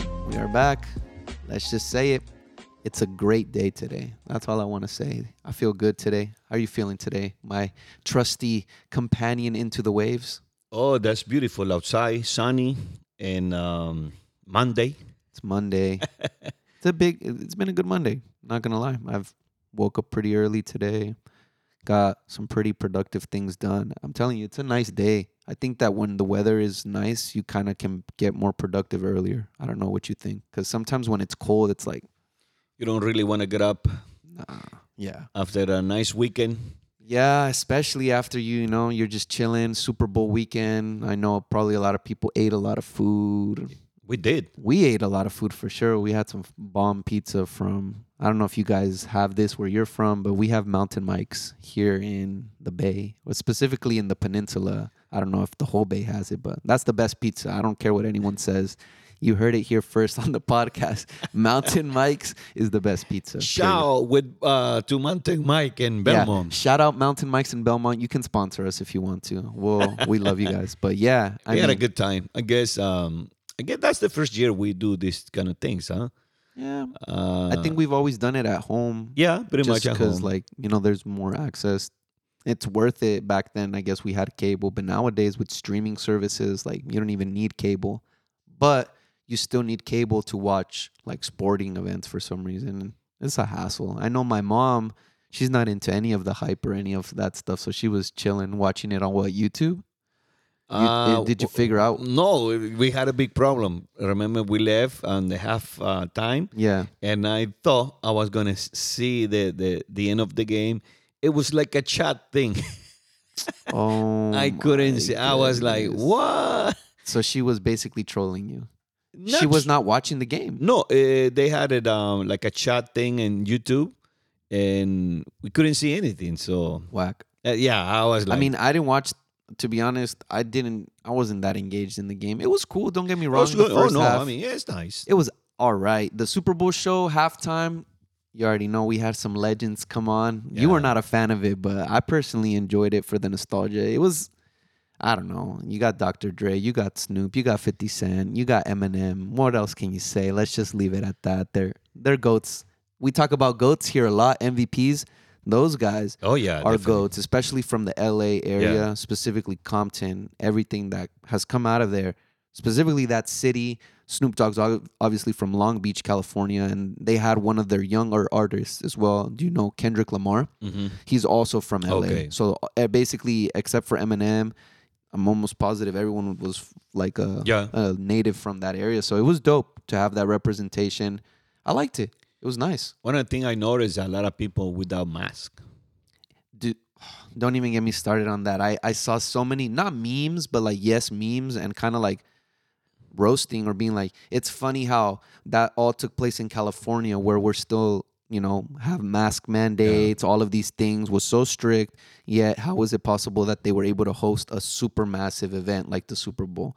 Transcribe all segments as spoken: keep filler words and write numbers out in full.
Well, we are back. Let's just say it. It's a great day today. That's all I want to say. I feel good today. How are you feeling today, my trusty companion into the waves? Oh, that's beautiful outside, sunny, and um, Monday. It's Monday. It's a big. It's been a good Monday. Not gonna lie, I've woke up pretty early today. Got some pretty productive things done. I'm telling you, it's a nice day. I think that when the weather is nice, you kind of can get more productive earlier. I don't know what you think. Because sometimes when it's cold, it's like... You don't really want to get up. Nah. Yeah. After a nice weekend. Yeah, especially after, you, you know, you're just chilling. Super Bowl weekend. I know probably a lot of people ate a lot of food. We did. We ate a lot of food for sure. We had some bomb pizza from... I don't know if you guys have this where you're from, but we have Mountain Mike's here in the Bay, or specifically in the Peninsula. I don't know if the whole Bay has it, but that's the best pizza. I don't care what anyone says. You heard it here first on the podcast. Mountain Mike's is the best pizza. Shout out with, uh, to Mountain Mike in Belmont. Yeah, shout out Mountain Mike's in Belmont. You can sponsor us if you want to. Well, we love you guys. But yeah. I we mean, had a good time. I guess, um, I guess that's the first year we do these kind of things, huh? Yeah, uh, I think we've always done it at home. Yeah, pretty much at home. Just because, like, you know, there's more access. It's worth it. Back then, I guess we had cable. But nowadays, with streaming services, like, you don't even need cable. But you still need cable to watch, like, sporting events for some reason. It's a hassle. I know my mom, she's not into any of the hype or any of that stuff. So she was chilling, watching it on, what, YouTube? You, uh, did you figure out? No, we had a big problem. Remember, we left on the half uh, time. Yeah. And I thought I was going to see the, the, the end of the game. It was like a chat thing. Oh, I couldn't see. I was like, what? So she was basically trolling you. Not she was not watching the game. No, uh, they had it um, like a chat thing in YouTube. And we couldn't see anything. So whack. Uh, yeah, I was like. I mean, I didn't watch. To be honest, I didn't. I wasn't that engaged in the game. It was cool. Don't get me wrong. It was good. The first oh no, half, I mean, yeah, it's nice. It was all right. The Super Bowl show halftime. You already know we had some legends come on. Yeah. You were not a fan of it, but I personally enjoyed it for the nostalgia. It was, I don't know. You got Doctor Dre. You got Snoop. You got fifty Cent. You got Eminem. What else can you say? Let's just leave it at that. They're they're goats. We talk about goats here a lot. M V Ps. Those guys oh, yeah, are definitely. Goats, especially from the L A area, yeah. Specifically Compton, everything that has come out of there, specifically that city. Snoop Dogg's obviously from Long Beach, California, and they had one of their younger artists as well. Do you know Kendrick Lamar? Mm-hmm. He's also from L A. Okay. So basically, except for Eminem, I'm almost positive everyone was like a, yeah. a native from that area. So it was dope to have that representation. I liked it. It was nice. One of the things I noticed, a lot of people without masks. Dude, don't even get me started on that. I, I saw so many, not memes, but like, yes, memes and kind of like roasting or being like, it's funny how that all took place in California where we're still, you know, have mask mandates, yeah. All of these things was so strict. Yet, how was it possible that they were able to host a super massive event like the Super Bowl?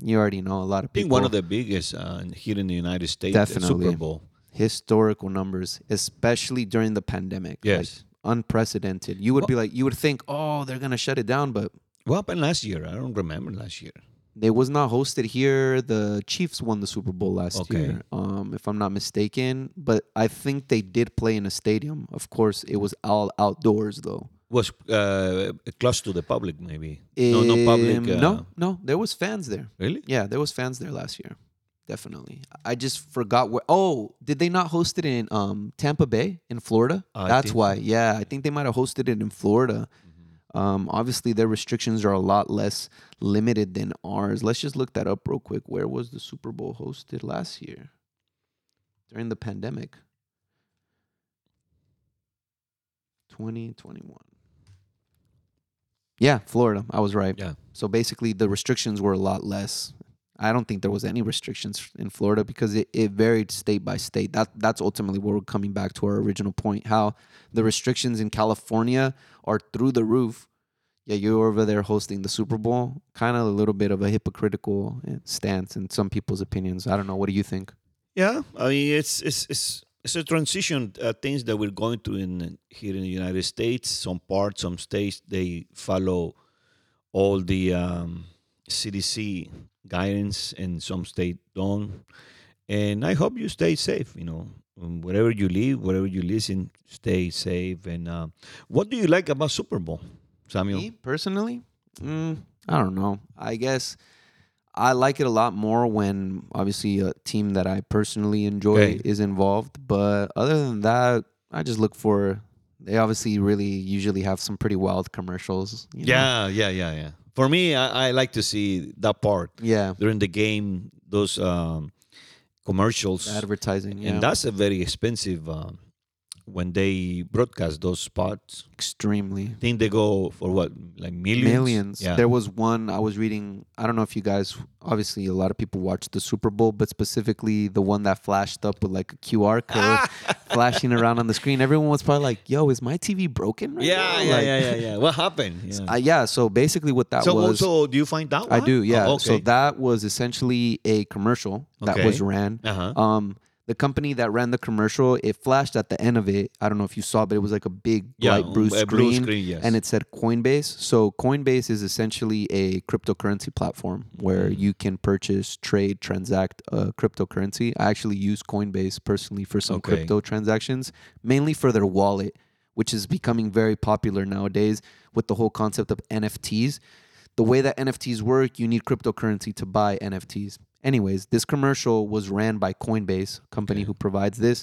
You already know a lot of people. I think one of the biggest uh, here in the United States, definitely. The Super Bowl. Historical numbers, especially during the pandemic. Yes. Like, unprecedented. You would well, be like, you would think, oh, they're going to shut it down, but... What happened last year? I don't remember last year. It was not hosted here. The Chiefs won the Super Bowl last okay. year, um, if I'm not mistaken. But I think they did play in a stadium. Of course, it was all outdoors, though. Was uh, close to the public, maybe. Um, no, no public. Uh, no, no. There was fans there. Really? Yeah, there was fans there last year. Definitely. I just forgot where. Oh, did they not host it in um, Tampa Bay in Florida? Uh, That's why. Yeah, I think they might have hosted it in Florida. Mm-hmm. Um, obviously, their restrictions are a lot less limited than ours. Let's just look that up real quick. Where was the Super Bowl hosted last year during the pandemic? twenty twenty-one. Yeah, Florida. I was right. Yeah. So basically, the restrictions were a lot less. I don't think there was any restrictions in Florida because it, it varied state by state. That That's ultimately where we're coming back to our original point, how the restrictions in California are through the roof. Yeah, you're over there hosting the Super Bowl. Kind of a little bit of a hypocritical stance in some people's opinions. I don't know. What do you think? Yeah, I mean, it's it's it's, it's a transition. Uh, things that we're going through in here in the United States, some parts, some states, they follow all the um, C D C guidance, and some states don't. And I hope you stay safe, you know, wherever you live, wherever you listen, stay safe. And uh, what do you like about Super Bowl, Samuel? Me, personally? Mm, I don't know. I guess I like it a lot more when, obviously, a team that I personally enjoy okay. is involved. But other than that, I just look for... They obviously really usually have some pretty wild commercials. You know? Yeah, yeah, yeah, yeah. For me, I, I like to see that part. Yeah. During the game, those um, commercials. Advertising, and yeah. And that's a very expensive um, when they broadcast those spots. Extremely. I think they go for what, like millions? Millions. Yeah. There was one I was reading. I don't know if you guys, obviously a lot of people watch the Super Bowl, but specifically the one that flashed up with like a Q R code flashing around on the screen. Everyone was probably like, yo, is my T V broken right yeah, now? Yeah, like, yeah, yeah, yeah. What happened? Yeah, uh, yeah so basically what that so, was. So do you find that one? I do, yeah. Oh, okay. So that was essentially a commercial that okay. was ran. Uh-huh. Um, The company that ran the commercial, it flashed at the end of it. I don't know if you saw, but it was like a big yeah, light blue screen. Blue screen yes. And it said Coinbase. So Coinbase is essentially a cryptocurrency platform where you can purchase, trade, transact a cryptocurrency. I actually use Coinbase personally for some okay. crypto transactions, mainly for their wallet, which is becoming very popular nowadays with the whole concept of N F Ts. The way that N F Ts work, you need cryptocurrency to buy N F Ts. Anyways, this commercial was ran by Coinbase, company okay. who provides this.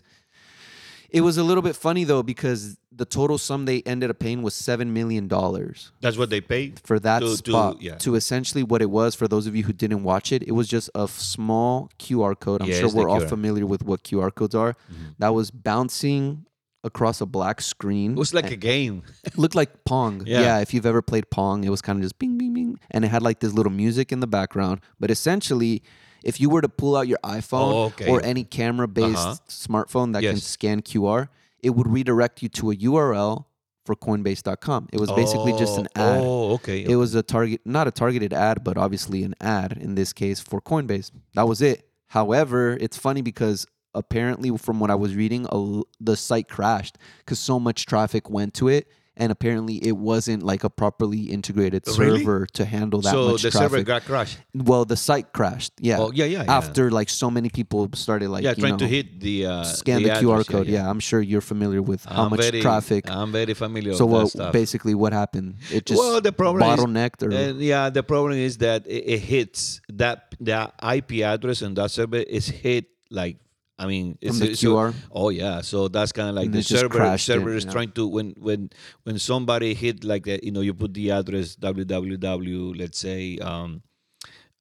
It was a little bit funny, though, because the total sum they ended up paying was seven million dollars. That's what they paid? For that to, spot. To, yeah. to essentially what it was, for those of you who didn't watch it, it was just a small Q R code. I'm yeah, sure we're all familiar with what Q R codes are. Mm-hmm. That was bouncing across a black screen. It was like a game. It looked like Pong. Yeah. yeah, if you've ever played Pong, it was kind of just bing, bing, bing. And it had like this little music in the background. But essentially... If you were to pull out your iPhone oh, okay. or any camera-based uh-huh. smartphone that yes. can scan Q R, it would redirect you to a U R L for Coinbase dot com. It was oh, basically just an ad. Oh, okay. It was a target, not a targeted ad, but obviously an ad in this case for Coinbase. That was it. However, it's funny because apparently from what I was reading, a, the site crashed because so much traffic went to it. And apparently it wasn't like a properly integrated server really? to handle that so much traffic. So the server got crashed? Well, the site crashed, yeah. Oh, yeah, yeah, yeah. After like so many people started like, yeah, trying you know, to hit the... Uh, scan the, the Q R address, code, yeah, yeah. yeah. I'm sure you're familiar with how I'm much very, traffic. I'm very familiar so with what, that stuff. So basically what happened? It just well, the problem bottlenecked? Is, or? Uh, yeah, the problem is that it, it hits that, that I P address and that server is hit like... I mean, it's the Q R. So, oh yeah, so that's kind of like and the server. Server in, is yeah. trying to when when when somebody hit like that, you know, you put the address www. Let's say um,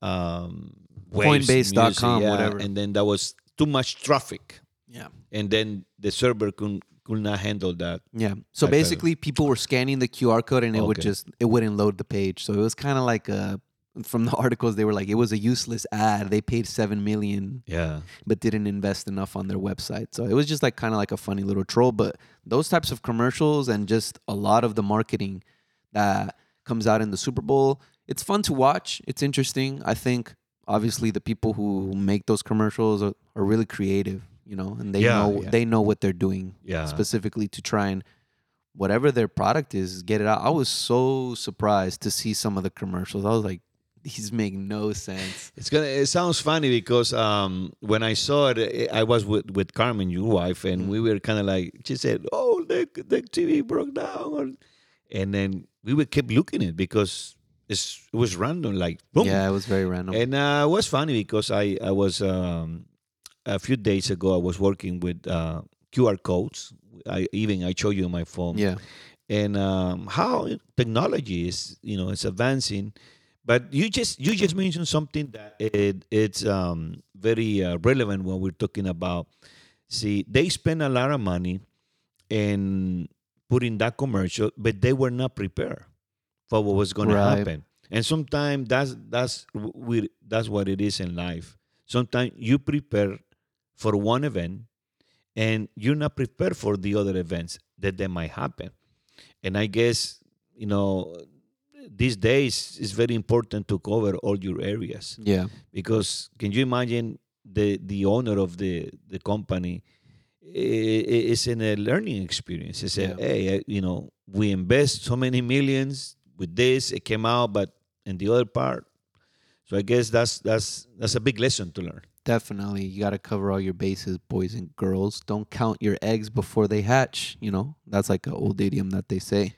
um, Coinbase dot com, yeah, whatever, and then that was too much traffic. Yeah, and then the server couldn't could not handle that. Yeah, so basically, of. people were scanning the Q R code, and it okay. would just it wouldn't load the page. So it was kind of like a. From the articles, they were like, it was a useless ad. They paid seven million dollars, yeah, but didn't invest enough on their website. So it was just like kind of like a funny little troll. But those types of commercials and just a lot of the marketing that comes out in the Super Bowl, it's fun to watch. It's interesting. I think, obviously, the people who make those commercials are, are really creative, you know, and they, yeah, know, yeah. they know what they're doing yeah. specifically to try and whatever their product is, get it out. I was so surprised to see some of the commercials. I was like, these make no sense. It's gonna. It sounds funny because um, when I saw it, it, I was with, with Carmen, your wife, and mm-hmm. we were kind of like, she said, oh, the, the T V broke down. And then we would keep looking at it because it's, it was random, like, boom. Yeah, it was very random. And uh, it was funny because I, I was, um, a few days ago, I was working with uh, Q R codes. I Even I show you on my phone. Yeah. And um, how technology is, you know, it's advancing. But you just you just mentioned something that it it's um, very uh, relevant when we're talking about. See, they spend a lot of money in putting that commercial, but they were not prepared for what was going right. to happen. And sometimes that's that's we that's what it is in life. Sometimes you prepare for one event, and you're not prepared for the other events that that might happen. And I guess you know. These days, it's very important to cover all your areas. Yeah. Because can you imagine the, the owner of the, the company is in a learning experience. He said, yeah. hey, you know, we invest so many millions with this. It came out, but in the other part. So I guess that's that's that's a big lesson to learn. definitely you got to cover all your bases, boys and girls. Don't count your eggs before they hatch. You know, that's like an old idiom that they say.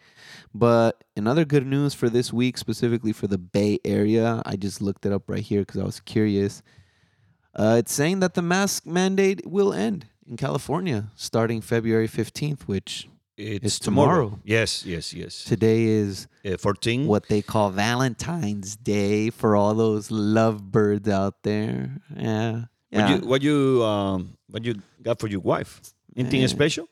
But another good news for this week, specifically for the Bay Area, I just looked it up right here because I was curious. Uh, it's saying that the mask mandate will end in California starting February fifteenth, which it's is tomorrow. tomorrow. Yes, yes, yes. Today is uh, fourteen. What they call Valentine's Day for all those lovebirds out there. Yeah. yeah. What you what you um what you got for your wife? Anything uh, special?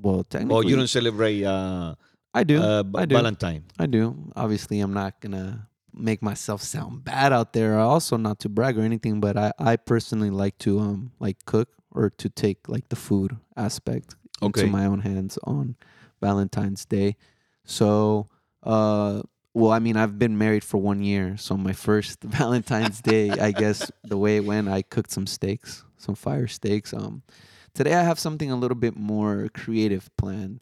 Well, technically. Or you don't celebrate uh I do. Uh, I do. Valentine. I do. Obviously, I'm not going to make myself sound bad out there, also not to brag or anything, but I, I personally like to um like cook or to take like the food aspect okay. into my own hands on Valentine's Day. So uh well I mean I've been married for one year, so my first Valentine's Day, I guess the way it went, I cooked some steaks, some fire steaks. Um today I have something a little bit more creative planned.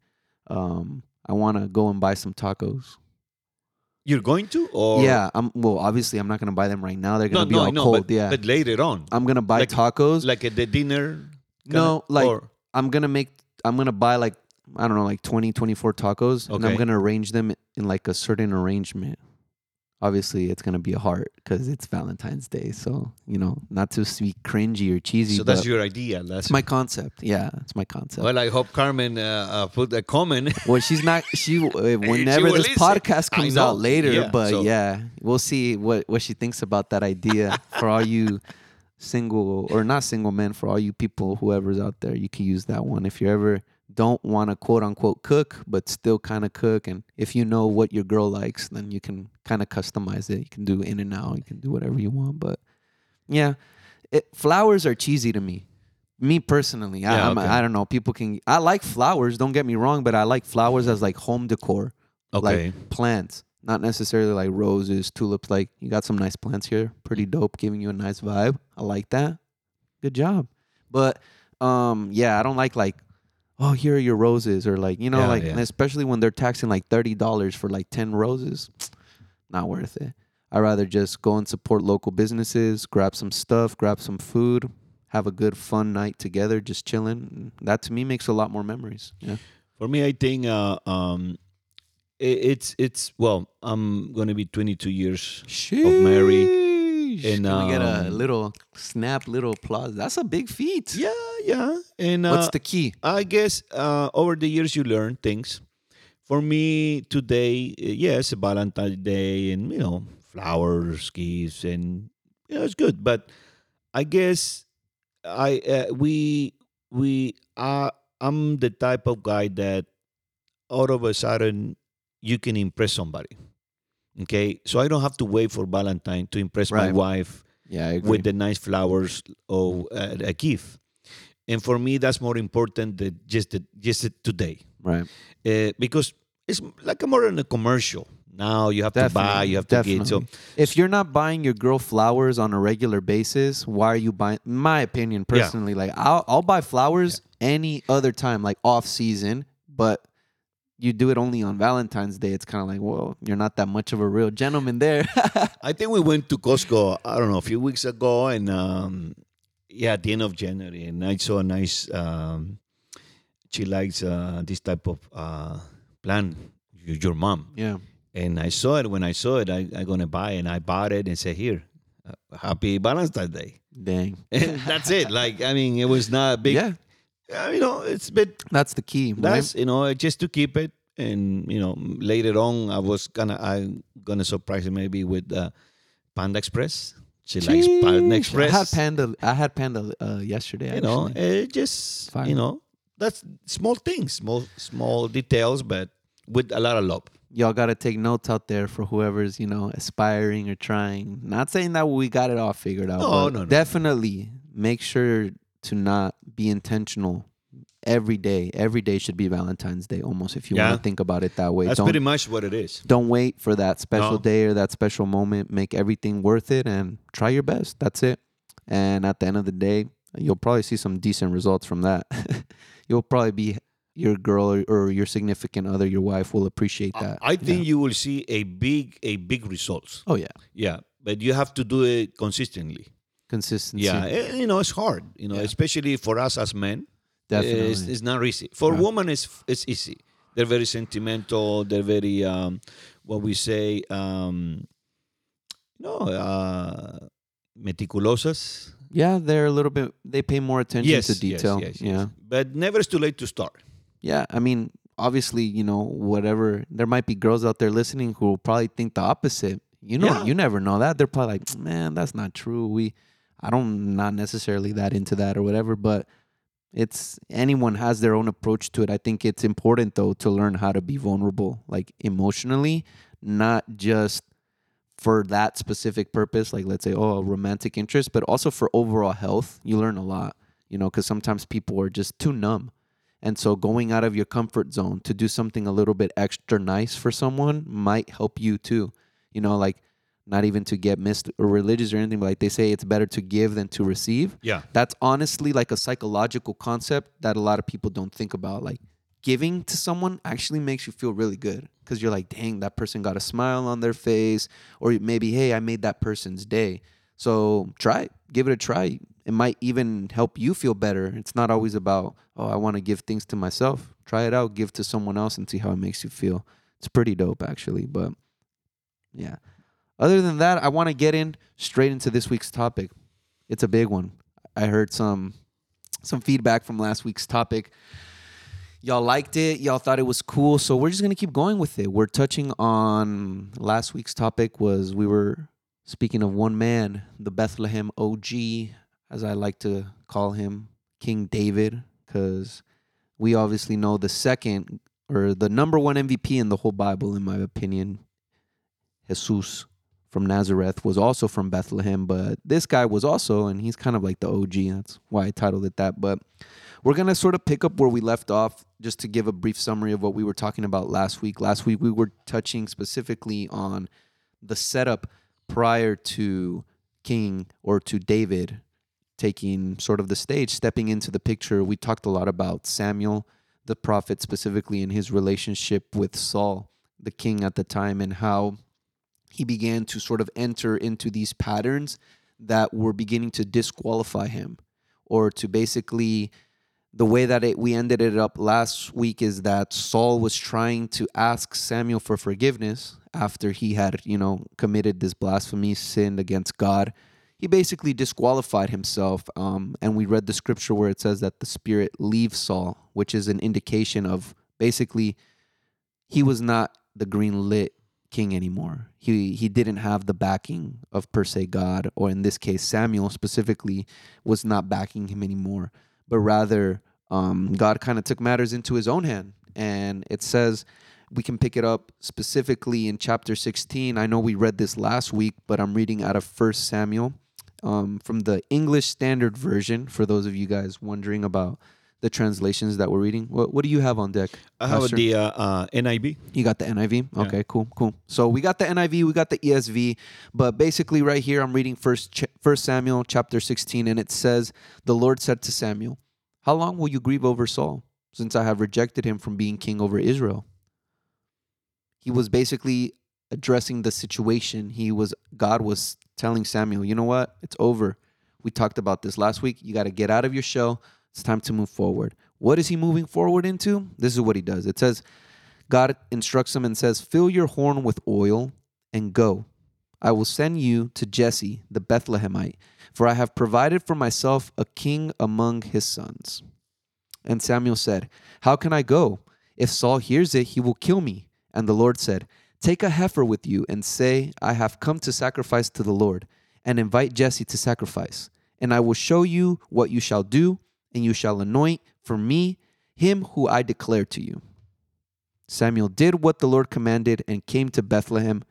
Um I wanna go and buy some tacos. You're going to? Or yeah. I'm, well, obviously, I'm not going to buy them right now. They're going to no, be no, all no, cold. But, yeah. but later on. I'm going to buy like, tacos. Like at the dinner? No, like or? I'm going to make, I'm going to buy like, I don't know, like twenty, twenty-four tacos. Okay. And I'm going to arrange them in like a certain arrangement. Obviously, it's going to be a heart because it's Valentine's Day. So, you know, not too sweet, cringy, or cheesy. So that's your idea. That's my concept. Yeah, it's my concept. Well, I hope Carmen uh, uh, put a comment. Well, she's not, she, whenever she this listen. podcast comes out later, yeah, but so. yeah, we'll see what, what she thinks about that idea for all you single, or not single men, for all you people, whoever's out there, you can use that one if you ever don't want to quote unquote cook, but still kind of cook. And if you know what your girl likes, then you can kind of customize it. You can do in and out. You can do whatever you want. But yeah, it, flowers are cheesy to me. Me personally, yeah, I, okay. I don't know. People can. I like flowers. Don't get me wrong, but I like flowers as like home decor, okay. like plants, not necessarily like roses, tulips. Like you got some nice plants here, pretty dope, giving you a nice vibe. I like that. Good job. But um, yeah, I don't like like. oh, here are your roses, or like, you know, yeah, like, yeah. especially when they're taxing like thirty dollars for like ten roses, not worth it. I'd rather just go and support local businesses, grab some stuff, grab some food, have a good fun night together, just chilling. That to me makes a lot more memories. Yeah. For me, I think uh, um, it, it's, it's well, I'm going to be twenty-two years Sheesh. of married. And, Can we get a um, little snap, little applause? That's a big feat. Yeah, yeah. And uh, what's the key? I guess uh, over the years you learn things. For me today, yes, Valentine's Day and, you know, flowers, gifts, and, you know, it's good. But I guess I uh, we we uh, I'm the type of guy that all of a sudden you can impress somebody. Okay, so I don't have to wait for Valentine to impress right. my wife yeah, with the nice flowers or uh, a gift. And for me, that's more important than just the, just the today. Right. Uh, because it's like more than a commercial. Now you have definitely, to buy, you have definitely. to get. So if you're not buying your girl flowers on a regular basis, why are you buying? My opinion, personally, yeah. like I'll, I'll buy flowers yeah. any other time, like off season, but... You do it only on Valentine's Day. It's kind of like, well, you're not that much of a real gentleman there. I think we went to Costco, I don't know, a few weeks ago. And, um, yeah, at the end of January. And I saw a nice, um, she likes uh, this type of uh, plant, your mom. Yeah. And I saw it. When I saw it, I, I going to buy it. And I bought it and said, here, uh, happy Valentine's Day. Dang. And that's it. Like, I mean, it was not a big. Yeah. You know, it's a bit... That's the key. That's, right? you know, just to keep it. And, you know, later on, I was gonna, I'm going to surprise her maybe with uh, Panda Express. She Jeez. likes Panda Express. I had Panda, I had Panda uh, yesterday, actually. You know, it just, Fine. you know, that's small things, small, small details, but with a lot of love. Y'all got to take notes out there for whoever's, you know, aspiring or trying. Not saying that we got it all figured out. No, no, no. Definitely make sure... to not be intentional every day. Every day should be Valentine's Day almost, if you yeah. want to think about it that way. That's don't, pretty much what it is. Don't wait for that special no. day or that special moment. Make everything worth it and try your best. That's it. And at the end of the day, you'll probably see some decent results from that. You'll probably be your girl or, or your significant other, your wife, will appreciate that. I, I think yeah. you will see a big, a big results. Oh, yeah. Yeah, but you have to do it consistently. Consistency. Yeah, it, you know, it's hard, you know, yeah. especially for us as men. Definitely. It's, it's not easy. For yeah. women, it's, it's easy. They're very sentimental. They're very, um, what we say, um, you know, uh, meticulosas. Yeah, they're a little bit, they pay more attention yes, to detail. Yes, yes, yes, yeah. yes. But never is too late to start. Yeah, I mean, obviously, you know, whatever, there might be girls out there listening who probably think the opposite. You know, yeah. you never know that. They're probably like, man, that's not true. We, I don't, not necessarily that into that or whatever, but it's, anyone has their own approach to it. I think it's important, though, to learn how to be vulnerable, like emotionally, not just for that specific purpose, like let's say, oh, romantic interest, but also for overall health. You learn a lot, you know, because sometimes people are just too numb. And so going out of your comfort zone to do something a little bit extra nice for someone might help you, too. You know, like, not even to get missed or religious or anything, but like they say it's better to give than to receive. Yeah. That's honestly like a psychological concept that a lot of people don't think about. Like, giving to someone actually makes you feel really good because you're like, dang, that person got a smile on their face, or maybe, hey, I made that person's day. So try it. Give it a try. It might even help you feel better. It's not always about, oh, I want to give things to myself. Try it out. Give to someone else and see how it makes you feel. It's pretty dope, actually, but... yeah. Other than that, I want to get in straight into this week's topic. It's a big one. I heard some some feedback from last week's topic. Y'all liked it. Y'all thought it was cool. So we're just going to keep going with it. We're touching on last week's topic was we were speaking of one man, the Bethlehem O G, as I like to call him, King David, because we obviously know the second or the number one M V P in the whole Bible, in my opinion. Jesus from Nazareth was also from Bethlehem, but this guy was also, and he's kind of like the O G. That's why I titled it that. But we're going to sort of pick up where we left off, just to give a brief summary of what we were talking about last week. Last week, we were touching specifically on the setup prior to King or to David taking sort of the stage, stepping into the picture. We talked a lot about Samuel, the prophet, specifically in his relationship with Saul, the king at the time, and how he began to sort of enter into these patterns that were beginning to disqualify him, or to basically, the way that it, we ended it up last week is that Saul was trying to ask Samuel for forgiveness after he had, you know, committed this blasphemy sin against God. He basically disqualified himself. Um, and we read the scripture where it says that the spirit leaves Saul, which is an indication of basically he was not the green lit king anymore. He he didn't have the backing of per se God, or in this case Samuel specifically was not backing him anymore, but rather um, God kind of took matters into his own hand. And it says, we can pick it up specifically in chapter sixteen. I know we read this last week, but I'm reading out of First Samuel um, from the English Standard Version, for those of you guys wondering about the translations that we're reading. What, what do you have on deck? I have Pastor? the uh, uh, N I V. You got the N I V? Yeah. Okay, cool, cool. So we got the N I V, we got the E S V, but basically right here I'm reading First Samuel chapter sixteen, and it says, "The Lord said to Samuel, how long will you grieve over Saul, since I have rejected him from being king over Israel?" He was basically addressing the situation. He was God was telling Samuel, you know what? It's over. We talked about this last week. You got to get out of your shell. It's time to move forward. What is he moving forward into? This is what he does. It says, God instructs him and says, "Fill your horn with oil and go. I will send you to Jesse, the Bethlehemite, for I have provided for myself a king among his sons." And Samuel said, "How can I go? If Saul hears it, he will kill me." And the Lord said, "Take a heifer with you and say, I have come to sacrifice to the Lord, and invite Jesse to sacrifice. And I will show you what you shall do, and you shall anoint for me him who I declare to you." Samuel did what the Lord commanded and came to Bethlehem.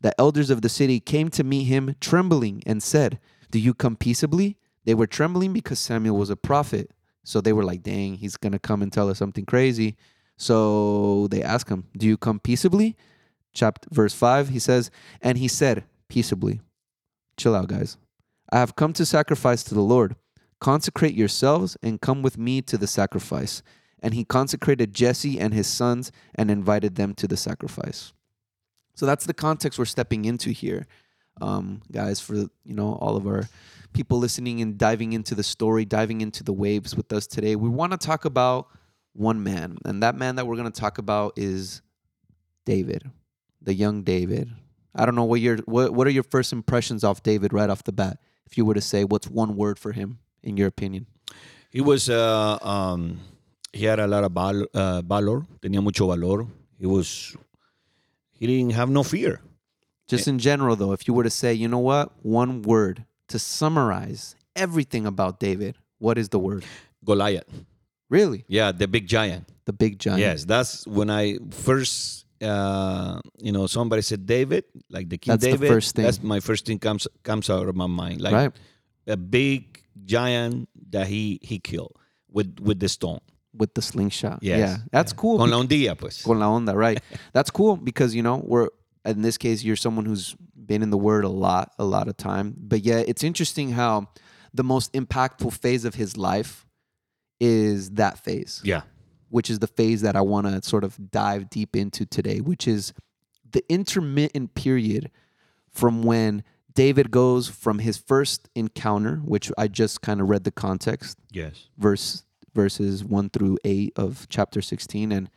The elders of the city came to meet him, trembling, and said, "Do you come peaceably?" They were trembling because Samuel was a prophet. So they were like, dang, he's going to come and tell us something crazy. So they asked him, "Do you come peaceably?" Chapter, verse five, he says, and he said, "Peaceably." Chill out, guys. "I have come to sacrifice to the Lord. Consecrate yourselves and come with me to the sacrifice." And he consecrated Jesse and his sons and invited them to the sacrifice. So that's the context we're stepping into here, um, guys, for, you know, all of our people listening and diving into the story, diving into the waves with us today, we want to talk about one man. And that man that we're going to talk about is David, the young David. I don't know what your what, what are your first impressions of David right off the bat? If you were to say, what's one word for him, in your opinion? He was, uh, um, he had a lot of val- uh, valor. Tenía mucho valor. He was, he didn't have no fear. Just in general, though, if you were to say, you know what, one word to summarize everything about David, what is the word? Goliath. Really? Yeah, the big giant. The big giant. Yes, that's when I first, uh, you know, somebody said David, like the King that's David. That's the first thing. That's my first thing comes comes out of my mind. Like right. A big giant that he he killed with, with the stone. With the slingshot. Yes. Yeah, that's yeah. cool. Con la ondilla, pues. Con la onda, right. That's cool because, you know, we're... In this case, you're someone who's been in the Word a lot, a lot of time. But yeah, it's interesting how the most impactful phase of his life is that phase. Yeah. Which is the phase that I want to sort of dive deep into today, which is the intermittent period from when David goes from his first encounter, which I just kind of read the context. Yes. Verse, verses one through eight of chapter sixteen. And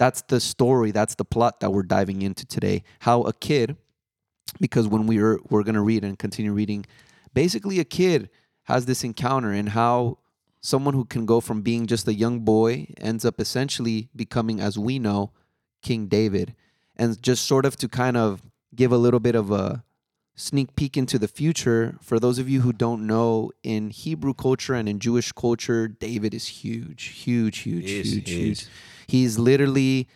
that's the story, that's the plot that we're diving into today. How a kid, because when we were, we're going to read and continue reading, basically a kid has this encounter and how someone who can go from being just a young boy ends up essentially becoming, as we know, King David. And just sort of to kind of give a little bit of a sneak peek into the future, for those of you who don't know, in Hebrew culture and in Jewish culture, David is huge, huge, huge, is, huge, huge. He's literally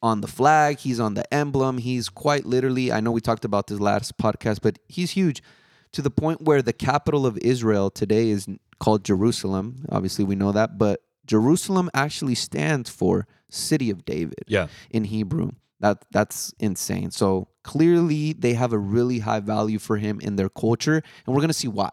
on the flag. He's on the emblem. He's quite literally, I know we talked about this last podcast, but he's huge to the point where the capital of Israel today is called Jerusalem. Obviously, we know that. But Jerusalem actually stands for City of David yeah. in Hebrew. That That's insane. So clearly, they have a really high value for him in their culture. And we're going to see why.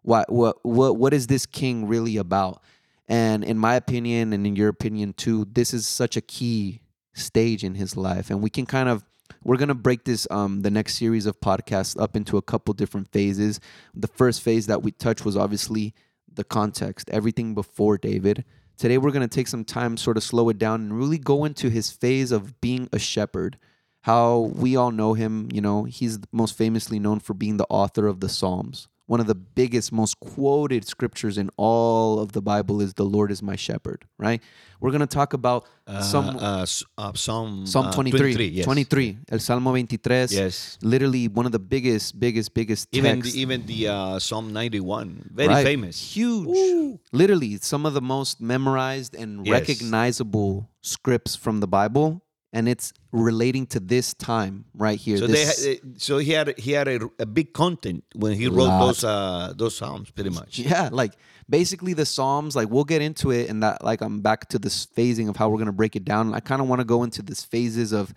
Why? What, what, what is this king really about? And in my opinion, and in your opinion too, this is such a key stage in his life. And we can kind of, we're going to break this, um, the next series of podcasts up into a couple different phases. The first phase that we touched was obviously the context, everything before David. Today, we're going to take some time, sort of slow it down and really go into his phase of being a shepherd, how we all know him. You know, he's most famously known for being the author of the Psalms. One of the biggest, most quoted scriptures in all of the Bible is "The Lord is my shepherd." Right? We're going to talk about uh, some, uh, uh, Psalm Psalm uh, twenty-three, twenty-three, yes. twenty-three, El Salmo veintitrés. Yes, literally one of the biggest, biggest, biggest. Even texts. The, even the uh, Psalm ninety-one, very right. famous, huge. Ooh. Literally, some of the most memorized and yes. recognizable scripts from the Bible. And it's relating to this time right here. So, they had, so he had he had a, a big content when he wrote lot. those uh, those Psalms, pretty much. Yeah, like basically the Psalms. Like we'll get into it, and that like I'm back to this phasing of how we're gonna break it down. I kind of want to go into this phases of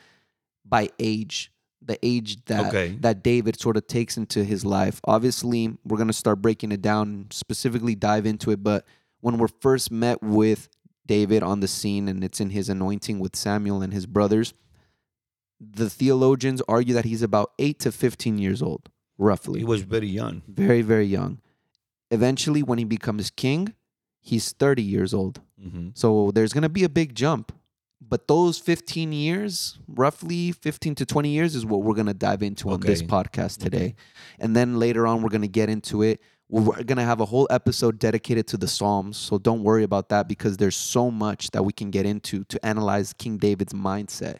by age, the age that okay. that David sort of takes into his life. Obviously, we're gonna start breaking it down, and specifically dive into it. But when we're first met with David on the scene, and it's in his anointing with Samuel and his brothers. The theologians argue that he's about eight to fifteen years old, roughly. He was very young. Very, very young. Eventually, when he becomes king, he's thirty years old. Mm-hmm. So there's going to be a big jump. But those fifteen years, roughly fifteen to twenty years, is what we're going to dive into okay. on this podcast today. Okay. And then later on, we're going to get into it. We're going to have a whole episode dedicated to the Psalms, so don't worry about that because there's so much that we can get into to analyze King David's mindset.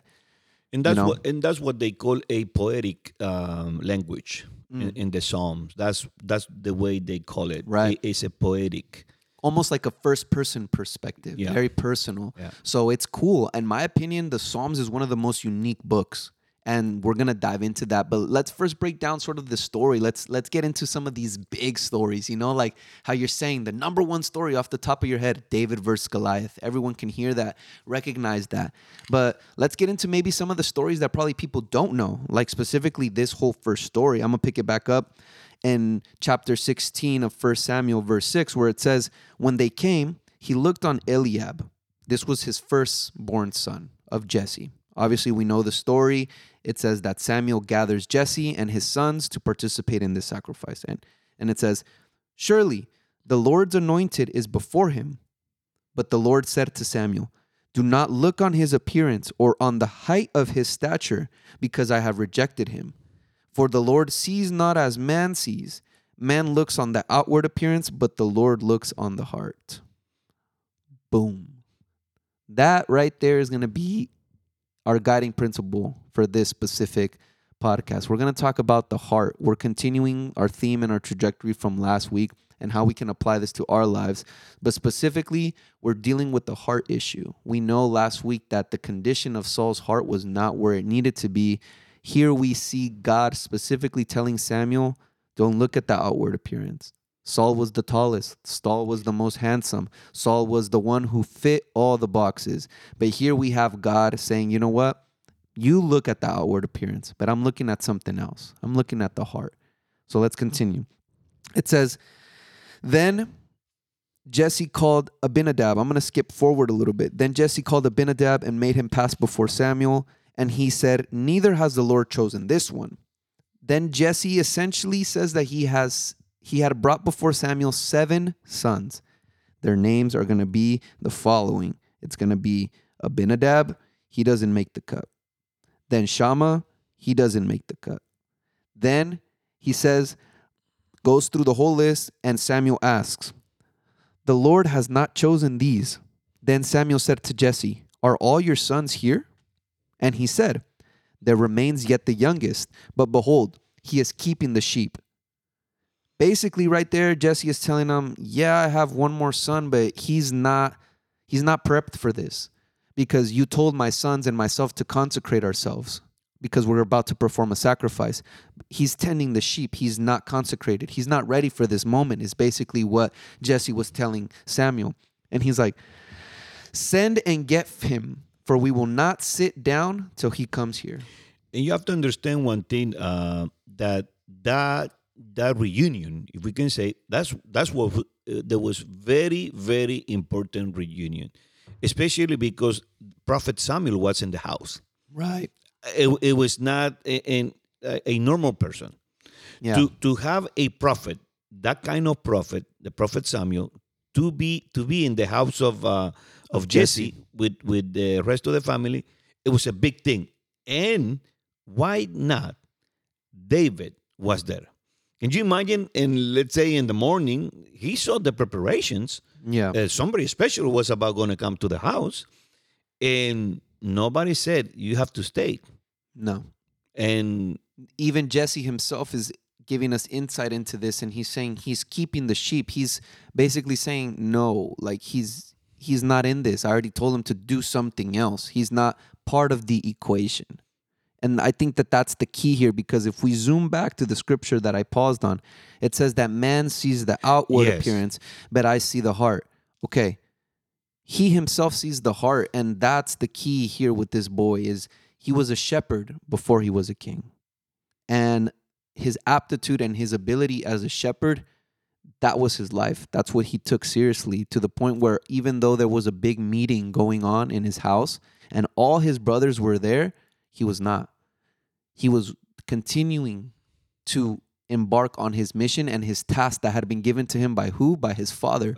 And that's you know? what and that's what they call a poetic um, language mm. in, in the Psalms. That's that's the way they call it. Right. It's a poetic. Almost like a first-person perspective, yeah. very personal. Yeah. So it's cool. In my opinion, the Psalms is one of the most unique books. And we're going to dive into that. But let's first break down sort of the story. Let's let's get into some of these big stories, you know, like how you're saying the number one story off the top of your head, David versus Goliath. Everyone can hear that, recognize that. But let's get into maybe some of the stories that probably people don't know, like specifically this whole first story. I'm going to pick it back up in chapter sixteen of First Samuel, verse six, where it says, when they came, he looked on Eliab. This was his firstborn son of Jesse. Obviously, we know the story. It says that Samuel gathers Jesse and his sons to participate in this sacrifice. And, and it says, Surely the Lord's anointed is before him. But the Lord said to Samuel, do not look on his appearance or on the height of his stature, because I have rejected him. For the Lord sees not as man sees. Man looks on the outward appearance, but the Lord looks on the heart. Boom. That right there is going to be our guiding principle for this specific podcast. We're going to talk about the heart. We're continuing our theme and our trajectory from last week and how we can apply this to our lives. But specifically, we're dealing with the heart issue. We know last week that the condition of Saul's heart was not where it needed to be. Here we see God specifically telling Samuel, don't look at the outward appearance. Saul was the tallest. Saul was the most handsome. Saul was the one who fit all the boxes. But here we have God saying, you know what? You look at the outward appearance, but I'm looking at something else. I'm looking at the heart. So let's continue. It says, then Jesse called Abinadab. I'm going to skip forward a little bit. Then Jesse called Abinadab and made him pass before Samuel. And he said, neither has the Lord chosen this one. Then Jesse essentially says that he has he had brought before Samuel seven sons. Their names are going to be the following. It's going to be Abinadab. He doesn't make the cut. Then Shammah. He doesn't make the cut. Then he says, goes through the whole list, and Samuel asks, the Lord has not chosen these. Then Samuel said to Jesse, are all your sons here? And he said, there remains yet the youngest, but behold, he is keeping the sheep. Basically right there, Jesse is telling him, yeah, I have one more son, but he's not, he's not prepped for this because you told my sons and myself to consecrate ourselves because we're about to perform a sacrifice. He's tending the sheep. He's not consecrated. He's not ready for this moment is basically what Jesse was telling Samuel. And he's like, send and get him. For we will not sit down till he comes here. And you have to understand one thing, uh, that that that reunion, if we can say, that's that's what uh, there was very, very important reunion, especially because Prophet Samuel was in the house. Right. It, it was not a, a, a normal person. Yeah. To to have a prophet, that kind of prophet, the Prophet Samuel, to be to be in the house of uh, of Jesse, Jesse with, with the rest of the family, it was a big thing. And why not? David was there. Can you imagine, in, let's say in the morning, he saw the preparations. Yeah. Uh, somebody special was about going to come to the house. And nobody said, you have to stay. No. And even Jesse himself is giving us insight into this. And he's saying he's keeping the sheep. He's basically saying, no, like he's... He's not in this. I already told him to do something else. He's not part of the equation. And I think that that's the key here, because if we zoom back to the scripture that I paused on, it says that man sees the outward yes. appearance, but I see the heart. Okay. He himself sees the heart. And that's the key here with this boy is he was a shepherd before he was a king. And his aptitude and his ability as a shepherd, that was his life. That's what he took seriously, to the point where even though there was a big meeting going on in his house and all his brothers were there, he was not. He was continuing to embark on his mission and his task that had been given to him by who? By his father,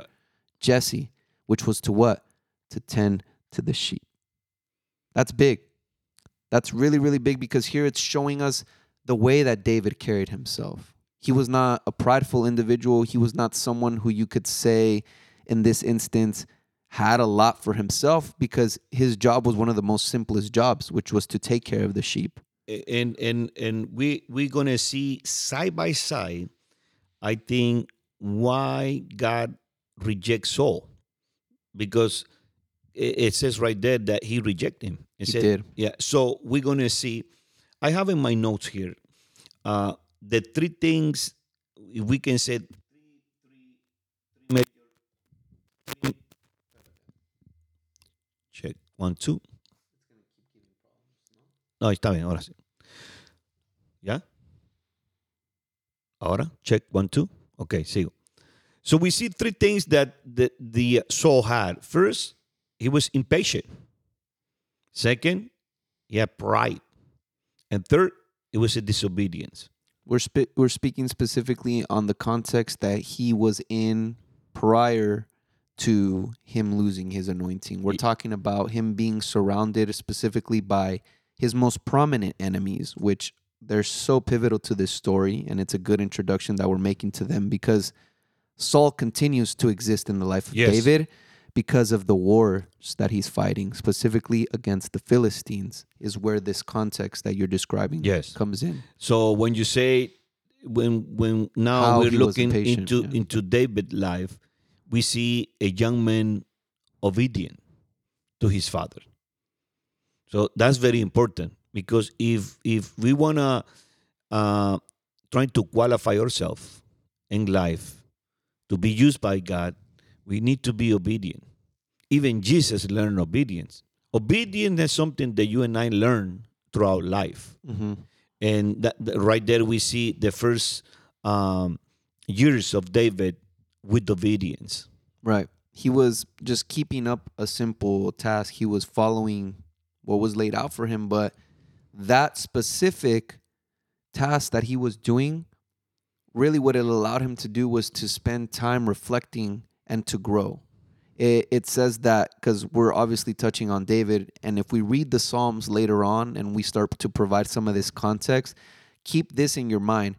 Jesse, which was to what? To tend to the sheep. That's big. That's really, really big, because here it's showing us the way that David carried himself. He was not a prideful individual. He was not someone who you could say, in this instance, had a lot for himself, because his job was one of the most simplest jobs, which was to take care of the sheep. And and and we we're gonna see side by side, I think, why God rejects Saul, because it, it says right there that he rejected him. It he said, did. Yeah. So we're gonna see. I have in my notes here. Uh, The three things, if we can say, three, three, three, check, one, two. No, está bien, ahora sí. ¿Ya? Ahora, check, one, two. Okay, sigo. So we see three things that the, the Saul had. First, he was impatient. Second, he had pride. And third, it was a disobedience. We're spe- we're speaking specifically on the context that he was in prior to him losing his anointing. We're talking about him being surrounded specifically by his most prominent enemies, which they're so pivotal to this story, and it's a good introduction that we're making to them because Saul continues to exist in the life of yes. David because of the wars that he's fighting, specifically against the Philistines, is where this context that you're describing yes. comes in. So when you say, when when now How we're looking patient, into, yeah. into David's life, we see a young man obedient to his father. So that's very important because if if we want to uh, try to qualify ourselves in life to be used by God, we need to be obedient. Even Jesus learned obedience. Obedience is something that you and I learn throughout life. Mm-hmm. And that, right there we see the first um, years of David with obedience. Right. He was just keeping up a simple task. He was following what was laid out for him, but that specific task that he was doing, really what it allowed him to do was to spend time reflecting and to grow. It, it says that because we're obviously touching on David, and if we read the Psalms later on and we start to provide some of this context, keep this in your mind.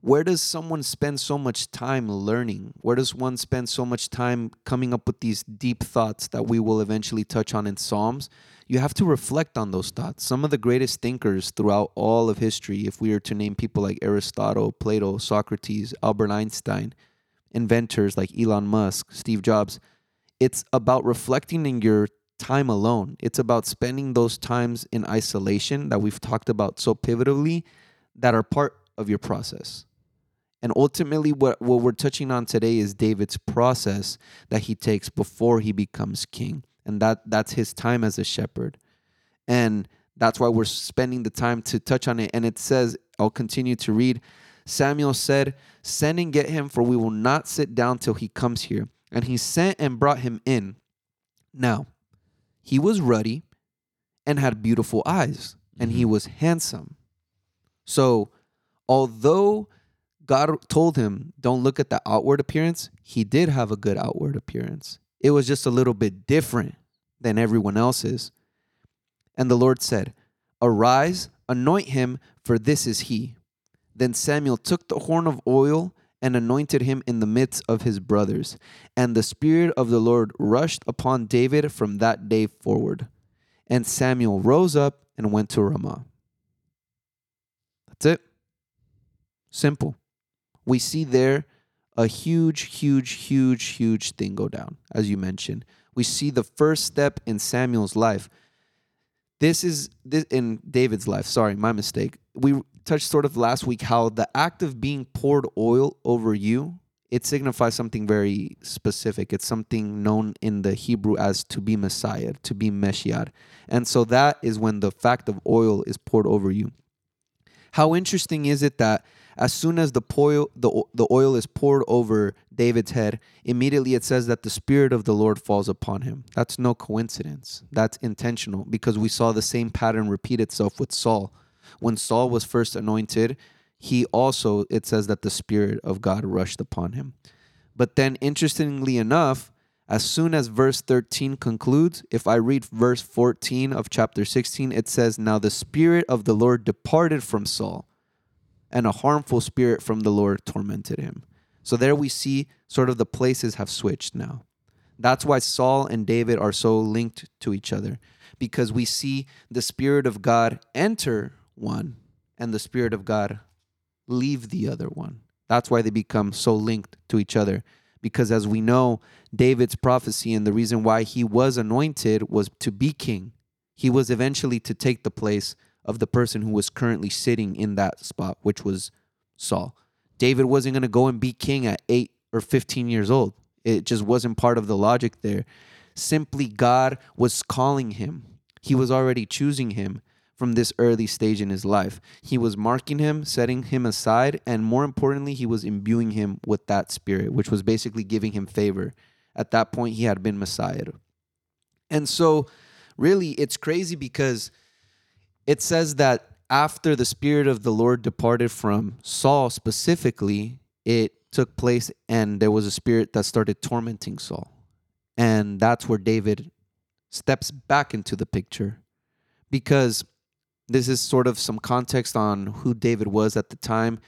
Where does someone spend so much time learning? Where does one spend so much time coming up with these deep thoughts that we will eventually touch on in Psalms? You have to reflect on those thoughts. Some of the greatest thinkers throughout all of history, if we were to name people like Aristotle, Plato, Socrates, Albert Einstein, inventors like Elon Musk, Steve Jobs, it's about reflecting in your time alone. It's about spending those times in isolation that we've talked about so pivotally that are part of your process. And ultimately, what, what we're touching on today is David's process that he takes before he becomes king. And that that's his time as a shepherd. And that's why we're spending the time to touch on it. And it says, I'll continue to read, Samuel said, "Send and get him, for we will not sit down till he comes here." And he sent and brought him in. Now, he was ruddy and had beautiful eyes, and he was handsome. So although God told him, don't look at the outward appearance, he did have a good outward appearance. It was just a little bit different than everyone else's. And the Lord said, "Arise, anoint him, for this is he." Then Samuel took the horn of oil and anointed him in the midst of his brothers. And the Spirit of the Lord rushed upon David from that day forward. And Samuel rose up and went to Ramah. That's it. Simple. We see there a huge, huge, huge, huge thing go down, as you mentioned. We see the first step in Samuel's life. This is this in David's life. Sorry, my mistake. We touched sort of last week how the act of being poured oil over you, it signifies something very specific. It's something known in the Hebrew as to be Messiah, to be Meshiach. And so that is when the fact of oil is poured over you. How interesting is it that as soon as the oil, the, the oil is poured over David's head, immediately it says that the Spirit of the Lord falls upon him. That's no coincidence. That's intentional because we saw the same pattern repeat itself with Saul. When Saul was first anointed, he also, it says that the Spirit of God rushed upon him. But then interestingly enough, as soon as verse thirteen concludes, if I read verse fourteen of chapter sixteen, it says, "Now the Spirit of the Lord departed from Saul, and a harmful spirit from the Lord tormented him." So there we see sort of the places have switched now. That's why Saul and David are so linked to each other, because we see the Spirit of God enter one and the Spirit of God leave the other one. That's why they become so linked to each other, because as we know, David's prophecy and the reason why he was anointed was to be king. He was eventually to take the place of the person who was currently sitting in that spot, which was Saul. David wasn't going to go and be king at eight or fifteen years old. It just wasn't part of the logic there. Simply, God was calling him. He was already choosing him from this early stage in his life. He was marking him, setting him aside, and more importantly, he was imbuing him with that spirit, which was basically giving him favor. At that point, he had been Messiah. And so, really, it's crazy because it says that after the Spirit of the Lord departed from Saul specifically, it took place and there was a spirit that started tormenting Saul. And that's where David steps back into the picture, because this is sort of some context on who David was at the time.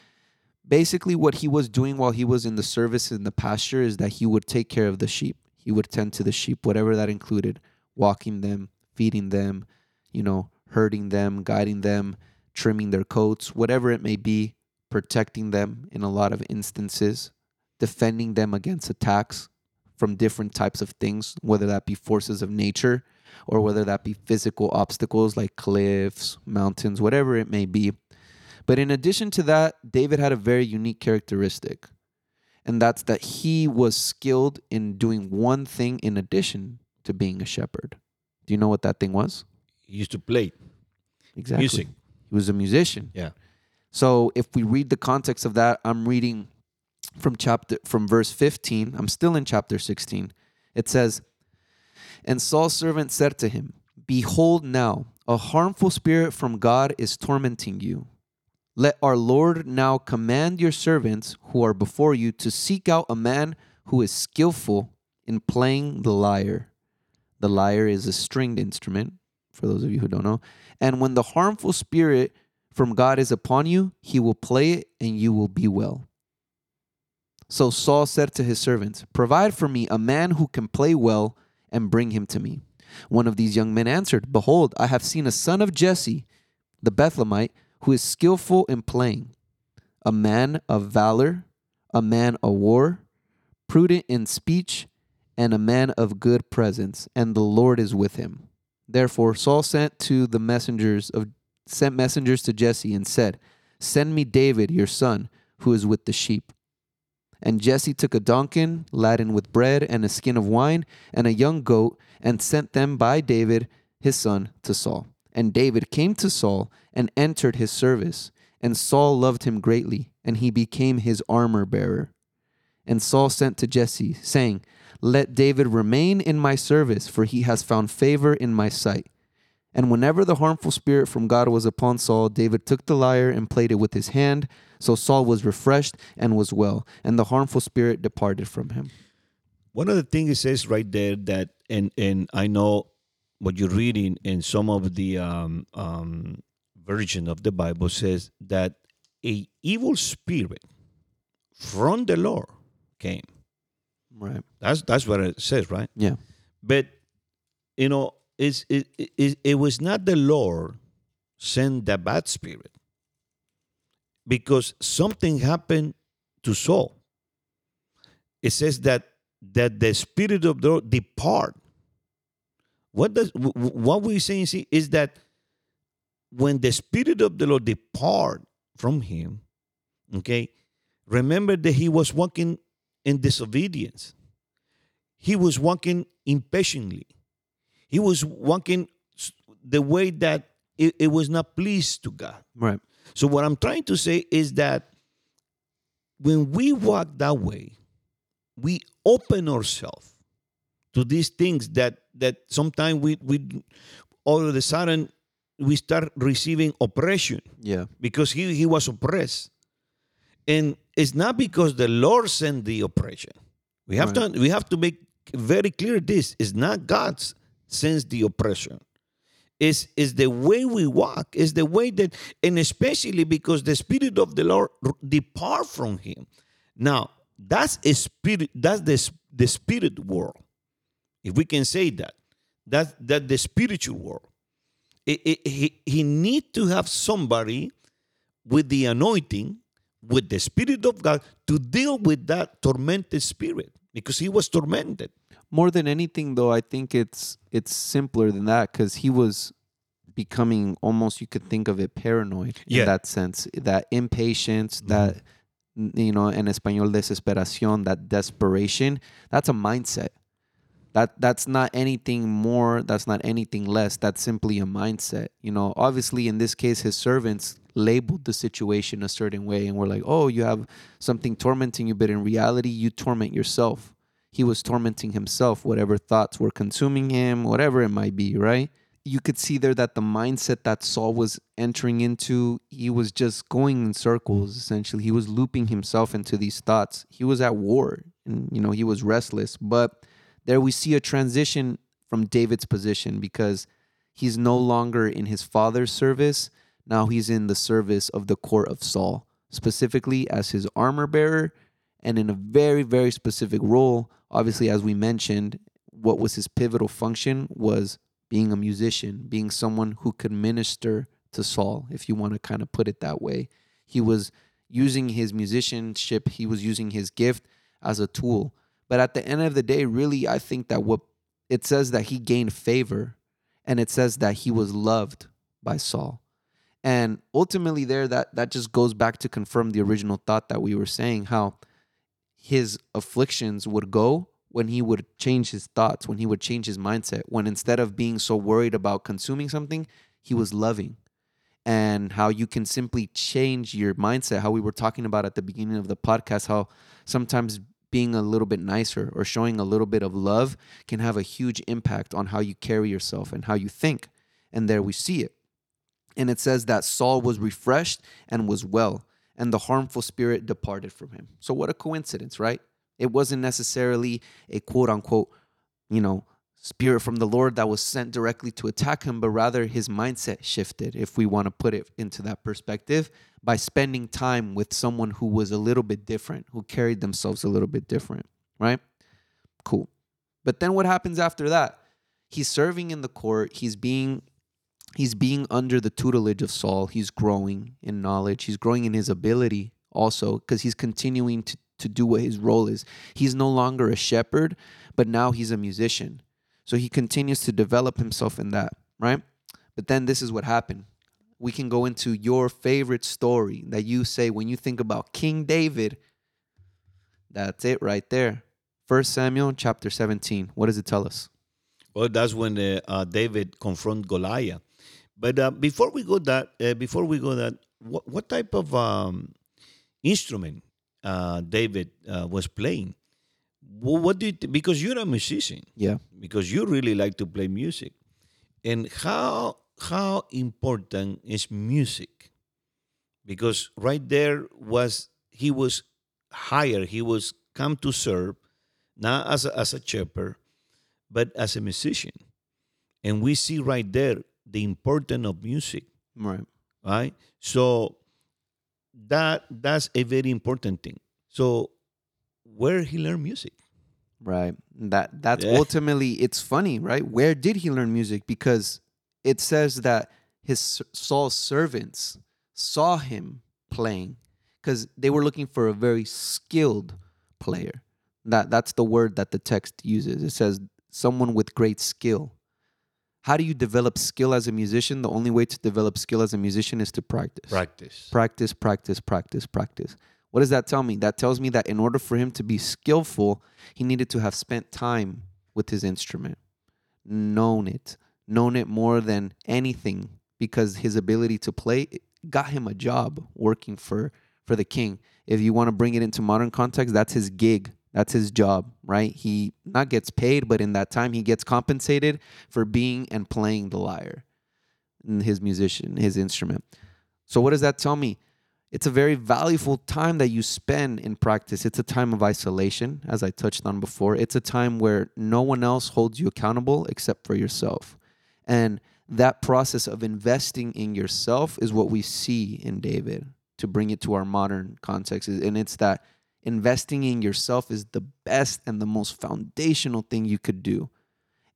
Basically, what he was doing while he was in the service in the pasture is that he would take care of the sheep. He would tend to the sheep, whatever that included, walking them, feeding them, you know, herding them, guiding them, trimming their coats, whatever it may be, protecting them in a lot of instances, defending them against attacks from different types of things, whether that be forces of nature or whether that be physical obstacles like cliffs, mountains, whatever it may be. But in addition to that, David had a very unique characteristic, and that's that he was skilled in doing one thing in addition to being a shepherd. Do you know what that thing was? He used to play. Exactly. Music. He was a musician. Yeah. So if we read the context of that, I'm reading from chapter from verse fifteen. I'm still in chapter sixteen. It says, "And Saul's servant said to him, 'Behold now, a harmful spirit from God is tormenting you. Let our Lord now command your servants who are before you to seek out a man who is skillful in playing the lyre.'" The lyre is a stringed instrument, for those of you who don't know. "And when the harmful spirit from God is upon you, he will play it and you will be well." So Saul said to his servants, "Provide for me a man who can play well and bring him to me." One of these young men answered, "Behold, I have seen a son of Jesse, the Bethlehemite, who is skillful in playing, a man of valor, a man of war, prudent in speech, and a man of good presence, and the Lord is with him." Therefore Saul sent to the messengers of sent messengers to Jesse and said, "Send me David, your son, who is with the sheep." And Jesse took a donkin laden with bread and a skin of wine and a young goat, and sent them by David, his son, to Saul. And David came to Saul and entered his service. And Saul loved him greatly, and he became his armor bearer. And Saul sent to Jesse, saying, "Let David remain in my service, for he has found favor in my sight." And whenever the harmful spirit from God was upon Saul, David took the lyre and played it with his hand. So Saul was refreshed and was well, and the harmful spirit departed from him. One of the things it says right there that, and and I know what you're reading in some of the um, um, version of the Bible says that a evil spirit from the Lord came. Right. That's that's what it says, right? Yeah. But, you know, It, it, it was not the Lord sent the bad spirit, because something happened to Saul. It says that that the spirit of the Lord depart. What does what we're saying see, is that when the spirit of the Lord depart from him, okay, remember that he was walking in disobedience. He was walking impatiently. He was walking the way that it, it was not pleased to God. Right. So what I'm trying to say is that when we walk that way, we open ourselves to these things that that sometimes we we all of a sudden we start receiving oppression. Yeah. Because he, he was oppressed. And it's not because the Lord sent the oppression. We have right. to we have to make very clear this. It's not God's. Since the oppression is is the way we walk, is the way that, and especially because the spirit of the Lord depart from him. Now that's a spirit. That's the the spirit world, if we can say that. That's that the spiritual world. It, it, he he need to have somebody with the anointing, with the spirit of God, to deal with that tormented spirit, because he was tormented. More than anything, though, I think it's it's simpler than that, because he was becoming almost, you could think of it, paranoid yeah. in that sense. That impatience, mm-hmm. that, you know, en español, desesperación, that desperation, that's a mindset. That That's not anything more, that's not anything less, that's simply a mindset. You know, obviously, in this case, his servants labeled the situation a certain way, and were like, oh, you have something tormenting you, but in reality, you torment yourself. He was tormenting himself, whatever thoughts were consuming him, whatever it might be, right? you could see there that the mindset that Saul was entering into, he was just going in circles, essentially. He was looping himself into these thoughts. He was at war, and, you know, he was restless. But there we see a transition from David's position, because he's no longer in his father's service. Now he's in the service of the court of Saul, specifically as his armor bearer, and in a very, very specific role. Obviously, as we mentioned, what was his pivotal function was being a musician, being someone who could minister to Saul, if you want to kind of put it that way. He was using his musicianship, he was using his gift as a tool. But at the end of the day, really, I think that what it says that he gained favor, and it says that he was loved by Saul. And ultimately there, that, that just goes back to confirm the original thought that we were saying, how his afflictions would go when he would change his thoughts, when he would change his mindset, when instead of being so worried about consuming something, he was loving. And how you can simply change your mindset, how we were talking about at the beginning of the podcast, how sometimes being a little bit nicer or showing a little bit of love can have a huge impact on how you carry yourself and how you think. And there we see it. And it says that Saul was refreshed and was well, and the harmful spirit departed from him. So what a coincidence, right? It wasn't necessarily a quote-unquote, you know, spirit from the Lord that was sent directly to attack him, but rather his mindset shifted, if we want to put it into that perspective, by spending time with someone who was a little bit different, who carried themselves a little bit different, right? Cool. But then what happens after that? He's serving in the court. He's being, he's being under the tutelage of Saul. He's growing in knowledge. He's growing in his ability also, because he's continuing to to do what his role is. He's no longer a shepherd, but now he's a musician. So he continues to develop himself in that, right? But then this is what happened. We can go into your favorite story that you say when you think about King David. That's it right there. First Samuel chapter seventeen. What does it tell us? Well, that's when uh, uh, David confronted Goliath. But uh, before we go that, uh, before we go that, what, what type of um, instrument Uh, David uh, was playing? Well, what did you th- because you're a musician, yeah? Because you really like to play music, and how how important is music? Because right there was he was hired, he was come to serve, not as a, as a shepherd, but as a musician, and we see right there the importance of music, right? Right, so. That that's a very important thing. So where he learned music? Right. That that's yeah. Ultimately, it's funny, right? Where did he learn music? Because it says that his Saul's servants saw him playing, because they were looking for a very skilled player. That that's the word that the text uses. It says someone with great skill. How do you develop skill as a musician? The only way to develop skill as a musician is to practice. Practice. Practice, practice, practice, practice. What does that tell me? That tells me that in order for him to be skillful, he needed to have spent time with his instrument, known it, known it more than anything, because his ability to play got him a job working for, for the king. If you want to bring it into modern context, that's his gig. That's his job, right? He not gets paid, but in that time, he gets compensated for being and playing the lyre, his musician, his instrument. So what does that tell me? It's a very valuable time that you spend in practice. It's a time of isolation, as I touched on before. It's a time where no one else holds you accountable except for yourself. And that process of investing in yourself is what we see in David, to bring it to our modern context. And it's that investing in yourself is the best and the most foundational thing you could do.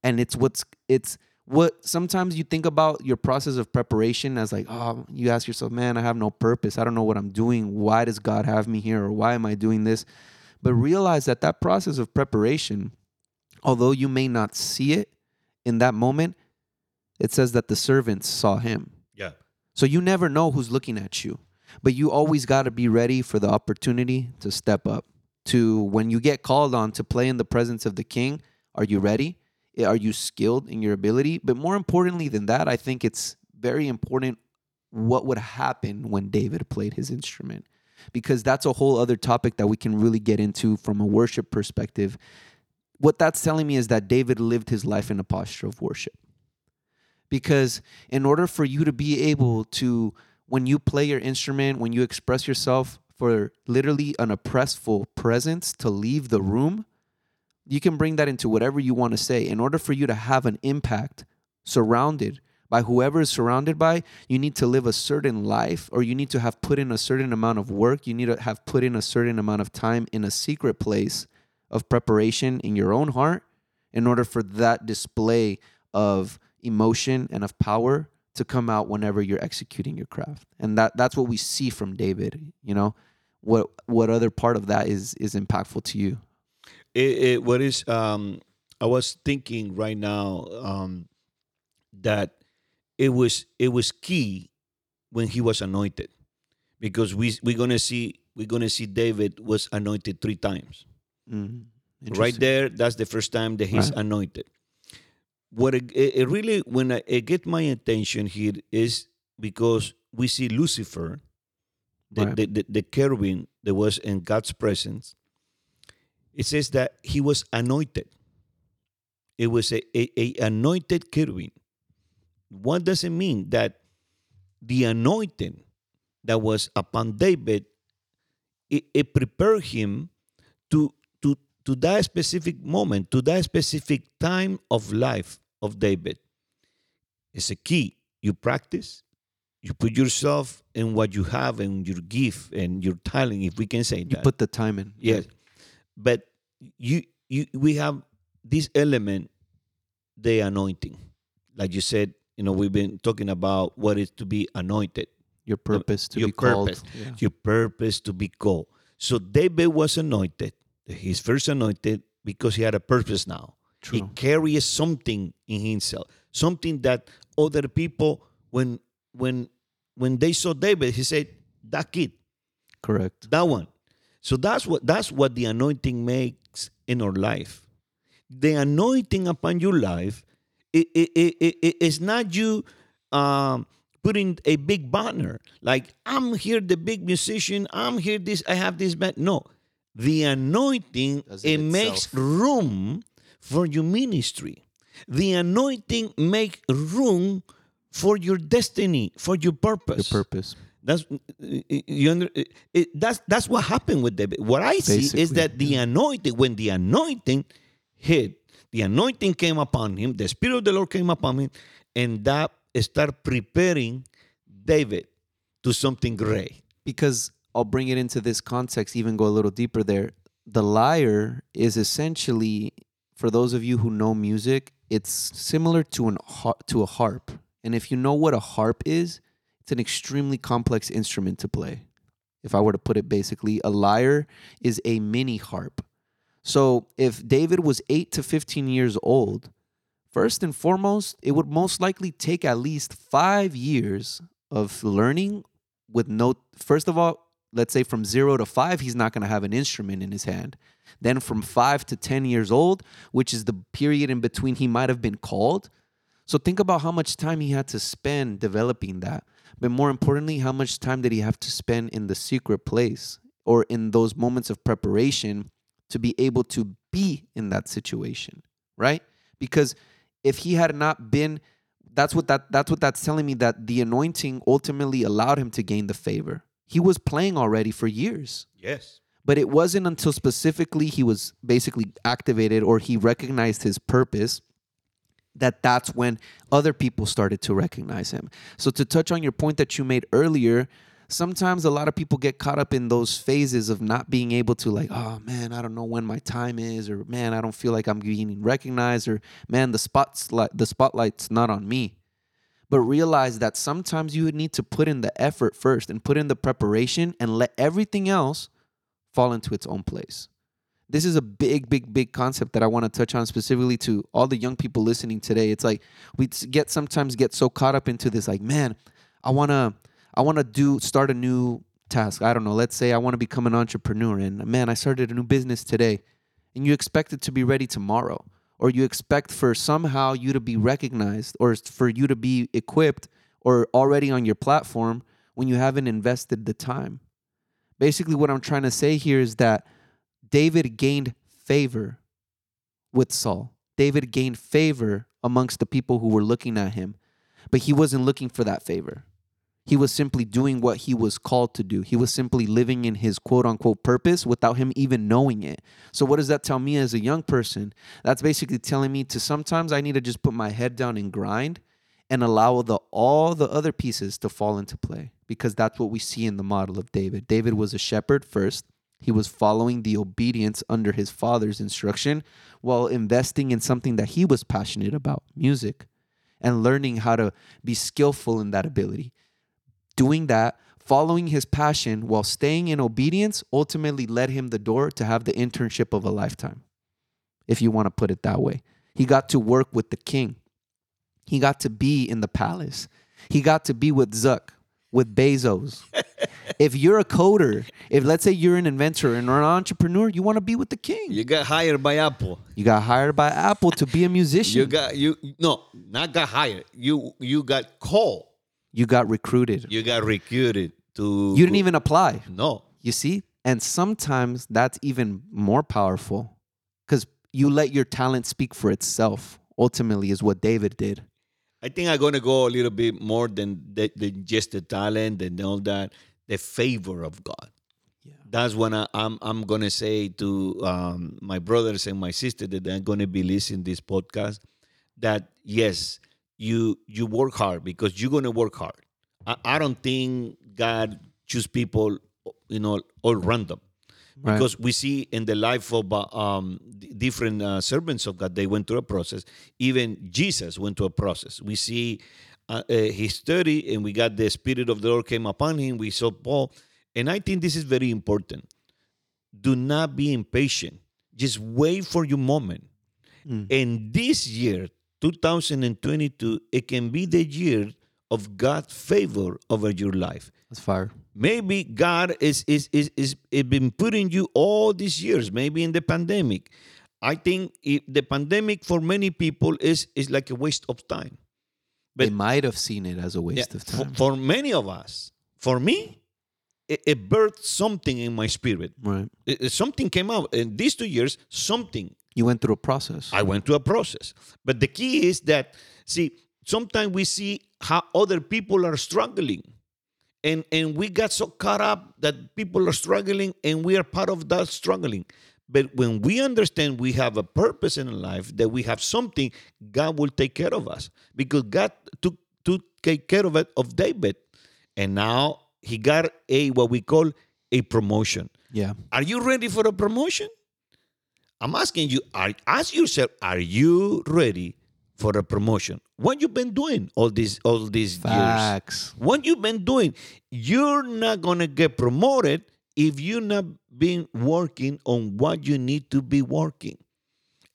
And it's what's it's what sometimes you think about your process of preparation as like, oh, you ask yourself, man, I have no purpose. I don't know what I'm doing. Why does God have me here? Or why am I doing this? But realize that that process of preparation, although you may not see it in that moment, it says that the servants saw him. Yeah. So you never know who's looking at you. But you always got to be ready for the opportunity to step up. To when you get called on to play in the presence of the king, are you ready? Are you skilled in your ability? But more importantly than that, I think it's very important what would happen when David played his instrument. Because that's a whole other topic that we can really get into from a worship perspective. What that's telling me is that David lived his life in a posture of worship. Because in order for you to be able to, when you play your instrument, when you express yourself for literally an oppressful presence to leave the room, you can bring that into whatever you want to say. In order for you to have an impact surrounded by whoever is surrounded by, you need to live a certain life, or you need to have put in a certain amount of work. You need to have put in a certain amount of time in a secret place of preparation in your own heart in order for that display of emotion and of power to come out whenever you're executing your craft. And that that's what we see from David. You know, what what other part of that is is impactful to you? It, it what is um I was thinking right now um that it was it was key when he was anointed, because we we're gonna see we're gonna see David was anointed three times. Mm-hmm. Right there, that's the first time that he's right. anointed. What it, it really, when I, it get my attention here is because we see Lucifer, the, right. the, the, the cherubim that was in God's presence. It says that he was anointed. It was a, a, a anointed cherubim. What does it mean? That the anointing that was upon David, it, it prepared him to to to that specific moment, to that specific time of life of David. It's a key. You practice, you put yourself in what you have and your gift and your talent, if we can say you that. You put the time in. Yes. But you you we have this element, the anointing. Like you said, you know, we've been talking about what is to be anointed. Your purpose to your be purpose. called. Yeah. Your purpose to be called. So David was anointed. He's first anointed because he had a purpose now. True. He carries something in himself, something that other people, when when when they saw David, he said, that kid. Correct. That one. So that's what that's what the anointing makes in our life. The anointing upon your life, it, it, it, it, it, it's not you um, putting a big banner, like, I'm here the big musician, I'm here this, I have this band. No. The anointing, it, it makes room for your ministry. The anointing makes room for your destiny, for your purpose. Your purpose. That's you under, it, that's that's what happened with David. What I Basically, see is that the yeah. anointing, when the anointing hit, the anointing came upon him, the Spirit of the Lord came upon him, and that started preparing David to something great. Because I'll bring it into this context, even go a little deeper there. The lyre is essentially, for those of you who know music, it's similar to an to a harp. And if you know what a harp is, it's an extremely complex instrument to play. If I were to put it basically, a lyre is a mini harp. So if David was eight to fifteen years old, first and foremost, it would most likely take at least five years of learning with no, first of all, let's say from zero to five, he's not going to have an instrument in his hand. Then from five to ten years old, which is the period in between he might have been called. So think about how much time he had to spend developing that. But more importantly, how much time did he have to spend in the secret place or in those moments of preparation to be able to be in that situation, right? Because if he had not been, that's what that that's what that's telling me, that the anointing ultimately allowed him to gain the favor. He was playing already for years. Yes. But it wasn't until specifically he was basically activated or he recognized his purpose that that's when other people started to recognize him. So to touch on your point that you made earlier, sometimes a lot of people get caught up in those phases of not being able to, like, oh, man, I don't know when my time is, or, man, I don't feel like I'm being recognized, or, man, the spotlight, the spotlight's not on me. But realize that sometimes you would need to put in the effort first and put in the preparation and let everything else fall into its own place. This is a big, big, big concept that I want to touch on specifically to all the young people listening today. It's like we get sometimes get so caught up into this, like, man, I want to I want to do start a new task. I don't know. Let's say I want to become an entrepreneur, and, man, I started a new business today, and you expect it to be ready tomorrow. Or you expect for somehow you to be recognized or for you to be equipped or already on your platform when you haven't invested the time. Basically, what I'm trying to say here is that David gained favor with Saul. David gained favor amongst the people who were looking at him. But he wasn't looking for that favor. He was simply doing what he was called to do. He was simply living in his quote-unquote purpose without him even knowing it. So what does that tell me as a young person? That's basically telling me to sometimes I need to just put my head down and grind and allow the, all the other pieces to fall into play, because that's what we see in the model of David. David was a shepherd first. He was following the obedience under his father's instruction while investing in something that he was passionate about, music, and learning how to be skillful in that ability. Doing that, following his passion while staying in obedience, ultimately led him the door to have the internship of a lifetime, if you want to put it that way. He got to work with the king. He got to be in the palace. He got to be with Zuck, with Bezos. If you're a coder, if let's say you're an inventor and an entrepreneur, you want to be with the king. You got hired by Apple. You got hired by Apple to be a musician. You got you no, not got hired. You you got called. You got recruited. You got recruited to... You didn't even apply. No. You see? And sometimes that's even more powerful because you let your talent speak for itself, ultimately, is what David did. I think I'm going to go a little bit more than, the, than just the talent and all that, the favor of God. Yeah. That's when I, I'm, I'm going to say to um, my brothers and my sister that I'm going to be listening to this podcast that, yes, You you work hard because you're going to work hard. I, I don't think God choose people, you know, all random. Right. Because we see in the life of uh, um, different uh, servants of God, they went through a process. Even Jesus went through a process. We see uh, uh, his study and we got the Spirit of the Lord came upon him. We saw Paul. And I think this is very important. Do not be impatient. Just wait for your moment. Mm. And this year, two thousand twenty-two, it can be the year of God's favor over your life. That's fire. Maybe God is is is is, is been putting you all these years, maybe in the pandemic. I think it, the pandemic for many people is, is like a waste of time. But they might have seen it as a waste yeah, of time. For, for many of us, for me, it, it birthed something in my spirit. Right. It, it, something came out. In these two years, something. You went through a process. I went through a process. But the key is that, see, sometimes we see how other people are struggling. And, and we got so caught up that people are struggling and we are part of that struggling. But when we understand we have a purpose in life, that we have something, God will take care of us. Because God took, took care of, it, of David. And now he got a what we call a promotion. Yeah. Are you ready for a promotion? I'm asking you, ask yourself, are you ready for a promotion? What you've been doing all these all these Facts. years? What you've been doing? You're not going to get promoted if you're not been working on what you need to be working.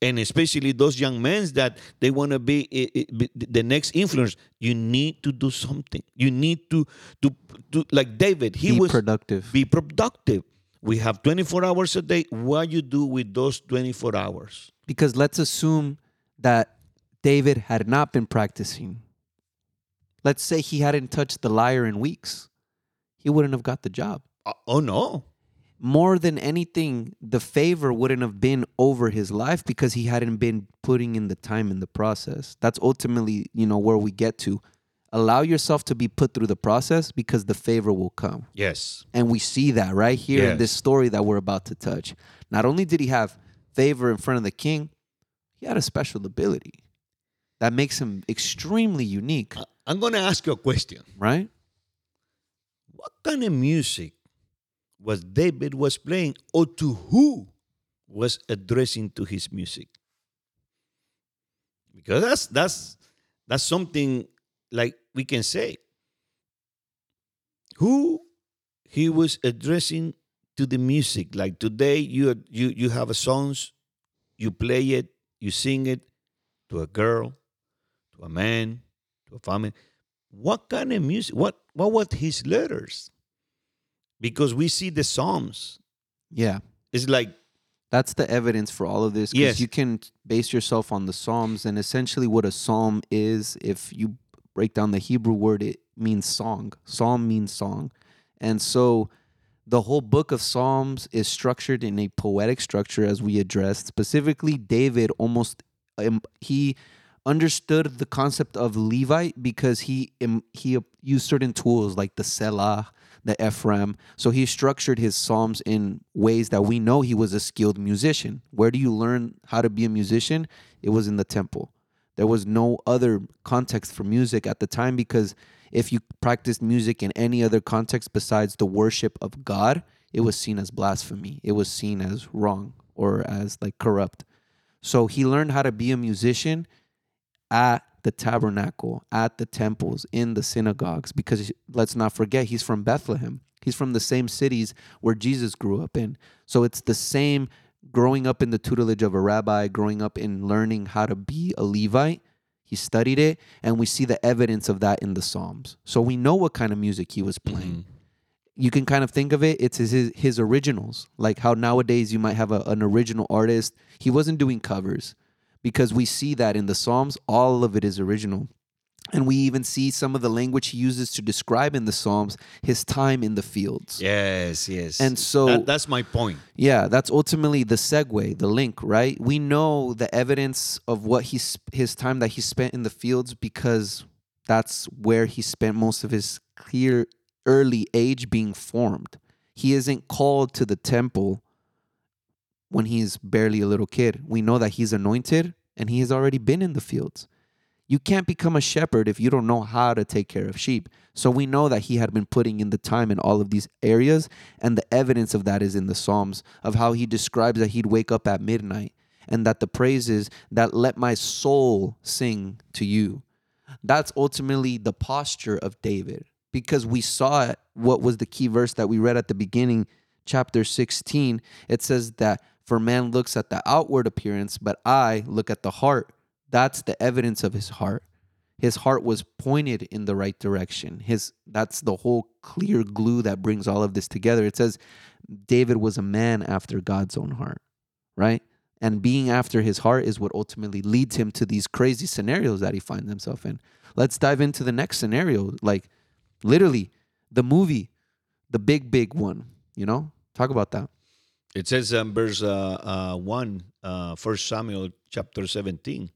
And especially those young men that they want to be it, it, the next influencer, you need to do something. You need to, to, to like David, he be was... Be productive. Be productive. We have twenty-four hours a day. What you do with those twenty-four hours? Because let's assume that David had not been practicing. Let's say he hadn't touched the lyre in weeks. He wouldn't have got the job. Uh, oh, no. More than anything, the favor wouldn't have been over his life because he hadn't been putting in the time in the process. That's ultimately, you know, where we get to. Allow yourself to be put through the process because the favor will come. Yes. And we see that right here yes. in this story that we're about to touch. Not only did he have favor in front of the king, he had a special ability that makes him extremely unique. I'm going to ask you a question. Right? What kind of music was David was playing or to who was addressing to his music? Because that's that's that's something... Like we can say, who he was addressing to the music. Like today, you you you have a songs, you play it, you sing it to a girl, to a man, to a family. What kind of music? What what was his letters? Because we see the Psalms. Yeah, it's like. That's the evidence for all of this. Because yes. you can base yourself on the Psalms and essentially what a psalm is. If you break down the Hebrew word, it means song. Psalm means song. And so the whole book of Psalms is structured in a poetic structure, as we addressed. Specifically, David almost, he understood the concept of Levite because he he used certain tools like the Selah, the Ephraim. So he structured his psalms in ways that we know he was a skilled musician. Where do you learn how to be a musician? It was in the temple. There was no other context for music at the time, because if you practiced music in any other context besides the worship of God, it was seen as blasphemy. It was seen as wrong or as like corrupt. So he learned how to be a musician at the tabernacle, at the temples, in the synagogues, because let's not forget, he's from Bethlehem. He's from the same cities where Jesus grew up in. So it's the same growing up in the tutelage of a rabbi, growing up in learning how to be a Levite. He studied it, and we see the evidence of that in the Psalms. So we know what kind of music he was playing. Mm-hmm. You can kind of think of it, it's his his originals, like how nowadays you might have a, an original artist. He wasn't doing covers, because we see that in the Psalms, all of it is original. And we even see some of the language he uses to describe in the Psalms his time in the fields. Yes, yes. And so that, that's my point. Yeah, that's ultimately the segue, the link, right? We know the evidence of what he's his time that he spent in the fields, because that's where he spent most of his clear early age being formed. He isn't called to the temple when he's barely a little kid. We know that he's anointed and he has already been in the fields. You can't become a shepherd if you don't know how to take care of sheep. So we know that he had been putting in the time in all of these areas, and the evidence of that is in the Psalms, of how he describes that he'd wake up at midnight and that the praises that let my soul sing to you. That's ultimately the posture of David, because we saw it, what was the key verse that we read at the beginning, chapter sixteen. It says that for man looks at the outward appearance, but I look at the heart. That's the evidence of his heart. His heart was pointed in the right direction. His That's the whole clear glue that brings all of this together. It says David was a man after God's own heart, right? And being after his heart is what ultimately leads him to these crazy scenarios that he finds himself in. Let's dive into the next scenario. Like literally the movie, the big, big one, you know? Talk about that. It says in verse uh, uh, one, uh, First Samuel chapter seventeen.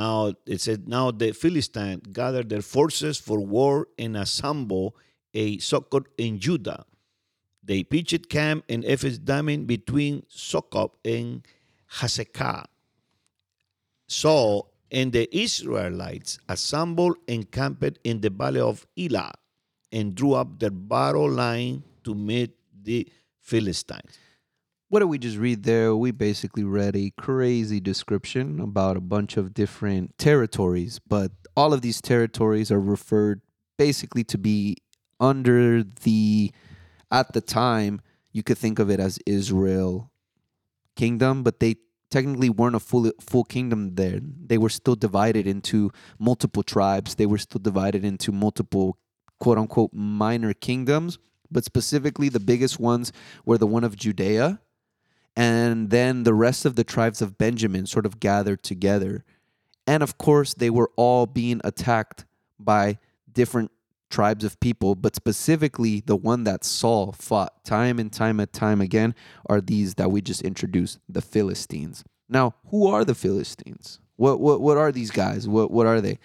Now, it said, now the Philistines gathered their forces for war and assembled a Sokot in Judah. They pitched camp in Ephraim between Sokot and Hasekah. Saul and the Israelites assembled and camped in the valley of Elah and drew up their battle line to meet the Philistines. What did we just read there? We basically read a crazy description about a bunch of different territories, but all of these territories are referred basically to be under the, at the time, you could think of it as Israel kingdom, but they technically weren't a full full kingdom there. They were still divided into multiple tribes. They were still divided into multiple, quote unquote, minor kingdoms, but specifically the biggest ones were the one of Judea, and then the rest of the tribes of Benjamin sort of gathered together. And of course, they were all being attacked by different tribes of people, but specifically the one that Saul fought time and time and time again are these that we just introduced, the Philistines. Now, who are the Philistines? What what what are these guys? What what are they?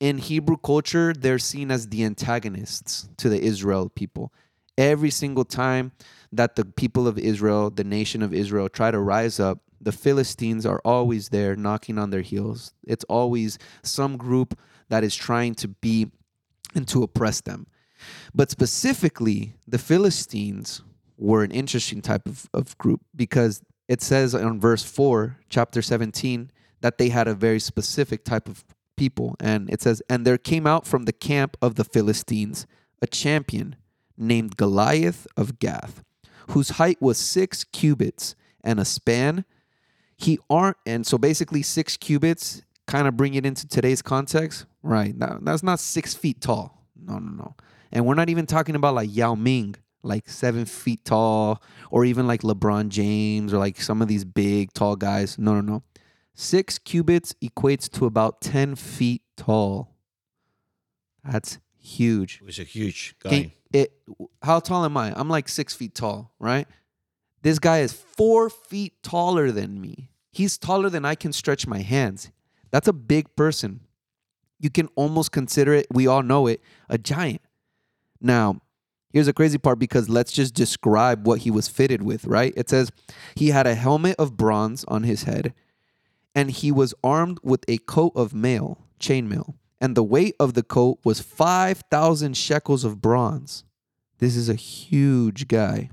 In Hebrew culture, they're seen as the antagonists to the Israel people. Every single time that the people of Israel, the nation of Israel, try to rise up, the Philistines are always there knocking on their heels. It's always some group that is trying to be and to oppress them. But specifically, the Philistines were an interesting type of, of group, because it says on verse four, chapter seventeen, that they had a very specific type of people. And it says, and there came out from the camp of the Philistines a champion named Goliath of Gath, whose height was six cubits and a span. He aren't, and so basically six cubits, kind of bring it into today's context, right? Now, that's not six feet tall. No, no, no. And we're not even talking about like Yao Ming, like seven feet tall, or even like LeBron James, or like some of these big, tall guys. No, no, no. Six cubits equates to about ten feet tall. That's huge. It was a huge guy. Can, it, how tall am I? I'm like six feet tall, right? This guy is four feet taller than me. He's taller than I can stretch my hands. That's a big person. You can almost consider it, we all know it, a giant. Now, here's the crazy part, because let's just describe what he was fitted with, right? It says he had a helmet of bronze on his head, and he was armed with a coat of mail, chainmail, and the weight of the coat was five thousand shekels of bronze. This is a huge guy.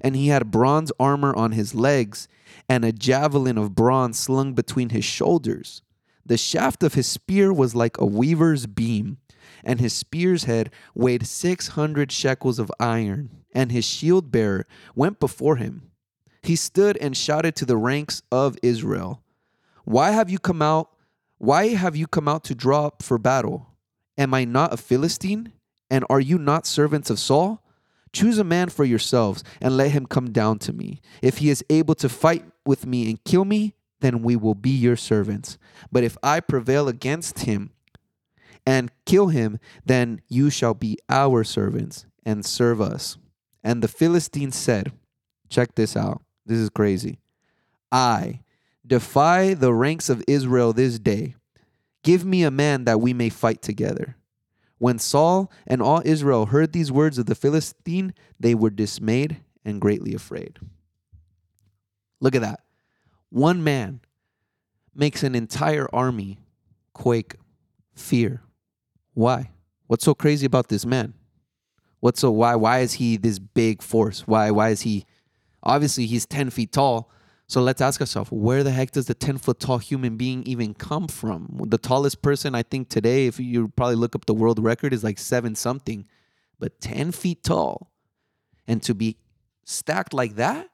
And he had bronze armor on his legs and a javelin of bronze slung between his shoulders. The shaft of his spear was like a weaver's beam, and his spear's head weighed six hundred shekels of iron, and his shield bearer went before him. He stood and shouted to the ranks of Israel, "Why have you come out? Why have you come out to draw up for battle? Am I not a Philistine? And are you not servants of Saul? Choose a man for yourselves and let him come down to me. If he is able to fight with me and kill me, then we will be your servants. But if I prevail against him and kill him, then you shall be our servants and serve us." And the Philistines said, check this out. This is crazy. "I defy the ranks of Israel this day. Give me a man that we may fight together." When Saul and all Israel heard these words of the Philistine, they were dismayed and greatly afraid. Look at that. One man makes an entire army quake, fear. Why? What's so crazy about this man? What's so, why, why is he this big force? Why, why is he, obviously he's ten feet tall. So let's ask ourselves, where the heck does the ten-foot tall human being even come from? The tallest person, I think today, if you probably look up the world record, is like seven something, but ten feet tall. And to be stacked like that,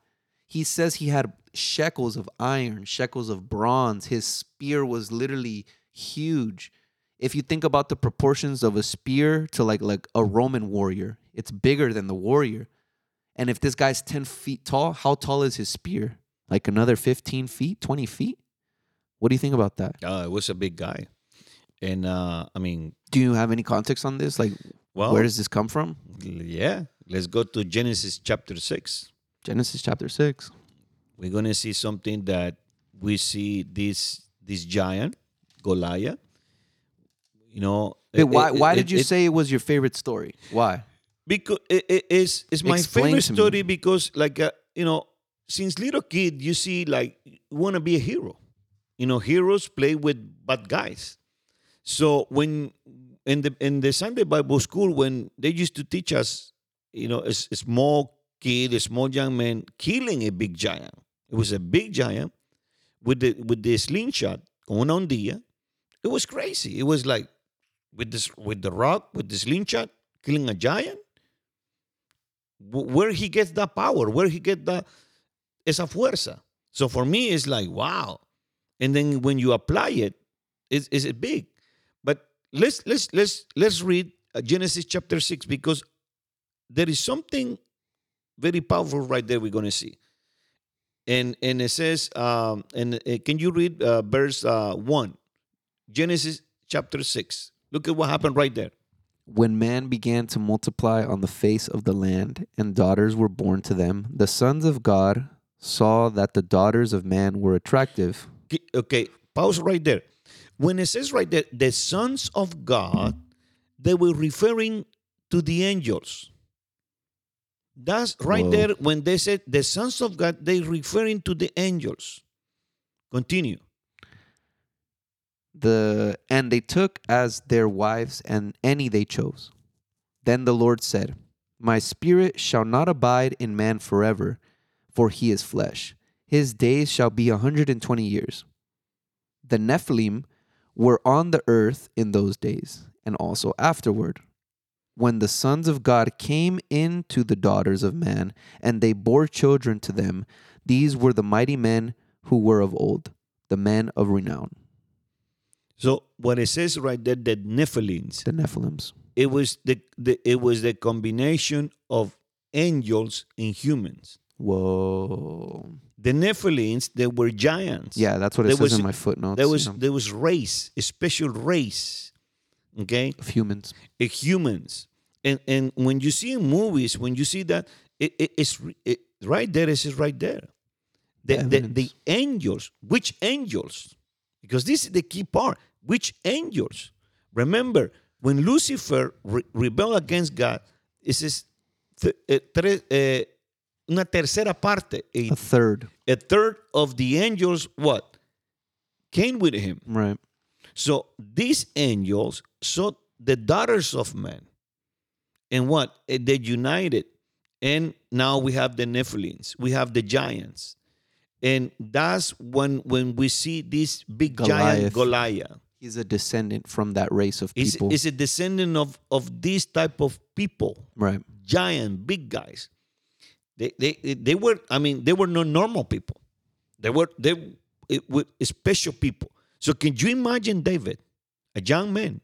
he says he had shekels of iron, shekels of bronze. His spear was literally huge. If you think about the proportions of a spear to like, like a Roman warrior, it's bigger than the warrior. And if this guy's ten feet tall, how tall is his spear? Like another fifteen feet, twenty feet? What do you think about that? Uh, it was a big guy. And, uh, I mean... Do you have any context on this? Like, well, where does this come from? Yeah. Let's go to Genesis chapter six. Genesis chapter six. We're going to see something that we see this this giant, Goliath. You know... It, why it, Why it, did you it, say it was your favorite story? Why? Because it, it, it's, it's my Explain favorite story because, like, uh, you know... Since little kid, you see, like, you want to be a hero. You know, heroes play with bad guys. So when in the in the Sunday Bible school, when they used to teach us, you know, a, a small kid, a small young man killing a big giant. It was a big giant with the with the slingshot on ondilla. It was crazy. It was like with this with the rock with the slingshot killing a giant. Where he gets that power? Where he get that? Esa fuerza. So for me, it's like, wow. And then when you apply it, it's, it's big. But let's let's let's let's read Genesis chapter six, because there is something very powerful right there we're going to see. And and it says, um, and uh, can you read uh, verse uh, one? Genesis chapter six. Look at what happened right there. When man began to multiply on the face of the land and daughters were born to them, the sons of God saw that the daughters of man were attractive. Okay, pause right there. When it says right there, the sons of God, they were referring to the angels. That's right Whoa. There when they said the sons of God, they're referring to the angels. Continue. The And they took as their wives and any they chose. Then the Lord said, "My spirit shall not abide in man forever, for he is flesh. His days shall be one hundred twenty years. The Nephilim were on the earth in those days, and also afterward, when the sons of God came in to the daughters of man, and they bore children to them. These were the mighty men who were of old, the men of renown." So what it says right there, the Nephilims. The Nephilims. It was the, the it was the combination of angels and humans. Whoa. The Nephilims, they were giants. Yeah, that's what it there says was, in my footnotes. There was yeah. there was race, a special race, okay, of humans. Of humans, and and when you see in movies, when you see that, it, it, it's it, right there. It says right there, the the, the, the angels. Which angels? Because this is the key part, which angels. Remember, when Lucifer re- rebelled against God, it says th- eh, tre- eh, una tercera parte. A, a third. A third of the angels, what? Came with him. Right. So these angels saw the daughters of men. And what? They united. And now we have the Nephilims. We have the giants. And that's when when we see this big Goliath. giant Goliath. He's a descendant from that race of people. He's, he's a descendant of, of this type of people. Right. Giant, big guys. They, they they were, I mean, they were not normal people. They were they were special people. So can you imagine David, a young man,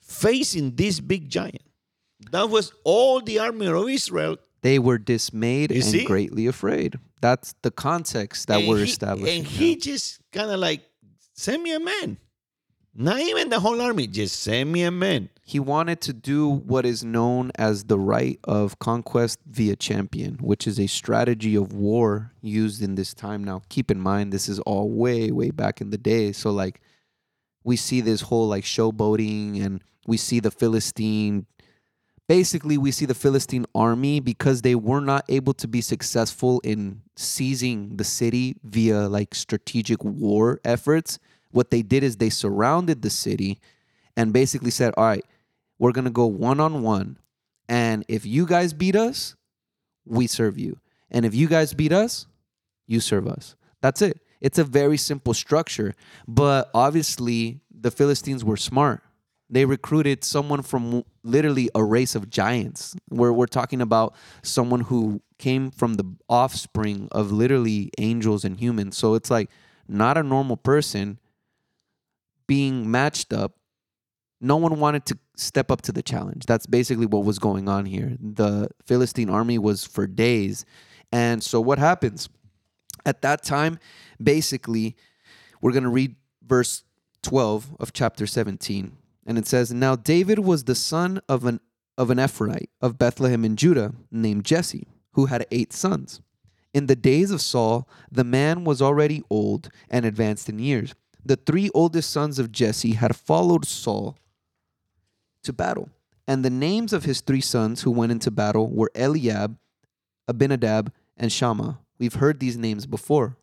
facing this big giant? That was all the army of Israel. They were dismayed you and see? greatly afraid. That's the context that and we're he, establishing. And now. He just kind of like, send me a man. Not even the whole army, just send me a man. He wanted to do what is known as the right of conquest via champion, which is a strategy of war used in this time. Now, keep in mind, this is all way, way back in the day. So, like, we see this whole, like, showboating, and we see the Philistine. Basically, we see the Philistine army, because they were not able to be successful in seizing the city via, like, strategic war efforts. What they did is they surrounded the city and basically said, all right, we're going to go one-on-one. And if you guys beat us, we serve you. And if you guys beat us, you serve us. That's it. It's a very simple structure. But obviously, the Philistines were smart. They recruited someone from literally a race of giants, where we're talking about someone who came from the offspring of literally angels and humans. So it's like not a normal person being matched up. No one wanted to step up to the challenge. That's basically what was going on here. The Philistine army was for days. And so what happens? At that time, basically, we're going to read verse twelve of chapter seventeen. And it says, now David was the son of an of an Ephraite of Bethlehem in Judah, named Jesse, who had eight sons. In the days of Saul, the man was already old and advanced in years. The three oldest sons of Jesse had followed Saul to battle. And the names of his three sons who went into battle were Eliab, Abinadab, and Shammah. We've heard these names before.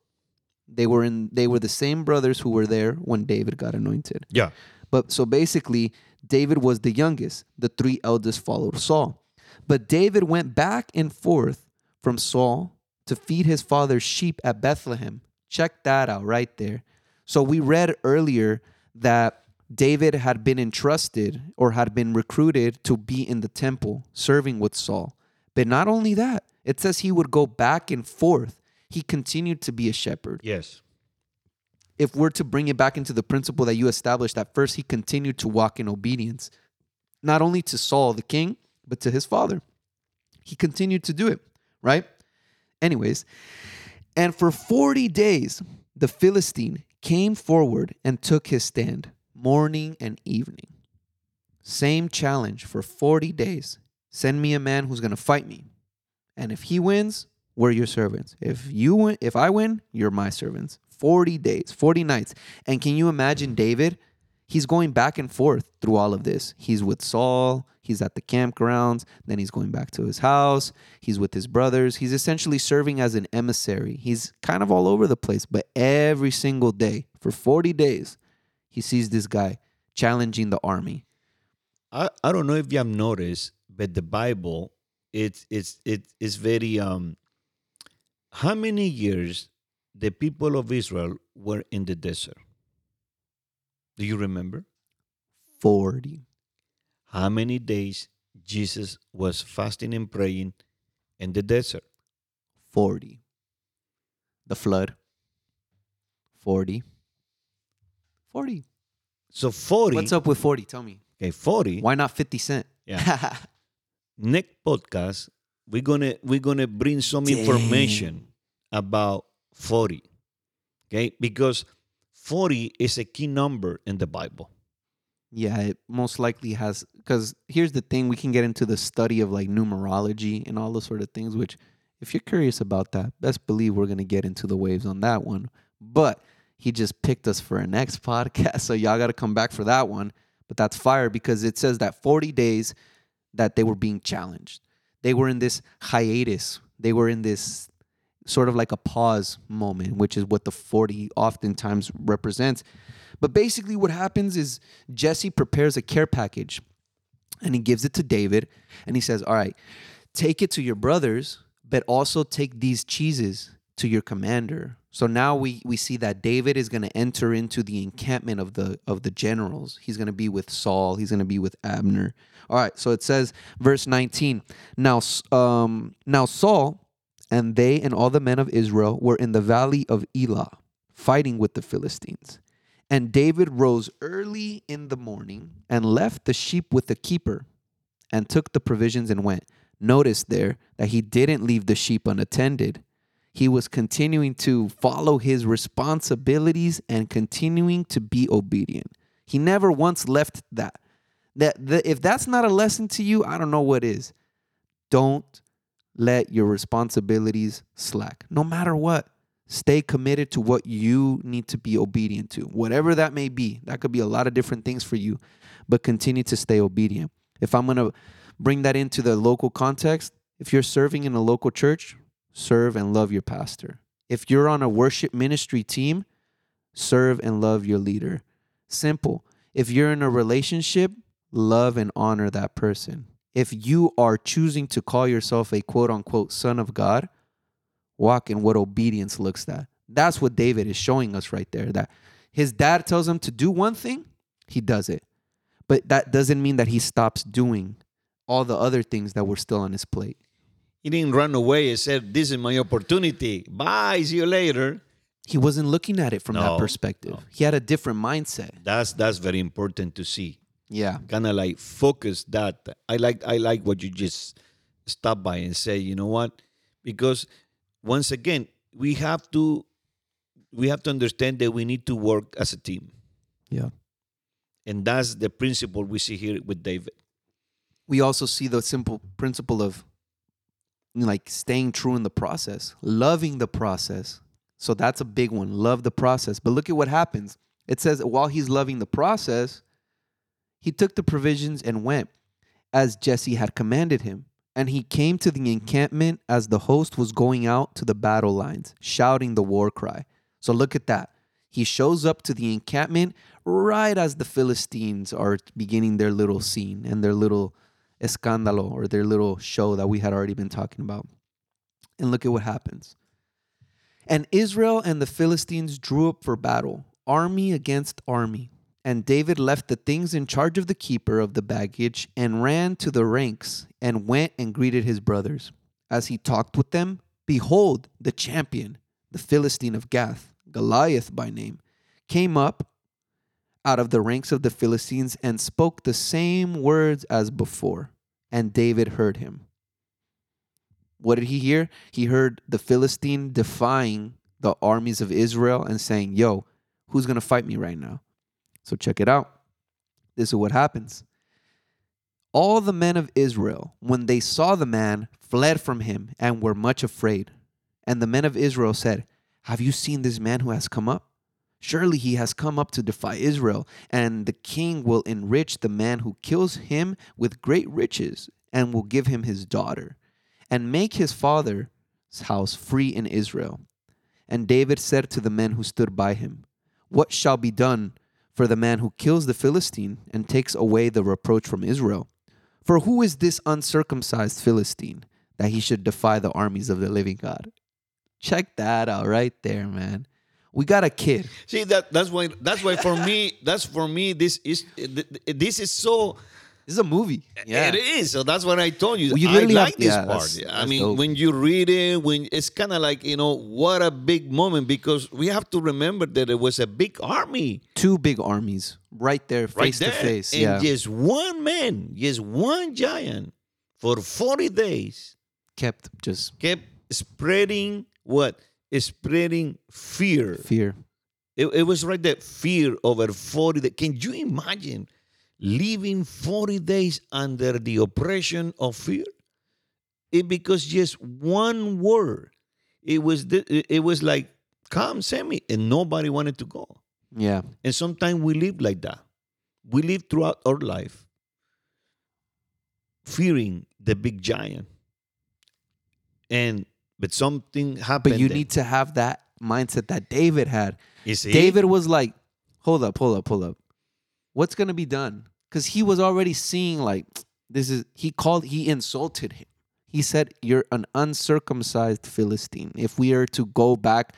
They were in. They were the same brothers who were there when David got anointed. Yeah. But so basically, David was the youngest. The three eldest followed Saul. But David went back and forth from Saul to feed his father's sheep at Bethlehem. Check that out right there. So we read earlier that David had been entrusted or had been recruited to be in the temple serving with Saul. But not only that, it says he would go back and forth. He continued to be a shepherd. Yes. If we're to bring it back into the principle that you established, that first he continued to walk in obedience, not only to Saul, the king, but to his father. He continued to do it, right? Anyways, and for forty days, the Philistine came forward and took his stand morning and evening. Same challenge for forty days. Send me a man who's going to fight me. And if he wins, we're your servants. If you win, if I win, you're my servants. forty days, forty nights. And can you imagine David? He's going back and forth through all of this. He's with Saul. He's at the campgrounds. Then he's going back to his house. He's with his brothers. He's essentially serving as an emissary. He's kind of all over the place. But every single day, for forty days, he sees this guy challenging the army. I, I don't know if you have noticed, but the Bible, it's it's it's, it's very... Um, how many years the people of Israel were in the desert? Do you remember? forty. How many days Jesus was fasting and praying in the desert? forty. The flood? forty. forty. So forty. What's up with forty? Tell me. Okay, forty. Why not fifty cent? Yeah. Next podcast, we're gonna we're gonna bring some Dang. information about forty. Okay? Because forty is a key number in the Bible. Yeah, it most likely has, because here's the thing, we can get into the study of like numerology and all those sort of things, which if you're curious about that, best believe we're going to get into the waves on that one. But He just picked us for a next podcast. So y'all got to come back for that one. But that's fire, because it says that forty days that they were being challenged. They were in this hiatus. They were in this sort of like a pause moment, which is what the forty oftentimes represents. But basically what happens is Jesse prepares a care package and he gives it to David. And he says, all right, take it to your brothers, but also take these cheeses to your commander. So now we, we see that David is going to enter into the encampment of the of the generals. He's going to be with Saul. He's going to be with Abner. All right. So it says, verse nineteen. Now, um, now Saul and they and all the men of Israel were in the valley of Elah, fighting with the Philistines. And David rose early in the morning and left the sheep with the keeper, and took the provisions and went. Notice there that he didn't leave the sheep unattended. He was continuing to follow his responsibilities and continuing to be obedient. He never once left that. That, that if that's not a lesson to you, I don't know what is. Don't let your responsibilities slack. No matter what, stay committed to what you need to be obedient to. Whatever that may be, that could be a lot of different things for you, but continue to stay obedient. If I'm going to bring that into the local context, if you're serving in a local church, serve and love your pastor. If you're on a worship ministry team, serve and love your leader. Simple. If you're in a relationship, love and honor that person. If you are choosing to call yourself a quote-unquote son of God, walk in what obedience looks like. That's what David is showing us right there, that his dad tells him to do one thing, he does it. But that doesn't mean that he stops doing all the other things that were still on his plate. He didn't run away and said, this is my opportunity. Bye, see you later. He wasn't looking at it from no, that perspective. No. He had a different mindset. That's that's very important to see. Yeah. Kind of like focus that. I like I like what you just stopped by and say, you know what? Because once again, we have to we have to understand that we need to work as a team. Yeah. And that's the principle we see here with David. We also see the simple principle of like staying true in the process, loving the process. So that's a big one. Love the process. But look at what happens. It says, while he's loving the process, he took the provisions and went as Jesse had commanded him. And he came to the encampment as the host was going out to the battle lines, shouting the war cry. So look at that. He shows up to the encampment right as the Philistines are beginning their little scene and their little escándalo, or their little show that we had already been talking about. And look at what happens. And Israel and the Philistines drew up for battle, army against army. And David left the things in charge of the keeper of the baggage and ran to the ranks and went and greeted his brothers. As he talked with them, behold, the champion, the Philistine of Gath, Goliath by name, came up out of the ranks of the Philistines and spoke the same words as before. And David heard him. What did he hear? He heard the Philistine defying the armies of Israel and saying, yo, who's going to fight me right now? So check it out. This is what happens. All the men of Israel, when they saw the man, fled from him and were much afraid. And the men of Israel said, have you seen this man who has come up? Surely he has come up to defy Israel, and the king will enrich the man who kills him with great riches, and will give him his daughter, and make his father's house free in Israel. And David said to the men who stood by him, what shall be done for the man who kills the Philistine and takes away the reproach from Israel? For who is this uncircumcised Philistine that he should defy the armies of the living God? Check that out right there, man. We got a kid. See, that that's why that's why for me that's for me this is this is so this is a movie. Yeah. It is. So that's what I told you. Well, you I like have, this yeah, part. That's, I that's mean, dope. When you read it, when it's kind of like, you know, what a big moment, because we have to remember that it was a big army. Two big armies right there face right there. to face. And yeah. just one man, just one giant for forty days kept just kept spreading what? Is spreading fear. Fear. It, it was right there. Fear over forty days. Can you imagine living forty days under the oppression of fear? It because just one word. It was the, it was like come, send me. And nobody wanted to go. Yeah. And sometimes we live like that. We live throughout our life fearing the big giant. And but something happened. But you then. need to have that mindset that David had. Is David it? was like, hold up, hold up, hold up. What's going to be done? Because he was already seeing like, this is, he called, he insulted him. He said, you're an uncircumcised Philistine. If we are to go back,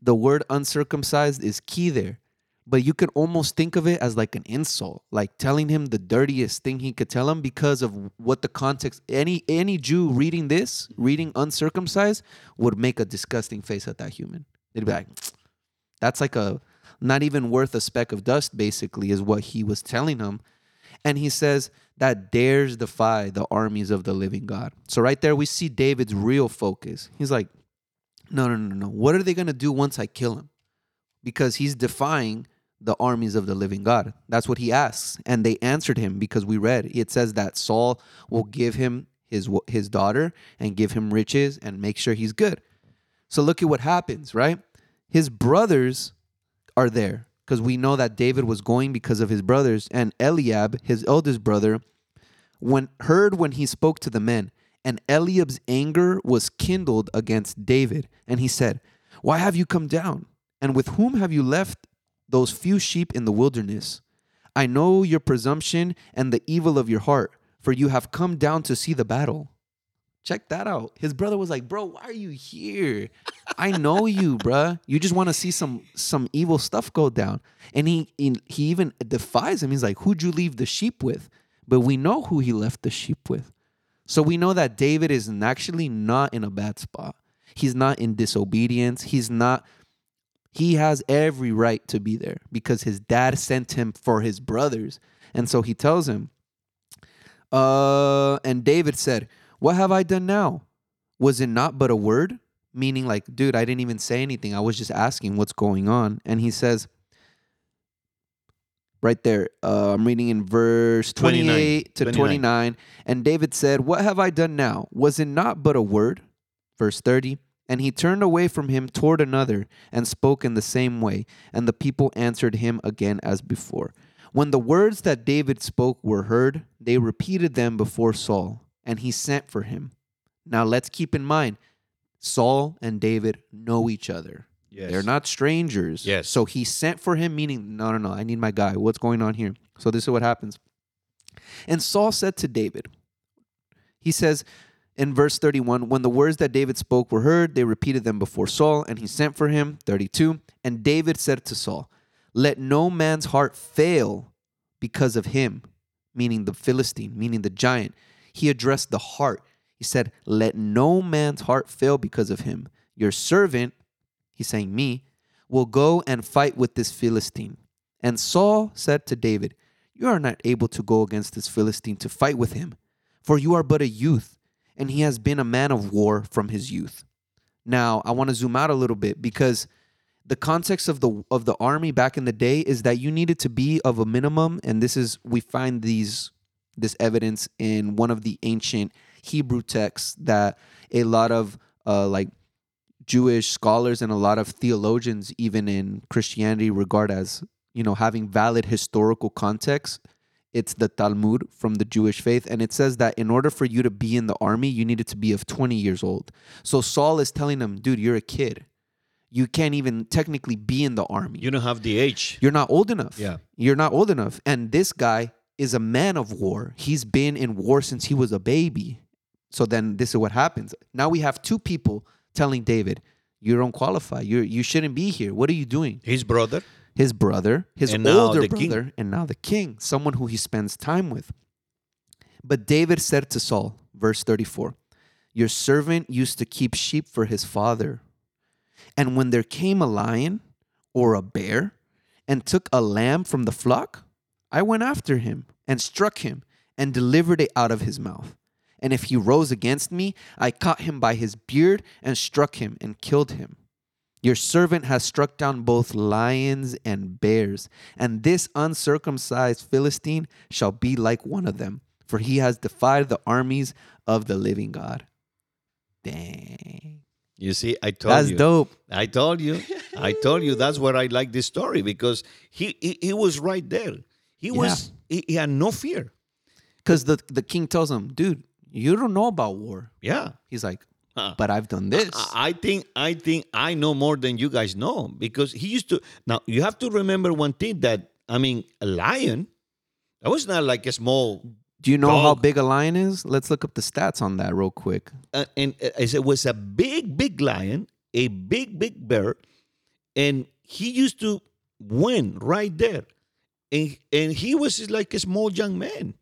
the word uncircumcised is key there. But you can almost think of it as like an insult, like telling him the dirtiest thing he could tell him because of what the context. Any any Jew reading this, reading uncircumcised, would make a disgusting face at that human. They'd be like, that's like a not even worth a speck of dust, basically, is what he was telling him. And he says, that dares defy the armies of the living God. So right there, we see David's real focus. He's like, no, no, no, no. What are they going to do once I kill him? Because he's defying the armies of the living God. That's what he asks. And they answered him because we read. It says that Saul will give him his his daughter and give him riches and make sure he's good. So look at what happens, right? His brothers are there because we know that David was going because of his brothers. And Eliab, his eldest brother, when heard when he spoke to the men. And Eliab's anger was kindled against David. And he said, why have you come down? And with whom have you left those few sheep in the wilderness? I know your presumption and the evil of your heart, for you have come down to see the battle. Check that out. His brother was like, bro, why are you here? I know you, bruh. You just want to see some some evil stuff go down. And he, he he even defies him. He's like, who'd you leave the sheep with? But we know who he left the sheep with. So we know that David is actually not in a bad spot. He's not in disobedience. He's not... He has every right to be there because his dad sent him for his brothers. And so he tells him, uh, and David said, what have I done now? Was it not but a word? Meaning like, dude, I didn't even say anything. I was just asking what's going on. And he says, right there, uh, I'm reading in verse twenty-eight to twenty-nine. And David said, what have I done now? Was it not but a word? Verse thirty. And he turned away from him toward another and spoke in the same way. And the people answered him again as before. When the words that David spoke were heard, they repeated them before Saul, and he sent for him. Now let's keep in mind, Saul and David know each other. Yes. They're not strangers. Yes. So he sent for him, meaning, no, no, no, I need my guy. What's going on here? So this is what happens. And Saul said to David, he says, in verse thirty-one, when the words that David spoke were heard, they repeated them before Saul, and he sent for him. thirty-two, and David said to Saul, let no man's heart fail because of him, meaning the Philistine, meaning the giant. He addressed the heart. He said, let no man's heart fail because of him. Your servant, he's saying me, will go and fight with this Philistine. And Saul said to David, you are not able to go against this Philistine to fight with him, for you are but a youth. And he has been a man of war from his youth. Now, I want to zoom out a little bit because the context of the of the army back in the day is that you needed to be of a minimum, and this is we find these this evidence in one of the ancient Hebrew texts that a lot of uh, like Jewish scholars and a lot of theologians, even in Christianity, regard as, you know, having valid historical context. It's the Talmud from the Jewish faith. And it says that in order for you to be in the army, you needed to be of twenty years old. So Saul is telling them, dude, you're a kid. You can't even technically be in the army. You don't have the age. You're not old enough. Yeah. You're not old enough. And this guy is a man of war. He's been in war since he was a baby. So then this is what happens. Now we have two people telling David, you don't qualify. You you shouldn't be here. What are you doing? His brother. His brother, his and older brother, king. And now the king, someone who he spends time with. But David said to Saul, verse thirty-four, your servant used to keep sheep for his father. And when there came a lion or a bear and took a lamb from the flock, I went after him and struck him and delivered it out of his mouth. And if he rose against me, I caught him by his beard and struck him and killed him. Your servant has struck down both lions and bears, and this uncircumcised Philistine shall be like one of them, for he has defied the armies of the living God. Dang. You see, I told that's you. That's dope. I told you. I told you that's where I like this story, because he, he, he was right there. He yeah. was he, he had no fear. Because the, the king tells him, dude, you don't know about war. Yeah. He's like, huh. but I've done this. I, I think I think I know more than you guys know, because he used to. Now, you have to remember one thing that, I mean, a lion, that was not like a small. Do you know dog. How big a lion is? Let's look up the stats on that real quick. Uh, and uh, it was a big, big lion, a big, big bear, and he used to win right there. And, and he was like a small young man.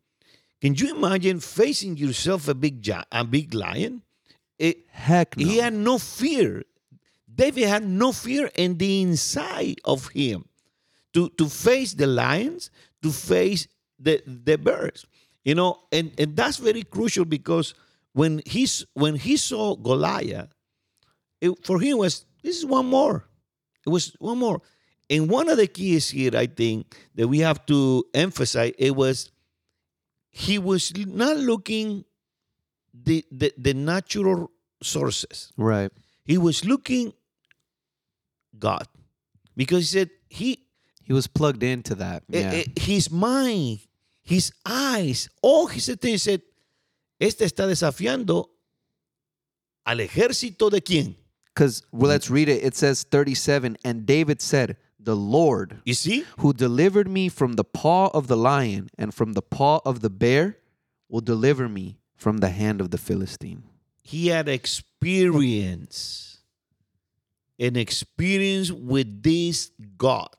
Can you imagine facing yourself a big a big lion? It, Heck no. He had no fear. David had no fear in the inside of him to, to face the lions, to face the, the bears. You know, and, and that's very crucial, because when he's when he saw Goliath, it, for him was, this is one more. It was one more. And one of the keys here, I think, that we have to emphasize, it was he was not looking the the, the natural sources. Right. He was looking God, because he said he he was plugged into that. Yeah. It, it, his mind. His eyes, all his things said, este está desafiando al ejército de quién? Because, well, let's read it. It says thirty-seven, and David said, the Lord, you see, who delivered me from the paw of the lion and from the paw of the bear, will deliver me from the hand of the Philistine. He had experience, an experience with this God.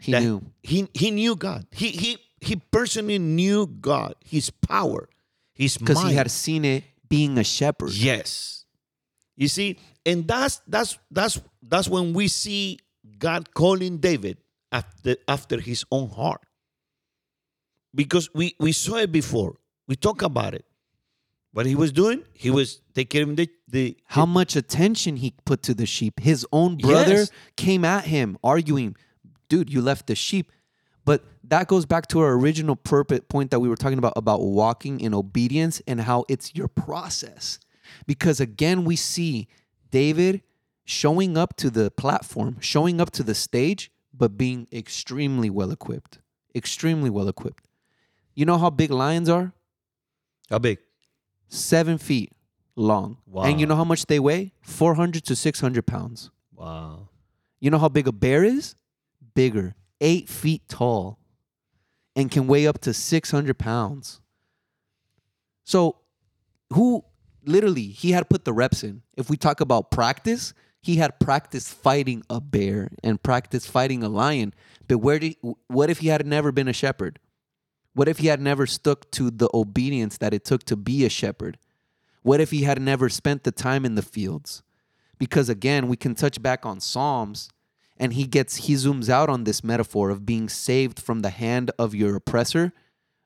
He knew. He, he knew God. He, he. He personally knew God, his power, his mind. Because he had seen it being a shepherd. Yes. You see, and that's that's that's that's when we see God calling David after after his own heart. Because we, we saw it before. We talked about it. What he was doing, he was taking the, the how the, much attention he put to the sheep. His own brother yes. came at him, arguing, dude, you left the sheep. But that goes back to our original purpose point that we were talking about, about walking in obedience and how it's your process. Because again, we see David showing up to the platform, showing up to the stage, but being extremely well equipped, extremely well equipped. You know how big lions are? How big? Seven feet long. Wow. And you know how much they weigh? four hundred to six hundred pounds. Wow. You know how big a bear is? Bigger. Eight feet tall, and can weigh up to six hundred pounds. So who, literally, he had put the reps in. If we talk about practice, he had practiced fighting a bear and practiced fighting a lion. But where did, what if he had never been a shepherd? What if he had never stuck to the obedience that it took to be a shepherd? What if he had never spent the time in the fields? Because again, we can touch back on Psalms. And he gets, he zooms out on this metaphor of being saved from the hand of your oppressor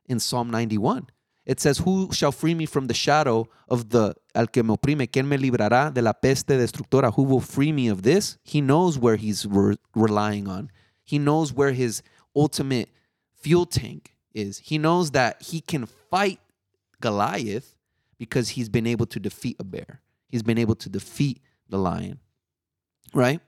in Psalm ninety-one. It says, who shall free me from the shadow of the, al que me oprime, quien me librará de la peste destructora, who will free me of this? He knows where he's re- relying on. He knows where his ultimate fuel tank is. He knows that he can fight Goliath because he's been able to defeat a bear. He's been able to defeat the lion, right?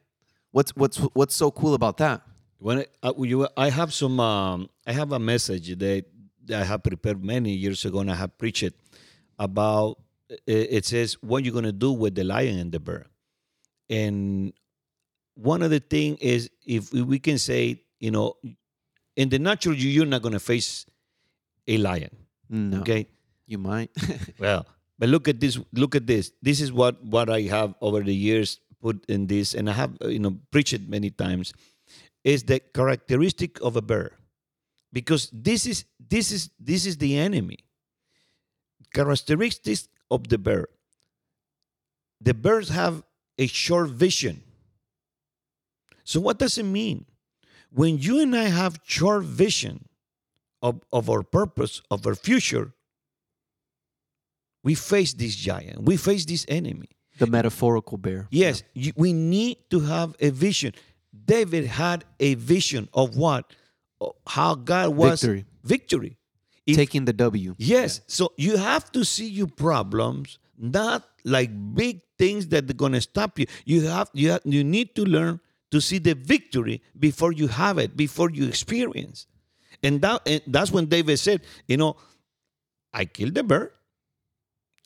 What's what's what's so cool about that? When I, you, I have some, um, I have a message that I have prepared many years ago, and I have preached it about. It says what you're gonna do with the lion and the bear, and one of the things is if we can say, you know, in the natural you you're not gonna face a lion. No. Okay. You might. Well, but look at this. Look at this. This is what what I have over the years. Put in this, and I have you know preached it many times, is the characteristic of a bear, because this is this is this is the enemy. Characteristics of the bear. The bears have a short vision. So what does it mean? When you and I have short vision of, of our purpose, of our future, we face this giant, we face this enemy. The metaphorical bear. Yes, yeah. you, we need to have a vision. David had a vision of what? How God was. Victory. Victory. If, Taking the W. Yes. Yeah. So you have to see your problems Not like big things that are going to stop you. You have, you have, you need to learn to see the victory before you have it, before you experience. And, that, and that's when David said, you know, I killed the bird.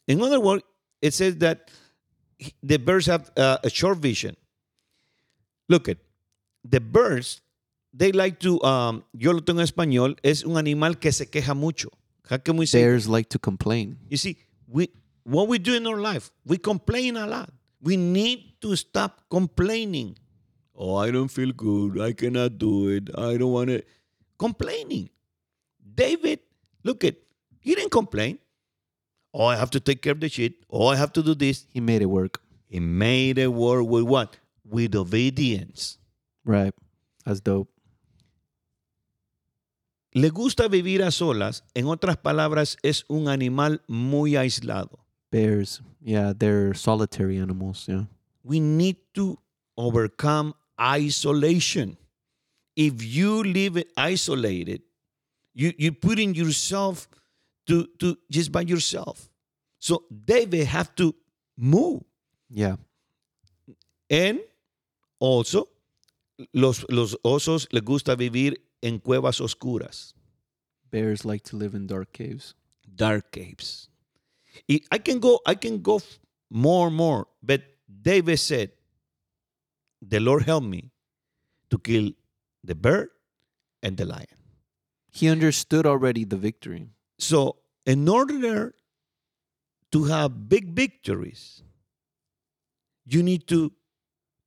In other words, it says that the birds have uh, a short vision. Look at the birds, they like to, um, yo lo tengo en español, es un animal que se queja mucho. How can we say? Bears like to complain. You see, we what we do in our life, we complain a lot. We need to stop complaining. Oh, I don't feel good. I cannot do it. I don't want to. Complaining. David, look at, he didn't complain. Oh, I have to take care of the shit. Oh, I have to do this. He made it work. He made it work with what? With obedience. Right. That's dope. Le gusta vivir a solas. En otras palabras, es un animal muy aislado. Bears. Yeah, they're solitary animals. Yeah. We need to overcome isolation. If you live isolated, you, you put in yourself to, to just by yourself. So David have to move. Yeah. And also, los, los osos les gusta vivir en cuevas oscuras. Bears like to live in dark caves. Dark caves. I can go, I can go more and more, but David said, the Lord help me to kill the bird and the lion. He understood already the victory. So in order to have big victories, you need to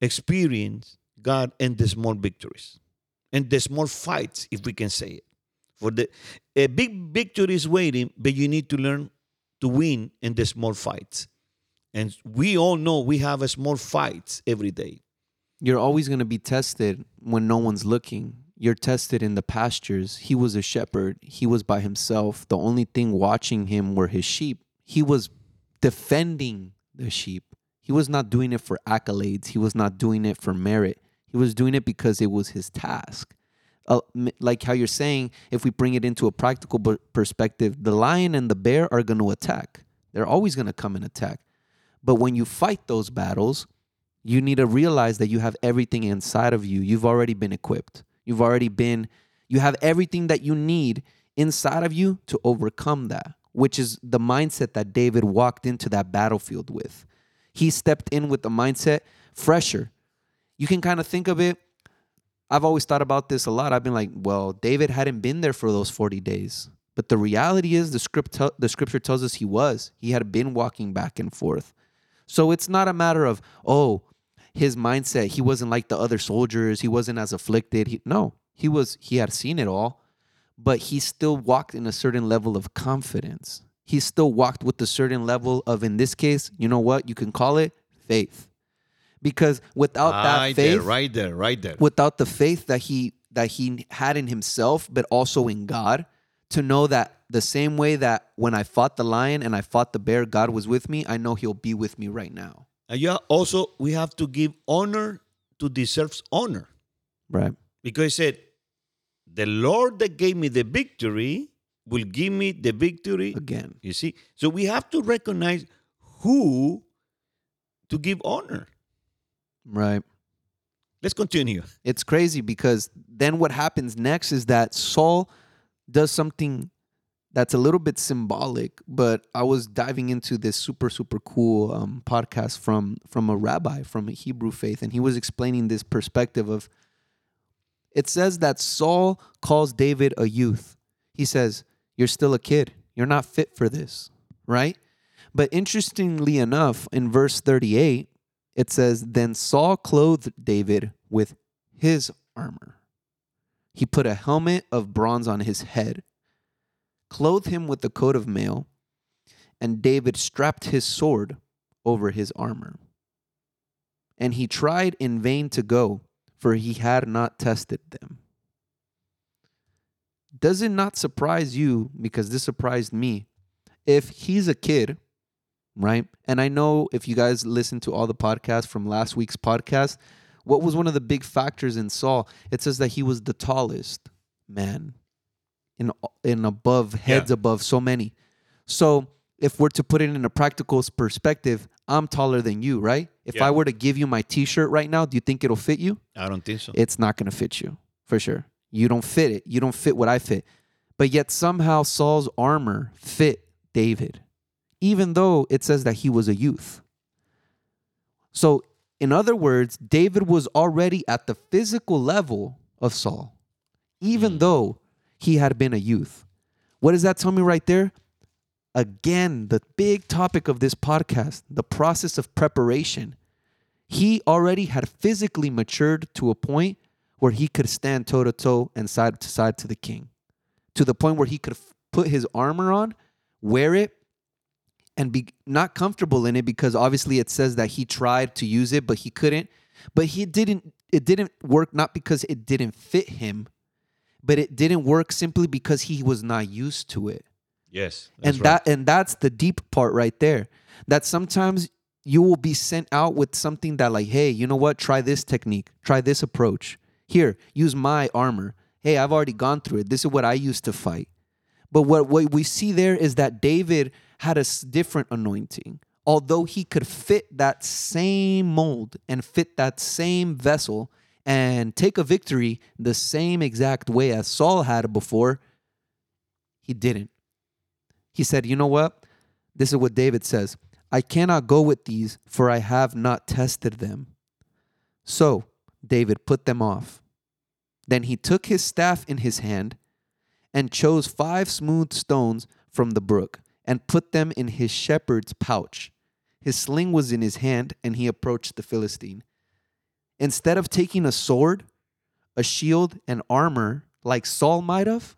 experience God in the small victories. And the small fights, if we can say it. For the a big victory is waiting, but you need to learn to win in the small fights. And we all know we have a small fights every day. You're always going to be tested when no one's looking. You're tested in the pastures. He was a shepherd. He was by himself. The only thing watching him were his sheep. He was defending the sheep. He was not doing it for accolades. He was not doing it for merit. He was doing it because it was his task. Uh, like how you're saying, if we bring it into a practical b- perspective, the lion and the bear are going to attack. They're always going to come and attack. But when you fight those battles, you need to realize that you have everything inside of you. You've already been equipped. You've already been, you have everything that you need inside of you to overcome that, which is the mindset that David walked into that battlefield with. He stepped in with the mindset fresher. You can kind of think of it. I've always thought about this a lot. I've been like, well, David hadn't been there for those forty days. But the reality is the script, te- the scripture tells us he was. He had been walking back and forth. So it's not a matter of, oh, his mindset. He wasn't like the other soldiers. He wasn't as afflicted. He, no, he was. He had seen it all, but he still walked in a certain level of confidence. He still walked with a certain level of, in this case, you know what? You can call it faith. Because without right that faith, there, right there, right there, without the faith that he that he had in himself, but also in God, to know that the same way that when I fought the lion and I fought the bear, God was with me. I know He'll be with me right now. And yeah, also we have to give honor to deserves honor, right? Because He said, "The Lord that gave me the victory will give me the victory again." You see, so we have to recognize who to give honor. Right. Let's continue. It's crazy because then what happens next is that Saul does something that's a little bit symbolic, but I was diving into this super, super cool um, podcast from, from a rabbi from a Hebrew faith, and he was explaining this perspective of, it says that Saul calls David a youth. He says, you're still a kid. You're not fit for this, right? But interestingly enough, in verse thirty-eight, it says, then Saul clothed David with his armor. He put a helmet of bronze on his head, clothed him with a coat of mail, and David strapped his sword over his armor. And he tried in vain to go, for he had not tested them. Does it not surprise you, because this surprised me, if he's a kid, right? And I know if you guys listen to all the podcasts from last week's podcast, what was one of the big factors in Saul? It says that he was the tallest man in in above heads yeah. above so many. So if we're to put it in a practical perspective, I'm taller than you, right? If yeah. I were to give you my T-shirt right now, do you think it'll fit you? I don't think so. It's not going to fit you, for sure. You don't fit it. You don't fit what I fit. But yet somehow Saul's armor fit David, even though it says that he was a youth. So in other words, David was already at the physical level of Saul, even mm. though he had been a youth. What does that tell me right there? Again, the big topic of this podcast, the process of preparation. He already had physically matured to a point where he could stand toe-to-toe and side-to-side to the king, to the point where he could f- put his armor on, wear it, and be not comfortable in it, because obviously it says that he tried to use it, but he couldn't. But he didn't. It didn't work not because it didn't fit him, but it didn't work simply because he was not used to it. Yes. And that right. and that's the deep part right there. That sometimes you will be sent out with something that like, hey, you know what? Try this technique. Try this approach. Here, use my armor. Hey, I've already gone through it. This is what I used to fight. But what, what we see there is that David had a different anointing. Although he could fit that same mold and fit that same vessel and take a victory the same exact way as Saul had before, he didn't. He said, you know what? This is what David says. I cannot go with these, for I have not tested them. So David put them off. Then he took his staff in his hand and chose five smooth stones from the brook and put them in his shepherd's pouch. His sling was in his hand, and he approached the Philistine. Instead of taking a sword, a shield, and armor like Saul might have,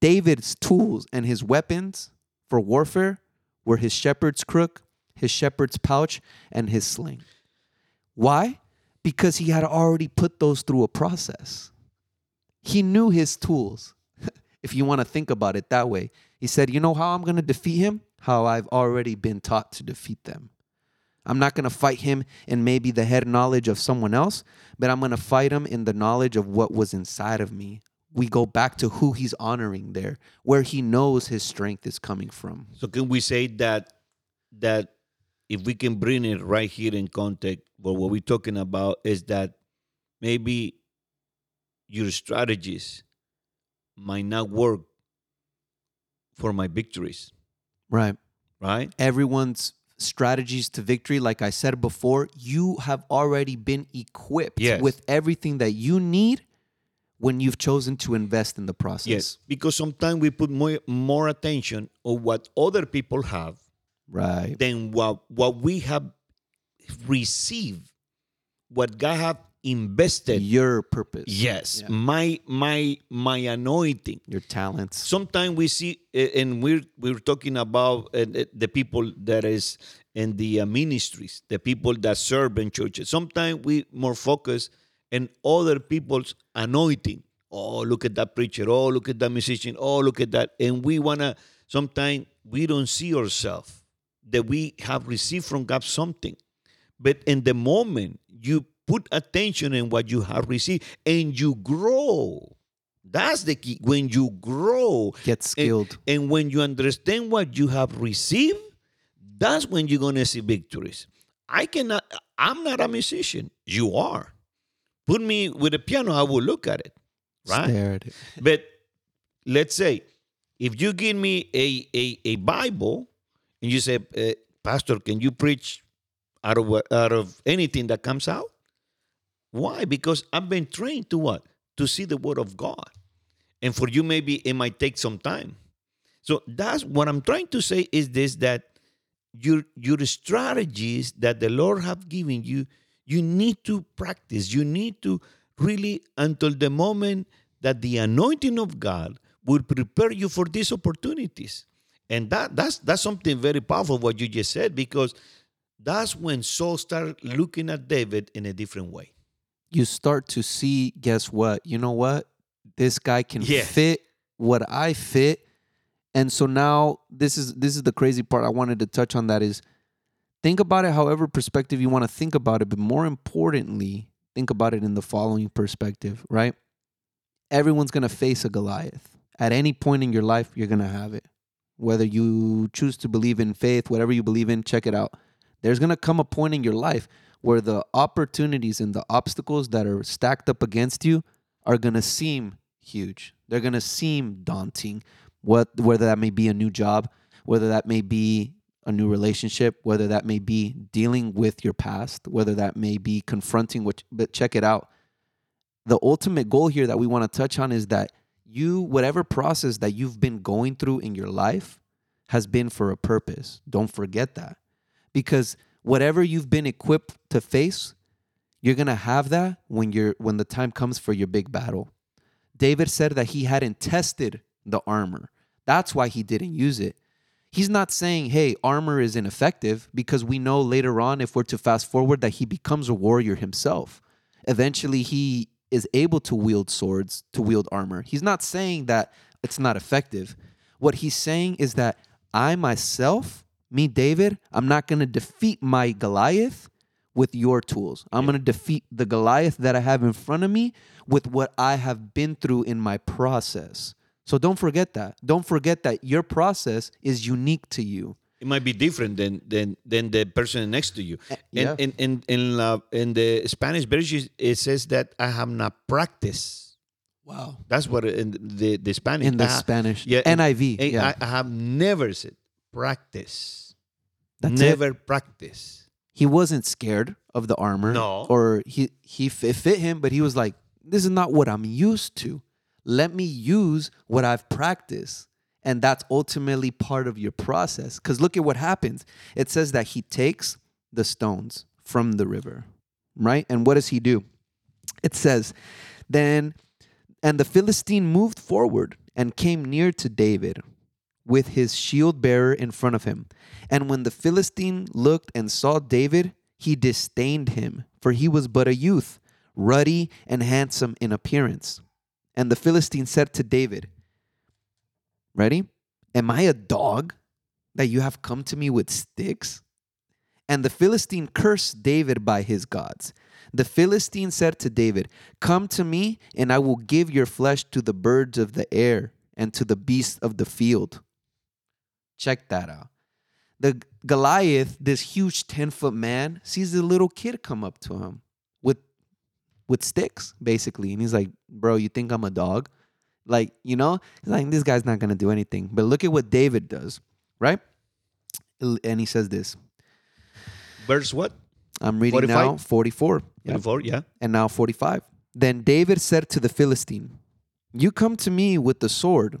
David's tools and his weapons for warfare were his shepherd's crook, his shepherd's pouch, and his sling. Why? Because he had already put those through a process. He knew his tools, if you want to think about it that way. He said, you know how I'm going to defeat him? How I've already been taught to defeat them. I'm not going to fight him in maybe the head knowledge of someone else, but I'm going to fight him in the knowledge of what was inside of me. We go back to who he's honoring there, where he knows his strength is coming from. So can we say that that if we can bring it right here in context, well, what we're talking about is that maybe your strategies might not work for my victories. Right. Right? Everyone's strategies to victory, like I said before, you have already been equipped yes. with everything that you need when you've chosen to invest in the process. Yes, because sometimes we put more, more attention on what other people have right. than what, what we have received, what God has invested. Your purpose. Yes, yeah. my my my anointing. Your talents. Sometimes we see, and we're, we're talking about the people that is in the ministries, the people that serve in churches. Sometimes we more focus and other people's anointing. Oh, look at that preacher. Oh, look at that musician. Oh, look at that. And we want to, sometimes we don't see ourselves that we have received from God something. But in the moment, you put attention in what you have received and you grow. That's the key. When you grow. Get skilled. And, and when you understand what you have received, that's when you're going to see victories. I cannot, I'm not a musician. You are. Put me with a piano, I will look at it, right? Stare at it. But let's say, if you give me a, a, a Bible and you say, uh, Pastor, can you preach out of out of anything that comes out? Why? Because I've been trained to what? To see the Word of God. And for you, maybe it might take some time. So that's what I'm trying to say is this, that your your strategies that the Lord have given you, you need to practice. You need to really, until the moment that the anointing of God will prepare you for these opportunities. And that that's that's something very powerful, what you just said, because that's when Saul started looking at David in a different way. You start to see, guess what? You know what? This guy can yeah. fit what I fit. And so now this is this is the crazy part I wanted to touch on, that is, think about it however perspective you want to think about it, but more importantly, think about it in the following perspective, right? Everyone's going to face a Goliath. At any point in your life, you're going to have it. whether you choose to believe in faith, whatever you believe in, check it out. There's going to come a point in your life where the opportunities and the obstacles that are stacked up against you are going to seem huge. They're going to seem daunting, what, whether that may be a new job, whether that may be a new relationship, whether that may be dealing with your past, whether that may be confronting, which, but check it out. The ultimate goal here that we want to touch on is that you, whatever process that you've been going through in your life has been for a purpose. Don't forget that, because whatever you've been equipped to face, you're going to have that when you're when the time comes for your big battle. David said that he hadn't tested the armor. That's why he didn't use it. He's not saying, hey, armor is ineffective, because we know later on, if we're to fast forward, that he becomes a warrior himself. Eventually, he is able to wield swords, to wield armor. He's not saying that it's not effective. What he's saying is that I myself, me, David, I'm not going to defeat my Goliath with your tools. I'm going to defeat the Goliath that I have in front of me with what I have been through in my process. So don't forget that. Don't forget that your process is unique to you. It might be different than than, than the person next to you. Yeah. And, and, and, and uh, in the Spanish version, it says that I have not practiced. Wow. That's what in the, the Spanish. In the I, Spanish. Yeah, N I V. And, yeah. I, I have never said practice. That's never it. practice. He wasn't scared of the armor. No. Or he, he it fit him, but he was like, this is not what I'm used to. Let me use what I've practiced. And that's ultimately part of your process. Because look at what happens. It says that he takes the stones from the river, right? And what does he do? It says, then, and the Philistine moved forward and came near to David with his shield bearer in front of him. And when the Philistine looked and saw David, he disdained him, for he was but a youth, ruddy and handsome in appearance. And the Philistine said to David, ready? Am I a dog that you have come to me with sticks? And the Philistine cursed David by his gods. The Philistine said to David, come to me, and I will give your flesh to the birds of the air and to the beasts of the field. Check that out. The Goliath, this huge ten-foot man, sees the little kid come up to him with with sticks, basically. And he's like, bro, you think I'm a dog? Like, you know, he's like, this guy's not going to do anything. But look at what David does, right? And he says this. Verse what? I'm reading forty-five? Now forty-four. Yeah. forty-four, yeah. And now forty-five. Then David said to the Philistine, you come to me with the sword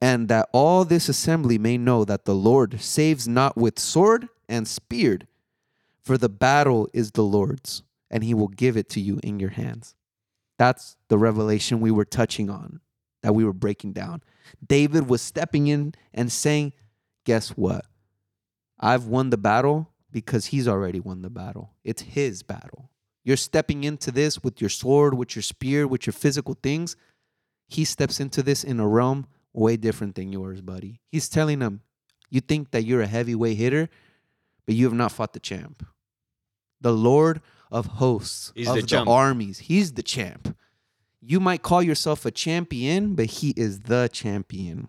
and that all this assembly may know that the Lord saves not with sword and spear, for the battle is the Lord's, and he will give it to you in your hands. That's the revelation we were touching on, that we were breaking down. David was stepping in and saying, guess what? I've won the battle because he's already won the battle. It's his battle. You're stepping into this with your sword, with your spear, with your physical things. He steps into this in a realm way different than yours, buddy. He's telling him, you think that you're a heavyweight hitter, but you have not fought the champ. The Lord of hosts, he's of the, the armies. He's the champ. You might call yourself a champion, but he is the champion.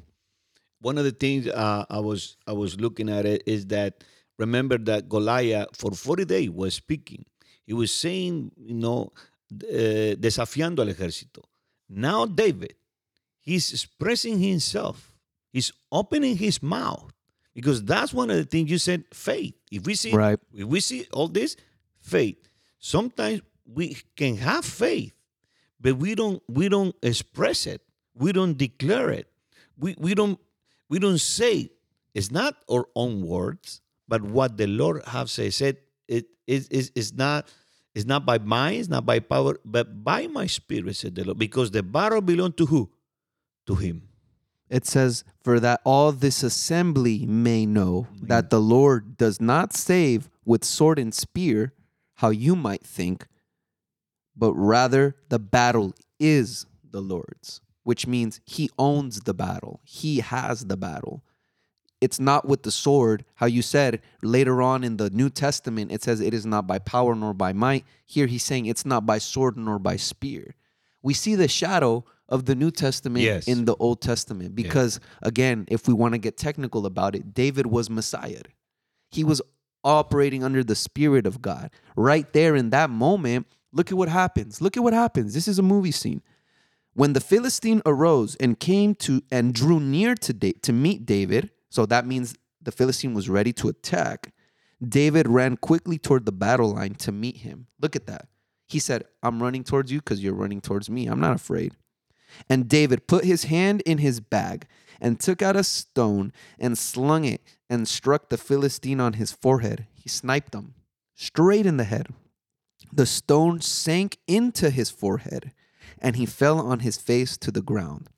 One of the things uh, I was I was looking at it is that, remember that Goliath for forty days was speaking. He was saying, you know, uh, desafiando al ejército. Now David, he's expressing himself. He's opening his mouth, because that's one of the things you said, faith. If we see, right. if we see all this, faith. Sometimes we can have faith, but we don't we don't express it. We don't declare it. We we don't we don't say it. It's not our own words, but what the Lord has said. It is it, is not it's not by mind, it's not by power, but by my spirit, said the Lord, because the battle belongs to who? To him. it says, for that all this assembly may know that the Lord does not save with sword and spear, how you might think, but rather the battle is the Lord's, which means he owns the battle. He has the battle. It's not with the sword. How you said later on in the New Testament, it says it is not by power nor by might. Here he's saying it's not by sword nor by spear. We see the shadow of the New Testament yes. in the Old Testament because, yeah. again, if we want to get technical about it, David was Messiah. He was operating under the Spirit of God. Right there in that moment, look at what happens. Look at what happens. This is a movie scene. When the Philistine arose and came to and drew near to da- to meet David, so that means the Philistine was ready to attack, David ran quickly toward the battle line to meet him. Look at that. He said, I'm running towards you because you're running towards me. I'm not afraid. And David put his hand in his bag and took out a stone and slung it and struck the Philistine on his forehead. He sniped him straight in the head. The stone sank into his forehead and he fell on his face to the ground.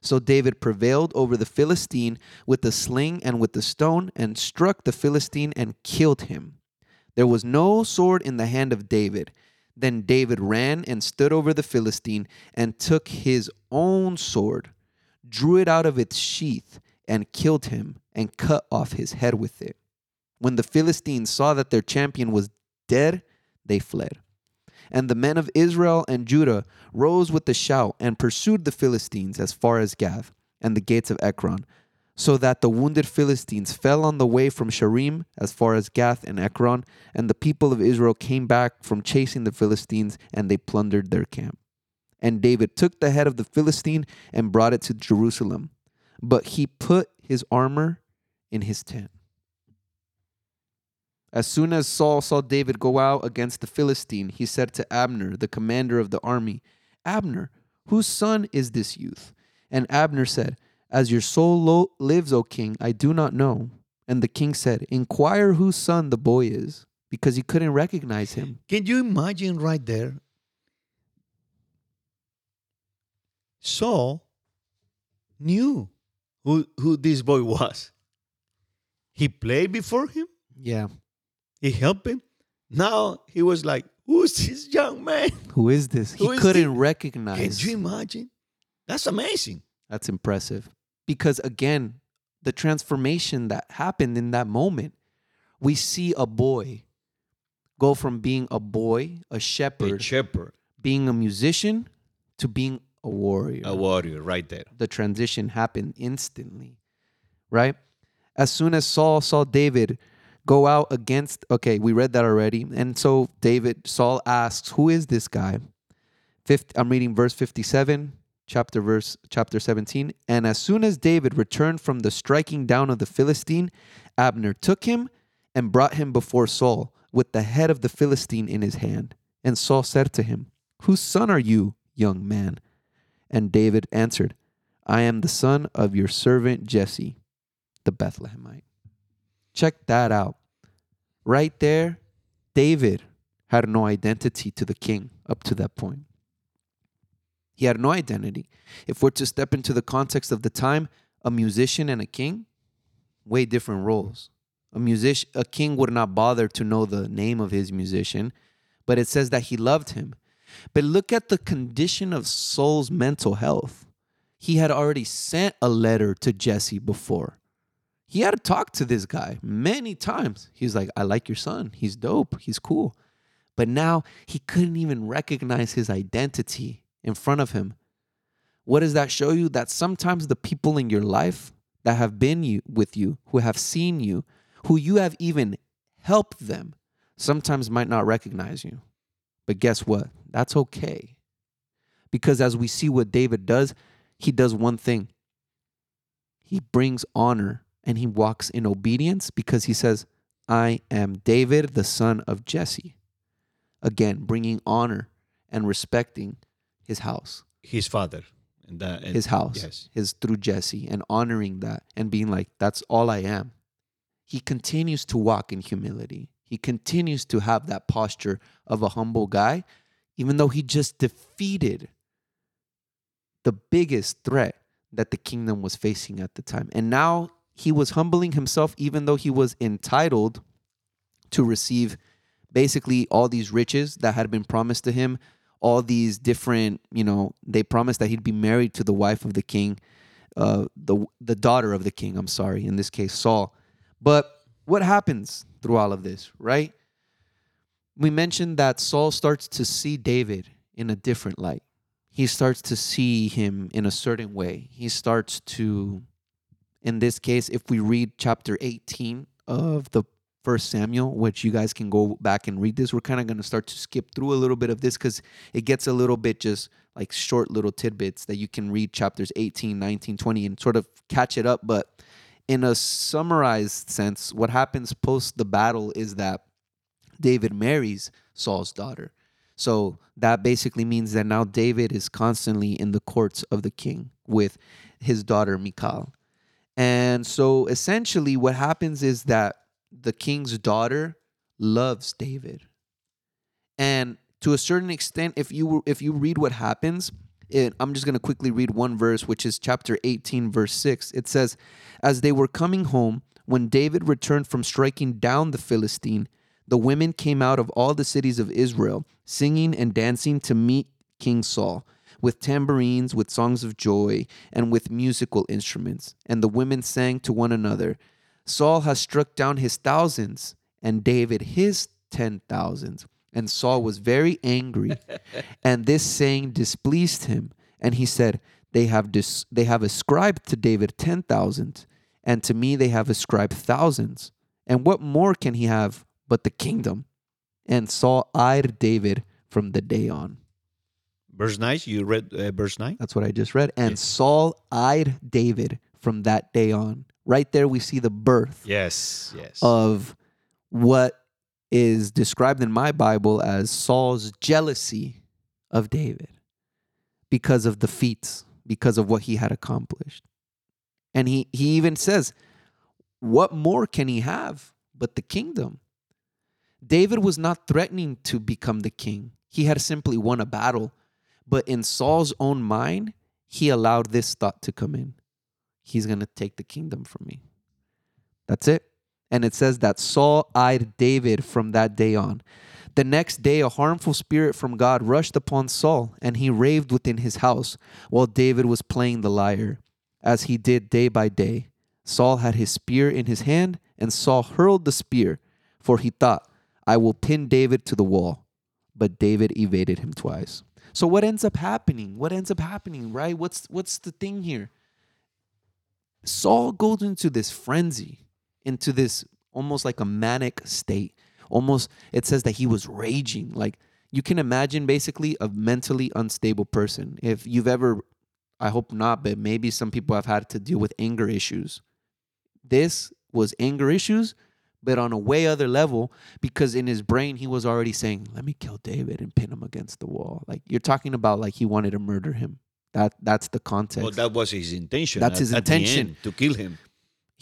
So David prevailed over the Philistine with the sling and with the stone and struck the Philistine and killed him. There was no sword in the hand of David. Then David ran and stood over the Philistine and took his own sword, drew it out of its sheath, and killed him and cut off his head with it. When the Philistines saw that their champion was dead, they fled. And the men of Israel and Judah rose with a shout and pursued the Philistines as far as Gath and the gates of Ekron, so that the wounded Philistines fell on the way from Sharim as far as Gath and Ekron, and the people of Israel came back from chasing the Philistines, and they plundered their camp. And David took the head of the Philistine and brought it to Jerusalem, but he put his armor in his tent. As soon as Saul saw David go out against the Philistine, he said to Abner, the commander of the army, Abner, whose son is this youth? And Abner said, As your soul lo- lives, O king, I do not know. And the king said, Inquire whose son the boy is, because he couldn't recognize him. Can you imagine right there? Saul knew who, who this boy was. He played before him. Yeah. He helped him. Now he was like, who's this young man? Who is this? Who he is couldn't this? recognize. Can you imagine? That's amazing. That's impressive. Because, again, the transformation that happened in that moment, we see a boy go from being a boy, a shepherd, a shepherd. being a musician, to being a warrior. A warrior, right there. The transition happened instantly, right? As soon as Saul saw David go out against, okay, we read that already. And so David, Saul asks, who is this guy? fifty, I'm reading verse fifty-seven. Chapter verse chapter seventeen. And as soon as David returned from the striking down of the Philistine, Abner took him and brought him before Saul with the head of the Philistine in his hand. And Saul said to him, Whose son are you, young man? And David answered, I am the son of your servant Jesse, the Bethlehemite. Check that out. Right there, David had no identity to the king up to that point. He had no identity. If we're to step into the context of the time, a musician and a king, way different roles. A musician, a king would not bother to know the name of his musician, but it says that he loved him. But look at the condition of Saul's mental health. He had already sent a letter to Jesse before. He had talked to this guy many times. He's like, I like your son. He's dope. He's cool. But now he couldn't even recognize his identity in front of him. What does that show you? That sometimes the people in your life that have been you, with you, who have seen you, who you have even helped them, sometimes might not recognize you. But guess what? That's okay. Because as we see what David does, he does one thing. He brings honor and he walks in obedience because he says, I am David, the son of Jesse. Again, bringing honor and respecting his house. His father. And that, and his house. Yes. His through Jesse, and honoring that and being like, that's all I am. He continues to walk in humility. He continues to have that posture of a humble guy, even though he just defeated the biggest threat that the kingdom was facing at the time. And now he was humbling himself, even though he was entitled to receive basically all these riches that had been promised to him, all these different, you know, they promised that he'd be married to the wife of the king, uh, the the daughter of the king, I'm sorry, in this case, Saul. But what happens through all of this, right? We mentioned that Saul starts to see David in a different light. He starts to see him in a certain way. He starts to, in this case, if we read chapter eighteen of the First Samuel, which you guys can go back and read this, we're kind of going to start to skip through a little bit of this because it gets a little bit just like short little tidbits that you can read chapters eighteen, nineteen, twenty and sort of catch it up. But in a summarized sense, what happens post the battle is that David marries Saul's daughter. So that basically means that now David is constantly in the courts of the king with his daughter Michal. And so essentially what happens is that the king's daughter loves David. And to a certain extent, if you if you read what happens, it, I'm just going to quickly read one verse, which is chapter eighteen, verse six. It says, "As they were coming home, when David returned from striking down the Philistine, the women came out of all the cities of Israel, singing and dancing to meet King Saul, with tambourines, with songs of joy, and with musical instruments. And the women sang to one another, 'Saul has struck down his thousands, and David his ten thousands.' And Saul was very angry, and this saying displeased him. And he said, They have dis- they have ascribed to David ten thousands, and to me they have ascribed thousands. And what more can he have but the kingdom? And Saul eyed David from the day on." Verse nine, you read uh, verse nine? That's what I just read. And yes. Saul eyed David from that day on. Right there we see the birth yes, yes. of what is described in my Bible as Saul's jealousy of David because of the feats, because of what he had accomplished. And he, he even says, what more can he have but the kingdom? David was not threatening to become the king. He had simply won a battle. But in Saul's own mind, he allowed this thought to come in. He's going to take the kingdom from me. That's it. And it says that Saul eyed David from that day on. The next day, a harmful spirit from God rushed upon Saul, and he raved within his house while David was playing the lyre. As he did day by day, Saul had his spear in his hand, and Saul hurled the spear, for he thought, I will pin David to the wall. But David evaded him twice. So what ends up happening? What ends up happening, right? What's what's the thing here? Saul goes into this frenzy, into this almost like a manic state. Almost, it says that he was raging. Like you can imagine basically a mentally unstable person. If you've ever, I hope not, but maybe some people have had to deal with anger issues. This was anger issues, but on a way other level, because in his brain, he was already saying, let me kill David and pin him against the wall. Like you're talking about like he wanted to murder him. That That's the context. Well, that was his intention. That's his at, intention. At the end, to kill him.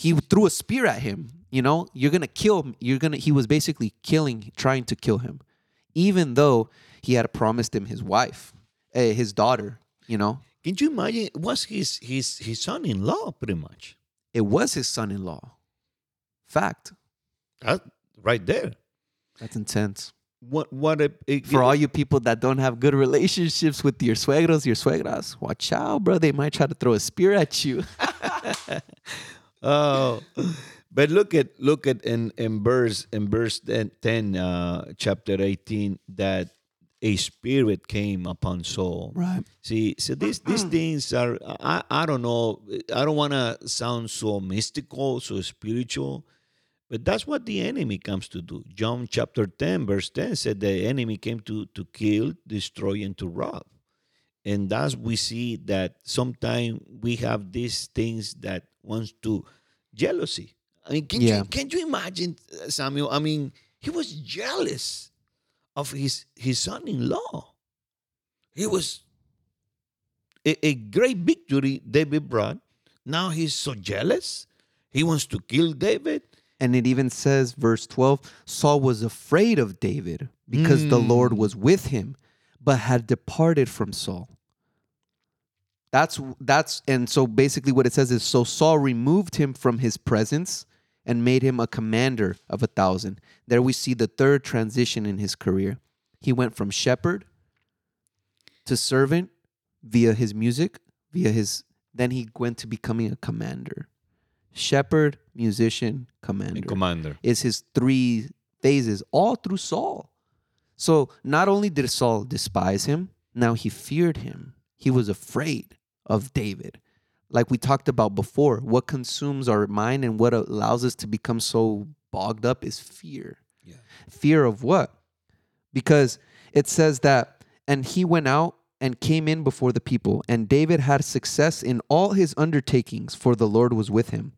He threw a spear at him. You know, you're going to kill him. You're gonna, he was basically killing, trying to kill him, even though he had promised him his wife, uh, his daughter, you know. Can you imagine? It was his, his, his son-in-law, pretty much. It was his son-in-law. Fact. That, right there. That's intense. What what a, it, For all you people that don't have good relationships with your suegros, your suegras, watch out, bro. They might try to throw a spear at you. Oh, but look at look at in, in verse in verse ten, uh, chapter eighteen, that a spirit came upon Saul. Right. See, so these these things are I, I don't know. I don't want to sound so mystical, so spiritual. But that's what the enemy comes to do. John chapter ten, verse ten said the enemy came to, to kill, destroy, and to rob. And thus we see that sometimes we have these things that wants to jealousy. I mean, can, yeah. you, can you imagine, Samuel? I mean, he was jealous of his, his son-in-law. He was a, a great victory David brought. Now he's so jealous. He wants to kill David. And it even says, verse twelve, Saul was afraid of David because mm. the Lord was with him, but had departed from Saul. That's that's and so basically what it says is, so Saul removed him from his presence and made him a commander of a thousand. There we see the third transition in his career. He went from shepherd to servant via his music, via his then he went to becoming a commander. Shepherd, musician, commander. And commander is his three phases, all through Saul. So not only did Saul despise him, now he feared him. He was afraid of David. Like we talked about before, what consumes our mind and what allows us to become so bogged up is fear. Yeah. Fear of what? Because it says that, and he went out and came in before the people, and David had success in all his undertakings, for the Lord was with him.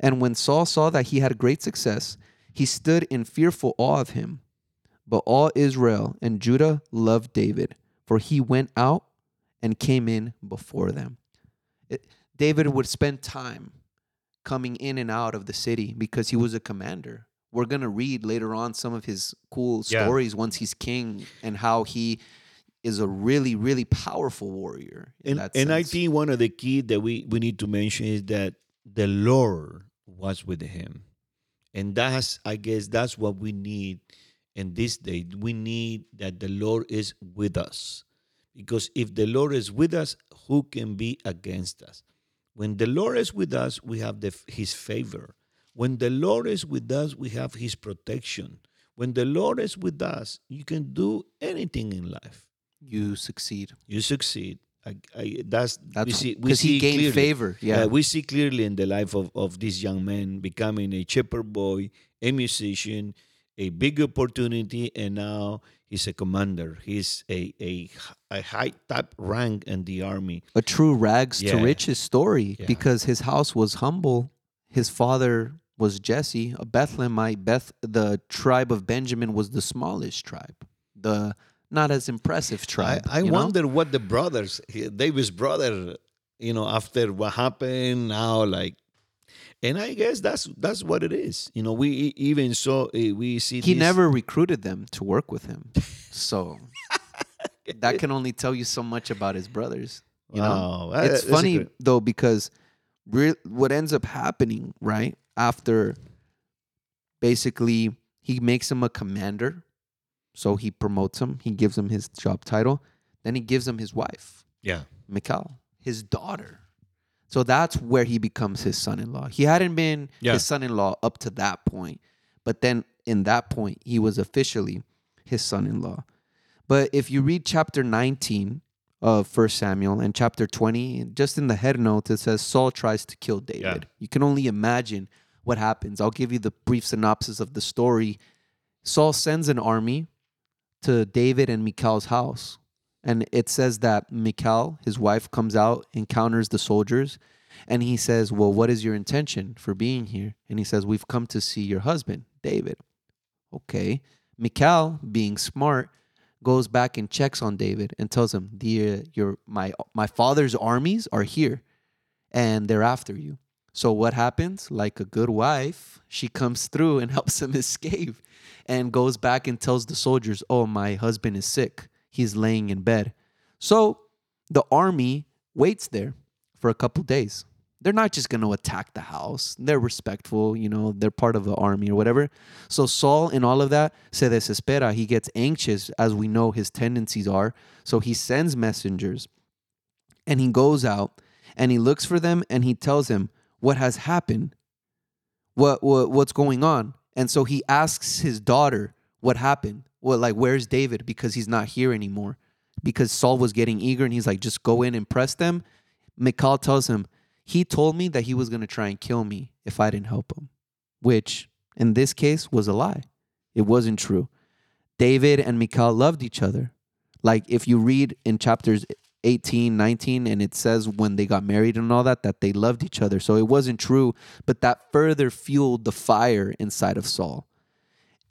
And when Saul saw that he had great success, he stood in fearful awe of him. But all Israel and Judah loved David, for he went out and came in before them. It, David would spend time coming in and out of the city because he was a commander. We're going to read later on some of his cool yeah. stories once he's king, and how he is a really, really powerful warrior. In and that and sense. I think one of the key that we, we need to mention is that the Lord was with him. And that's, I guess, that's what we need in this day. We need that the Lord is with us. Because if the Lord is with us, who can be against us? When the Lord is with us, we have the, his favor. When the Lord is with us, we have his protection. When the Lord is with us, you can do anything in life. You succeed. You succeed. I, I, that's because he gained clearly, favor. Yeah, uh, we see clearly in the life of, of this young man becoming a shepherd boy, a musician, a big opportunity, and now he's a commander. He's a a, a high top rank in the army. A true rags yeah. to riches story yeah. because his house was humble. His father was Jesse, a Bethlehemite. Beth, the tribe of Benjamin was the smallest tribe, the not as impressive tribe. I, I wonder know? what the brothers, David's brother, you know, after what happened now, like. And I guess that's that's what it is. You know, we even saw, we see He these. never recruited them to work with him. So that can only tell you so much about his brothers. You wow. know, I, it's funny, great. though, because re- what ends up happening, right, after basically he makes him a commander. So he promotes him. He gives him his job title. Then he gives him his wife. Yeah. Michal, his daughter. So that's where he becomes his son-in-law. He hadn't been yeah. his son-in-law up to that point. But then in that point, he was officially his son-in-law. But if you read chapter nineteen of First Samuel and chapter twenty, just in the head notes, it says Saul tries to kill David. Yeah. You can only imagine what happens. I'll give you the brief synopsis of the story. Saul sends an army to David and Michal's house. And it says that Michal, his wife, comes out, encounters the soldiers, and he says, well, what is your intention for being here? And he says, we've come to see your husband, David. Okay. Michal, being smart, goes back and checks on David and tells him, Dear, your, my, my father's armies are here, and they're after you. So what happens? Like a good wife, she comes through and helps him escape and goes back and tells the soldiers, oh, my husband is sick. He's laying in bed. So the army waits there for a couple days. They're not just going to attack the house. They're respectful. You know, they're part of the army or whatever. So Saul and all of that, se desespera. He gets anxious, as we know his tendencies are. So he sends messengers and he goes out and he looks for them and he tells him what has happened, what, what what's going on. And so he asks his daughter what happened. Well, like, where's David? Because he's not here anymore. Because Saul was getting eager, and he's like, just go in and press them. Michal tells him, he told me that he was going to try and kill me if I didn't help him, which in this case was a lie. It wasn't true. David and Michal loved each other. Like, if you read in chapters eighteen, nineteen, and it says when they got married and all that, that they loved each other. So it wasn't true, but that further fueled the fire inside of Saul,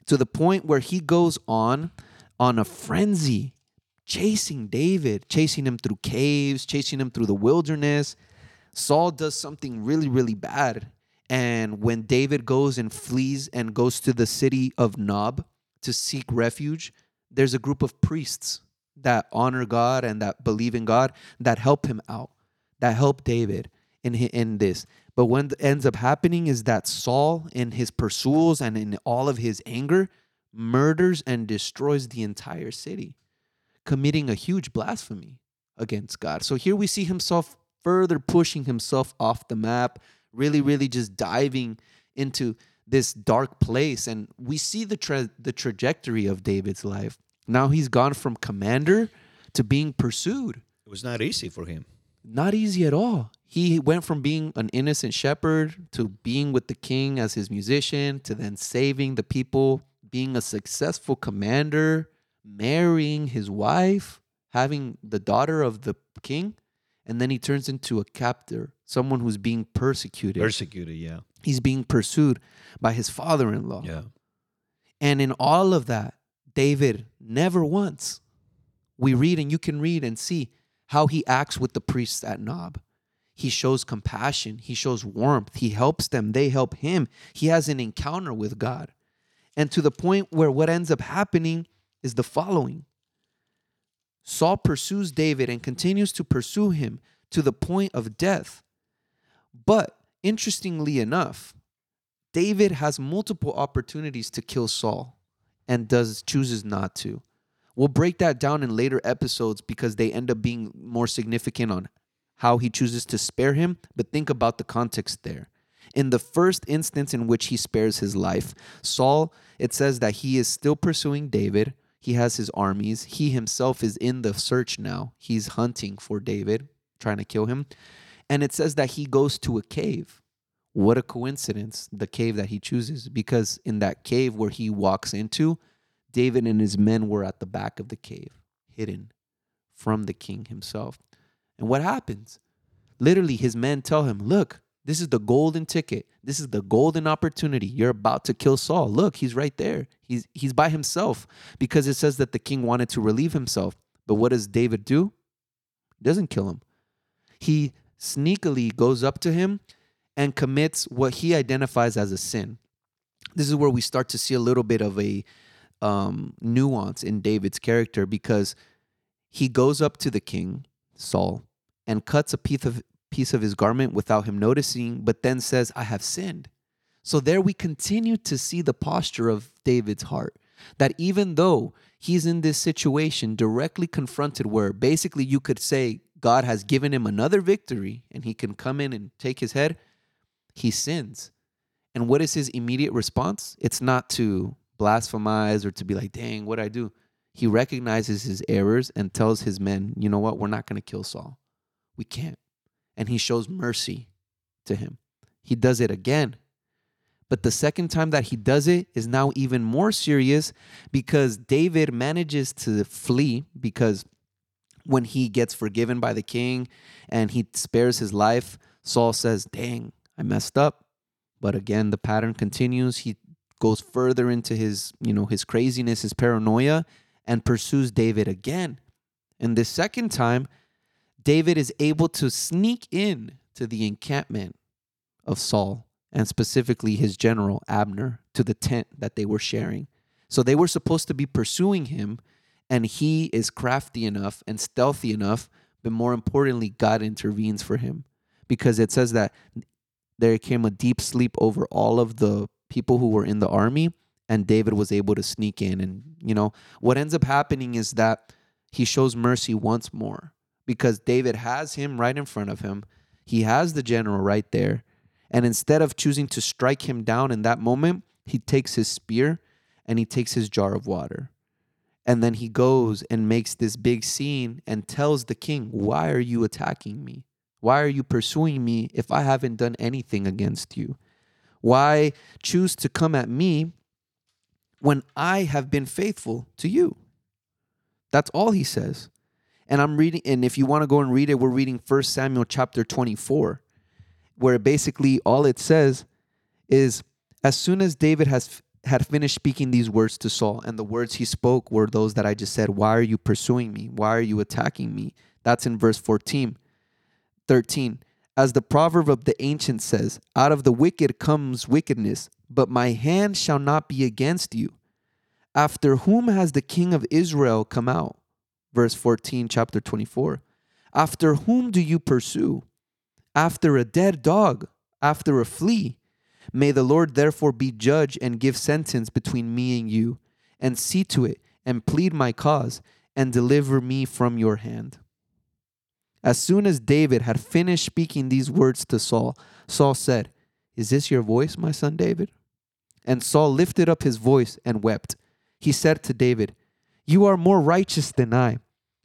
to the point where he goes on, on a frenzy, chasing David, chasing him through caves, chasing him through the wilderness. Saul does something really, really bad. And when David goes and flees and goes to the city of Nob to seek refuge, there's a group of priests that honor God and that believe in God that help him out. that helped David in, in this. But what ends up happening is that Saul, in his pursuits and in all of his anger, murders and destroys the entire city, committing a huge blasphemy against God. So here we see himself further pushing himself off the map, really, really just diving into this dark place. And we see the tra- the trajectory of David's life. Now he's gone from commander to being pursued. It was not easy for him. Not easy at all. He went from being an innocent shepherd to being with the king as his musician, to then saving the people, being a successful commander, marrying his wife, having the daughter of the king, and then he turns into a captor, someone who's being persecuted. Persecuted, yeah. He's being pursued by his father-in-law. Yeah. And in all of that, David never once, we read and you can read and see how he acts with the priests at Nob. He shows compassion. He shows warmth. He helps them. They help him. He has an encounter with God. And to the point where what ends up happening is the following. Saul pursues David and continues to pursue him to the point of death. But interestingly enough, David has multiple opportunities to kill Saul and does chooses not to. We'll break that down in later episodes because they end up being more significant on how he chooses to spare him. But think about the context there. In the first instance in which he spares his life, Saul, it says that he is still pursuing David. He has his armies. He himself is in the search now. He's hunting for David, trying to kill him. And it says that he goes to a cave. What a coincidence, the cave that he chooses, because in that cave where he walks into, David and his men were at the back of the cave, hidden from the king himself. And what happens? Literally, his men tell him, look, this is the golden ticket. This is the golden opportunity. You're about to kill Saul. Look, he's right there. He's he's by himself, because it says that the king wanted to relieve himself. But what does David do? He doesn't kill him. He sneakily goes up to him and commits what he identifies as a sin. This is where we start to see a little bit of a um, nuance in David's character, because he goes up to the king, Saul, and cuts a piece of piece of his garment without him noticing, but then says, I have sinned. So there we continue to see the posture of David's heart, that even though he's in this situation directly confronted where basically you could say God has given him another victory and he can come in and take his head, he sins. And what is his immediate response? It's not to blasphemize or to be like, dang, what'd I do? He recognizes his errors and tells his men, you know what? We're not going to kill Saul. We can't. And he shows mercy to him. He does it again. But the second time that he does it is now even more serious, because David manages to flee, because when he gets forgiven by the king and he spares his life, Saul says, dang, I messed up. But again, the pattern continues. He goes further into his, you know, his craziness, his paranoia, and pursues David again. And this second time, David is able to sneak in to the encampment of Saul, and specifically his general, Abner, to the tent that they were sharing. So they were supposed to be pursuing him, and he is crafty enough and stealthy enough, but more importantly, God intervenes for him, because it says that there came a deep sleep over all of the people who were in the army, and David was able to sneak in. And, you know, what ends up happening is that he shows mercy once more, because David has him right in front of him. He has the general right there. And instead of choosing to strike him down in that moment, he takes his spear and he takes his jar of water. And then he goes and makes this big scene and tells the king, why are you attacking me? Why are you pursuing me if I haven't done anything against you? Why choose to come at me when I have been faithful to you? That's all he says. And I'm reading, and if you want to go and read it, we're reading First Samuel chapter twenty-four, where basically all it says is, as soon as David has had finished speaking these words to Saul, and the words he spoke were those that I just said, why are you pursuing me? Why are you attacking me? That's in verse fourteen, thirteen. As the proverb of the ancients says, out of the wicked comes wickedness, but my hand shall not be against you. After whom has the king of Israel come out? Verse fourteen, chapter twenty-four. After whom do you pursue? after a dead dog, after a flea. May the Lord therefore be judge and give sentence between me and you, and see to it, and plead my cause, and deliver me from your hand." As soon as David had finished speaking these words to Saul, Saul said, "Is this your voice, my son David?" And Saul lifted up his voice and wept. He said to David, "You are more righteous than I,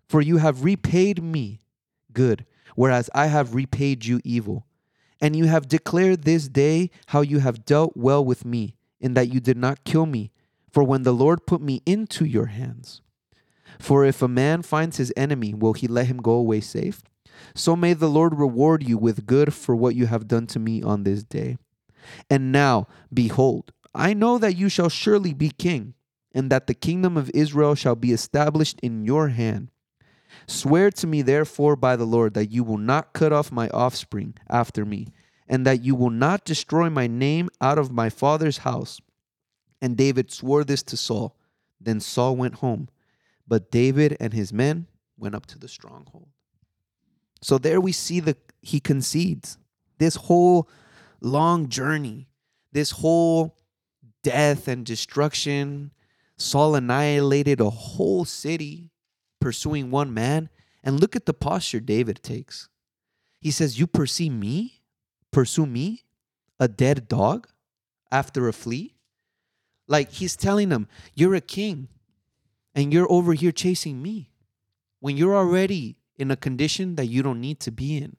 for you have repaid me good, whereas I have repaid you evil. And you have declared this day how you have dealt well with me, in that you did not kill me, for when the Lord put me into your hands. For if a man finds his enemy, will he let him go away safe? So may the Lord reward you with good for what you have done to me on this day. And now, behold, I know that you shall surely be king, and that the kingdom of Israel shall be established in your hand. Swear to me, therefore, by the Lord, that you will not cut off my offspring after me, and that you will not destroy my name out of my father's house." And David swore this to Saul. Then Saul went home, but David and his men went up to the stronghold. So there we see the he concedes. This whole long journey, this whole death and destruction, Saul annihilated a whole city pursuing one man. And look at the posture David takes. He says, "You pursue me? Pursue me? A dead dog? After a flea?" Like, he's telling them, "You're a king, and you're over here chasing me when you're already in a condition that you don't need to be in."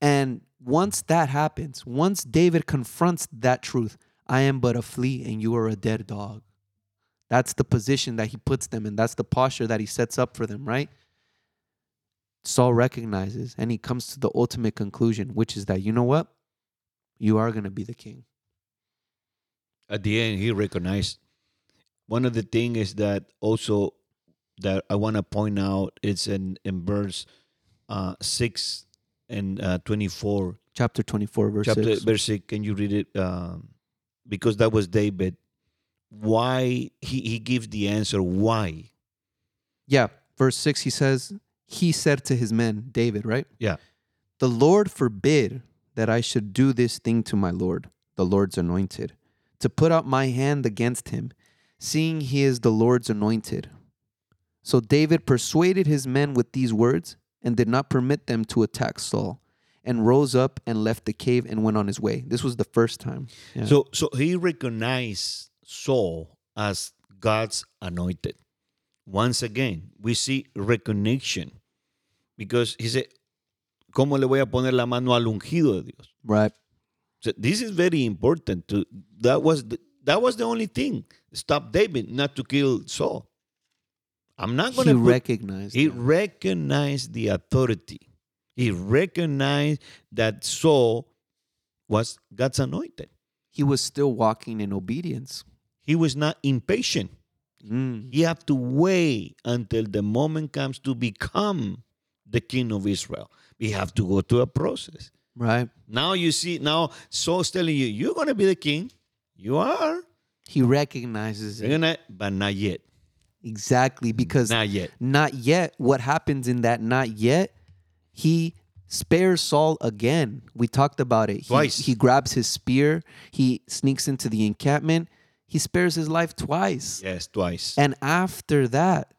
And once that happens, once David confronts that truth, "I am but a flea and you are a dead dog," that's the position that he puts them in. That's the posture that he sets up for them, right? Saul recognizes, and he comes to the ultimate conclusion, which is that, you know what? You are going to be the king. At the end, he recognized. One of the things is that also that I want to point out, it's in, in verse uh, six and uh, twenty-four. Chapter twenty-four, verse Chapter, six. Verse six, can you read it? Uh, because that was David. Why he, he gives the answer why. Yeah, verse six, he says, he said to his men, David, right? Yeah. "The Lord forbid that I should do this thing to my Lord, the Lord's anointed, to put out my hand against him, seeing he is the Lord's anointed." So David persuaded his men with these words and did not permit them to attack Saul, and rose up and left the cave and went on his way. This was the first time. Yeah. So, so he recognized Saul as God's anointed. Once again, we see recognition, because he said, "¿Cómo le voy a poner la mano al ungido de Dios?" Right. So this is very important. To that was the, that was the only thing stop David not to kill Saul. I'm not going to. He put, recognized. He that. recognized the authority. He recognized that Saul was God's anointed. He was still walking in obedience. He was not impatient. Mm. He had to wait until the moment comes to become the king of Israel. We have to go through a process. Right. Now you see, now Saul's telling you, "You're going to be the king." You are. He recognizes it. Gonna, but not yet. Exactly, because not yet. Not yet. What happens in that not yet? He spares Saul again. We talked about it. Twice. He, he grabs his spear. He sneaks into the encampment. He spares his life twice. Yes, twice. And after that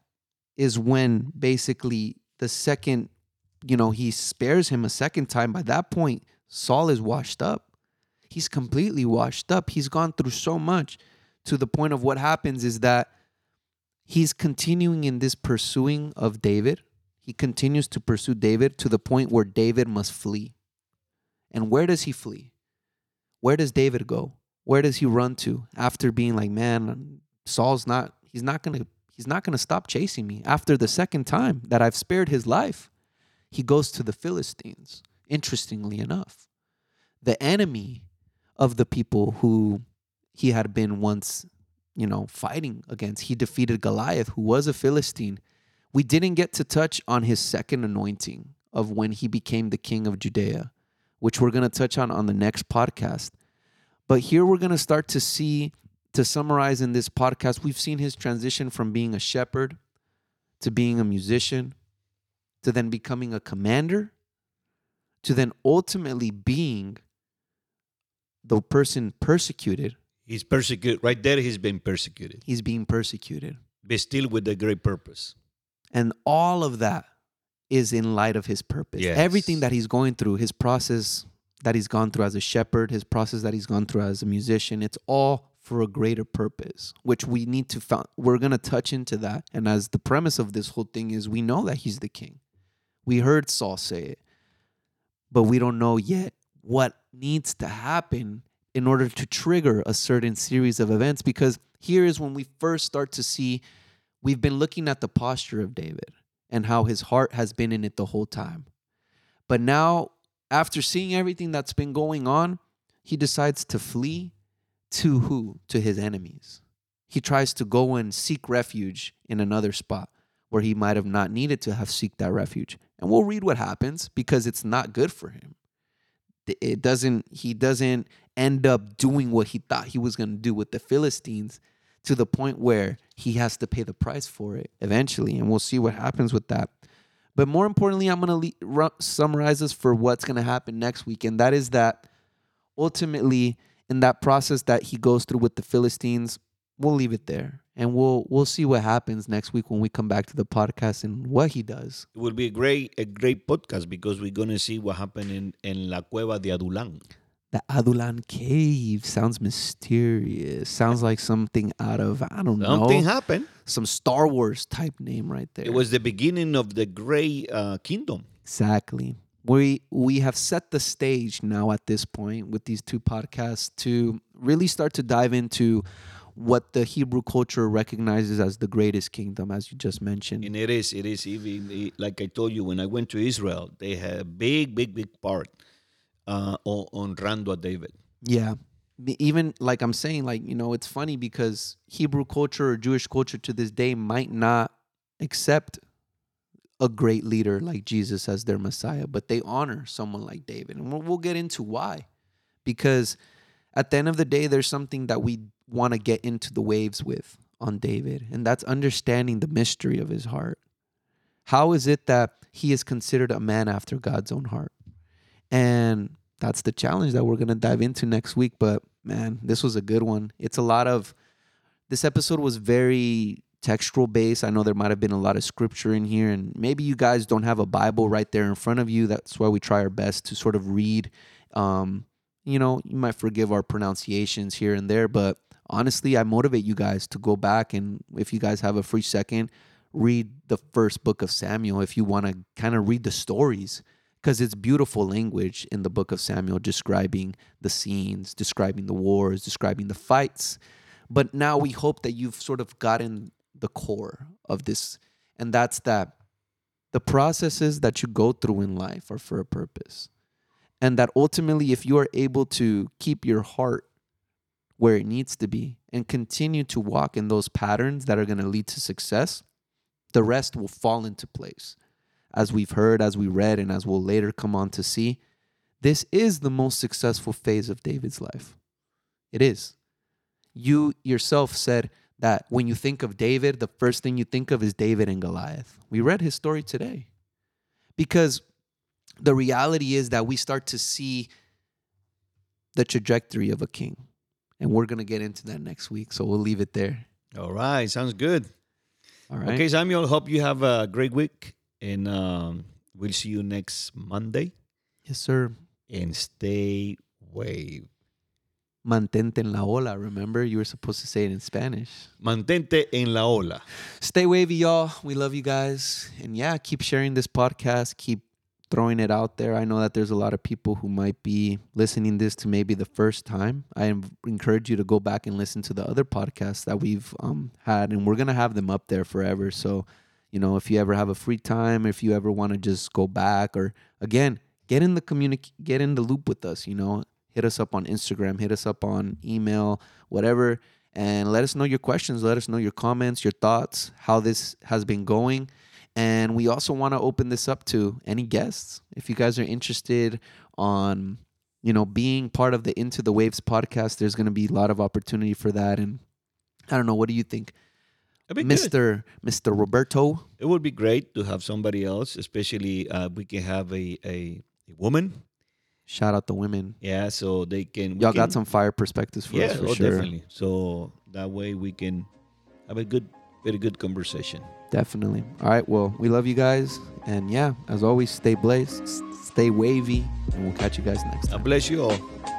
is when basically the second, you know, he spares him a second time. By that point, Saul is washed up. He's completely washed up. He's gone through so much. To the point of what happens is that he's continuing in this pursuing of David. He continues to pursue David to the point where David must flee. And where does he flee? Where does David go? Where does he run to after being like, "Man, Saul's not, he's not going to, he's not going to stop chasing me after the second time that I've spared his life"? He goes to the Philistines, interestingly enough. The enemy of the people who he had been once, you know, fighting against. He defeated Goliath, who was a Philistine. We didn't get to touch on his second anointing of when he became the king of Judea, which we're going to touch on on the next podcast. But here we're going to start to see, to summarize in this podcast, we've seen his transition from being a shepherd to being a musician to then becoming a commander. to then ultimately being the person persecuted. He's persecuted. Right there, he's been persecuted. He's being persecuted. But still with a great purpose. And all of that is in light of his purpose. Yes. Everything that he's going through, his process that he's gone through as a shepherd, his process that he's gone through as a musician, it's all for a greater purpose, which we need to found. We're going to touch into that. And as the premise of this whole thing is, we know that he's the king. We heard Saul say it, but we don't know yet what needs to happen in order to trigger a certain series of events, because here is when we first start to see, we've been looking at the posture of David and how his heart has been in it the whole time. But now, after seeing everything that's been going on, he decides to flee to who? To his enemies. He tries to go and seek refuge in another spot where he might have not needed to have seek that refuge. And we'll read what happens, because it's not good for him. It doesn't, he doesn't end up doing what he thought he was going to do with the Philistines, to the point where he has to pay the price for it eventually. And we'll see what happens with that. But more importantly, I'm going to le- summarize this for what's going to happen next week. And that is that ultimately, in that process that he goes through with the Philistines, we'll leave it there. And we'll we'll see what happens next week when we come back to the podcast and what he does. It will be a great a great podcast, because we're going to see what happened in, in La Cueva de Adullam. The Adullam cave sounds mysterious. Sounds like something out of, I don't know. Something happened. Some Star Wars type name right there. It was the beginning of the Grey uh, Kingdom. Exactly. We we have set the stage now at this point with these two podcasts to really start to dive into what the Hebrew culture recognizes as the greatest kingdom, as you just mentioned. And it is, it is, even like I told you, when I went to Israel, they had a big, big, big part Uh, on Honrando David. Yeah. Even like I'm saying, like, you know, it's funny because Hebrew culture or Jewish culture to this day might not accept a great leader like Jesus as their Messiah, but they honor someone like David. And we'll, we'll get into why. Because at the end of the day, there's something that we want to get into the waves with on David, and that's understanding the mystery of his heart. How is it that he is considered a man after God's own heart? And that's the challenge that we're going to dive into next week. But, man, this was a good one. It's a lot of, this episode was very textual based. I know there might have been a lot of scripture in here, and maybe you guys don't have a Bible right there in front of you. That's why we try our best to sort of read. Um, you know, you might forgive our pronunciations here and there, but honestly, I motivate you guys to go back, and if you guys have a free second, read the first book of Samuel if you want to kind of read the stories. Because it's beautiful language in the book of Samuel, describing the scenes, describing the wars, describing the fights. But now we hope that you've sort of gotten the core of this. And that's that the processes that you go through in life are for a purpose. And that ultimately, if you are able to keep your heart where it needs to be and continue to walk in those patterns that are going to lead to success, the rest will fall into place. As we've heard, as we read, and as we'll later come on to see, this is the most successful phase of David's life. It is. You yourself said that when you think of David, the first thing you think of is David and Goliath. We read his story today. Because the reality is that we start to see the trajectory of a king. And we're going to get into that next week, so we'll leave it there. All right. Sounds good. All right. Okay, Samuel, hope you have a great week. And um, we'll see you next Monday. Yes, sir. And stay wave. Mantente en la ola. Remember, you were supposed to say it in Spanish. Mantente en la ola. Stay wavy, y'all. We love you guys. And yeah, keep sharing this podcast. Keep throwing it out there. I know that there's a lot of people who might be listening this to maybe the first time. I encourage you to go back and listen to the other podcasts that we've um, had. And we're going to have them up there forever. So, you know, if you ever have a free time, if you ever want to just go back, or again, get in the communi- get in the loop with us, you know, hit us up on Instagram, hit us up on email, whatever, and let us know your questions, let us know your comments, your thoughts, how this has been going. And we also want to open this up to any guests. If you guys are interested on, you know, being part of the Into the Waves podcast, there's going to be a lot of opportunity for that. And I don't know, what do you think? Mister Good. Mister Roberto. It would be great to have somebody else, especially uh, we can have a, a, a woman. Shout out the women. Yeah, so they can... Y'all can, got some fire perspectives for yeah, us, for oh, sure. Yeah, definitely. So that way we can have a good, very good conversation. Definitely. All right, well, we love you guys. And yeah, as always, stay blazed, stay wavy, and we'll catch you guys next time. God bless you all.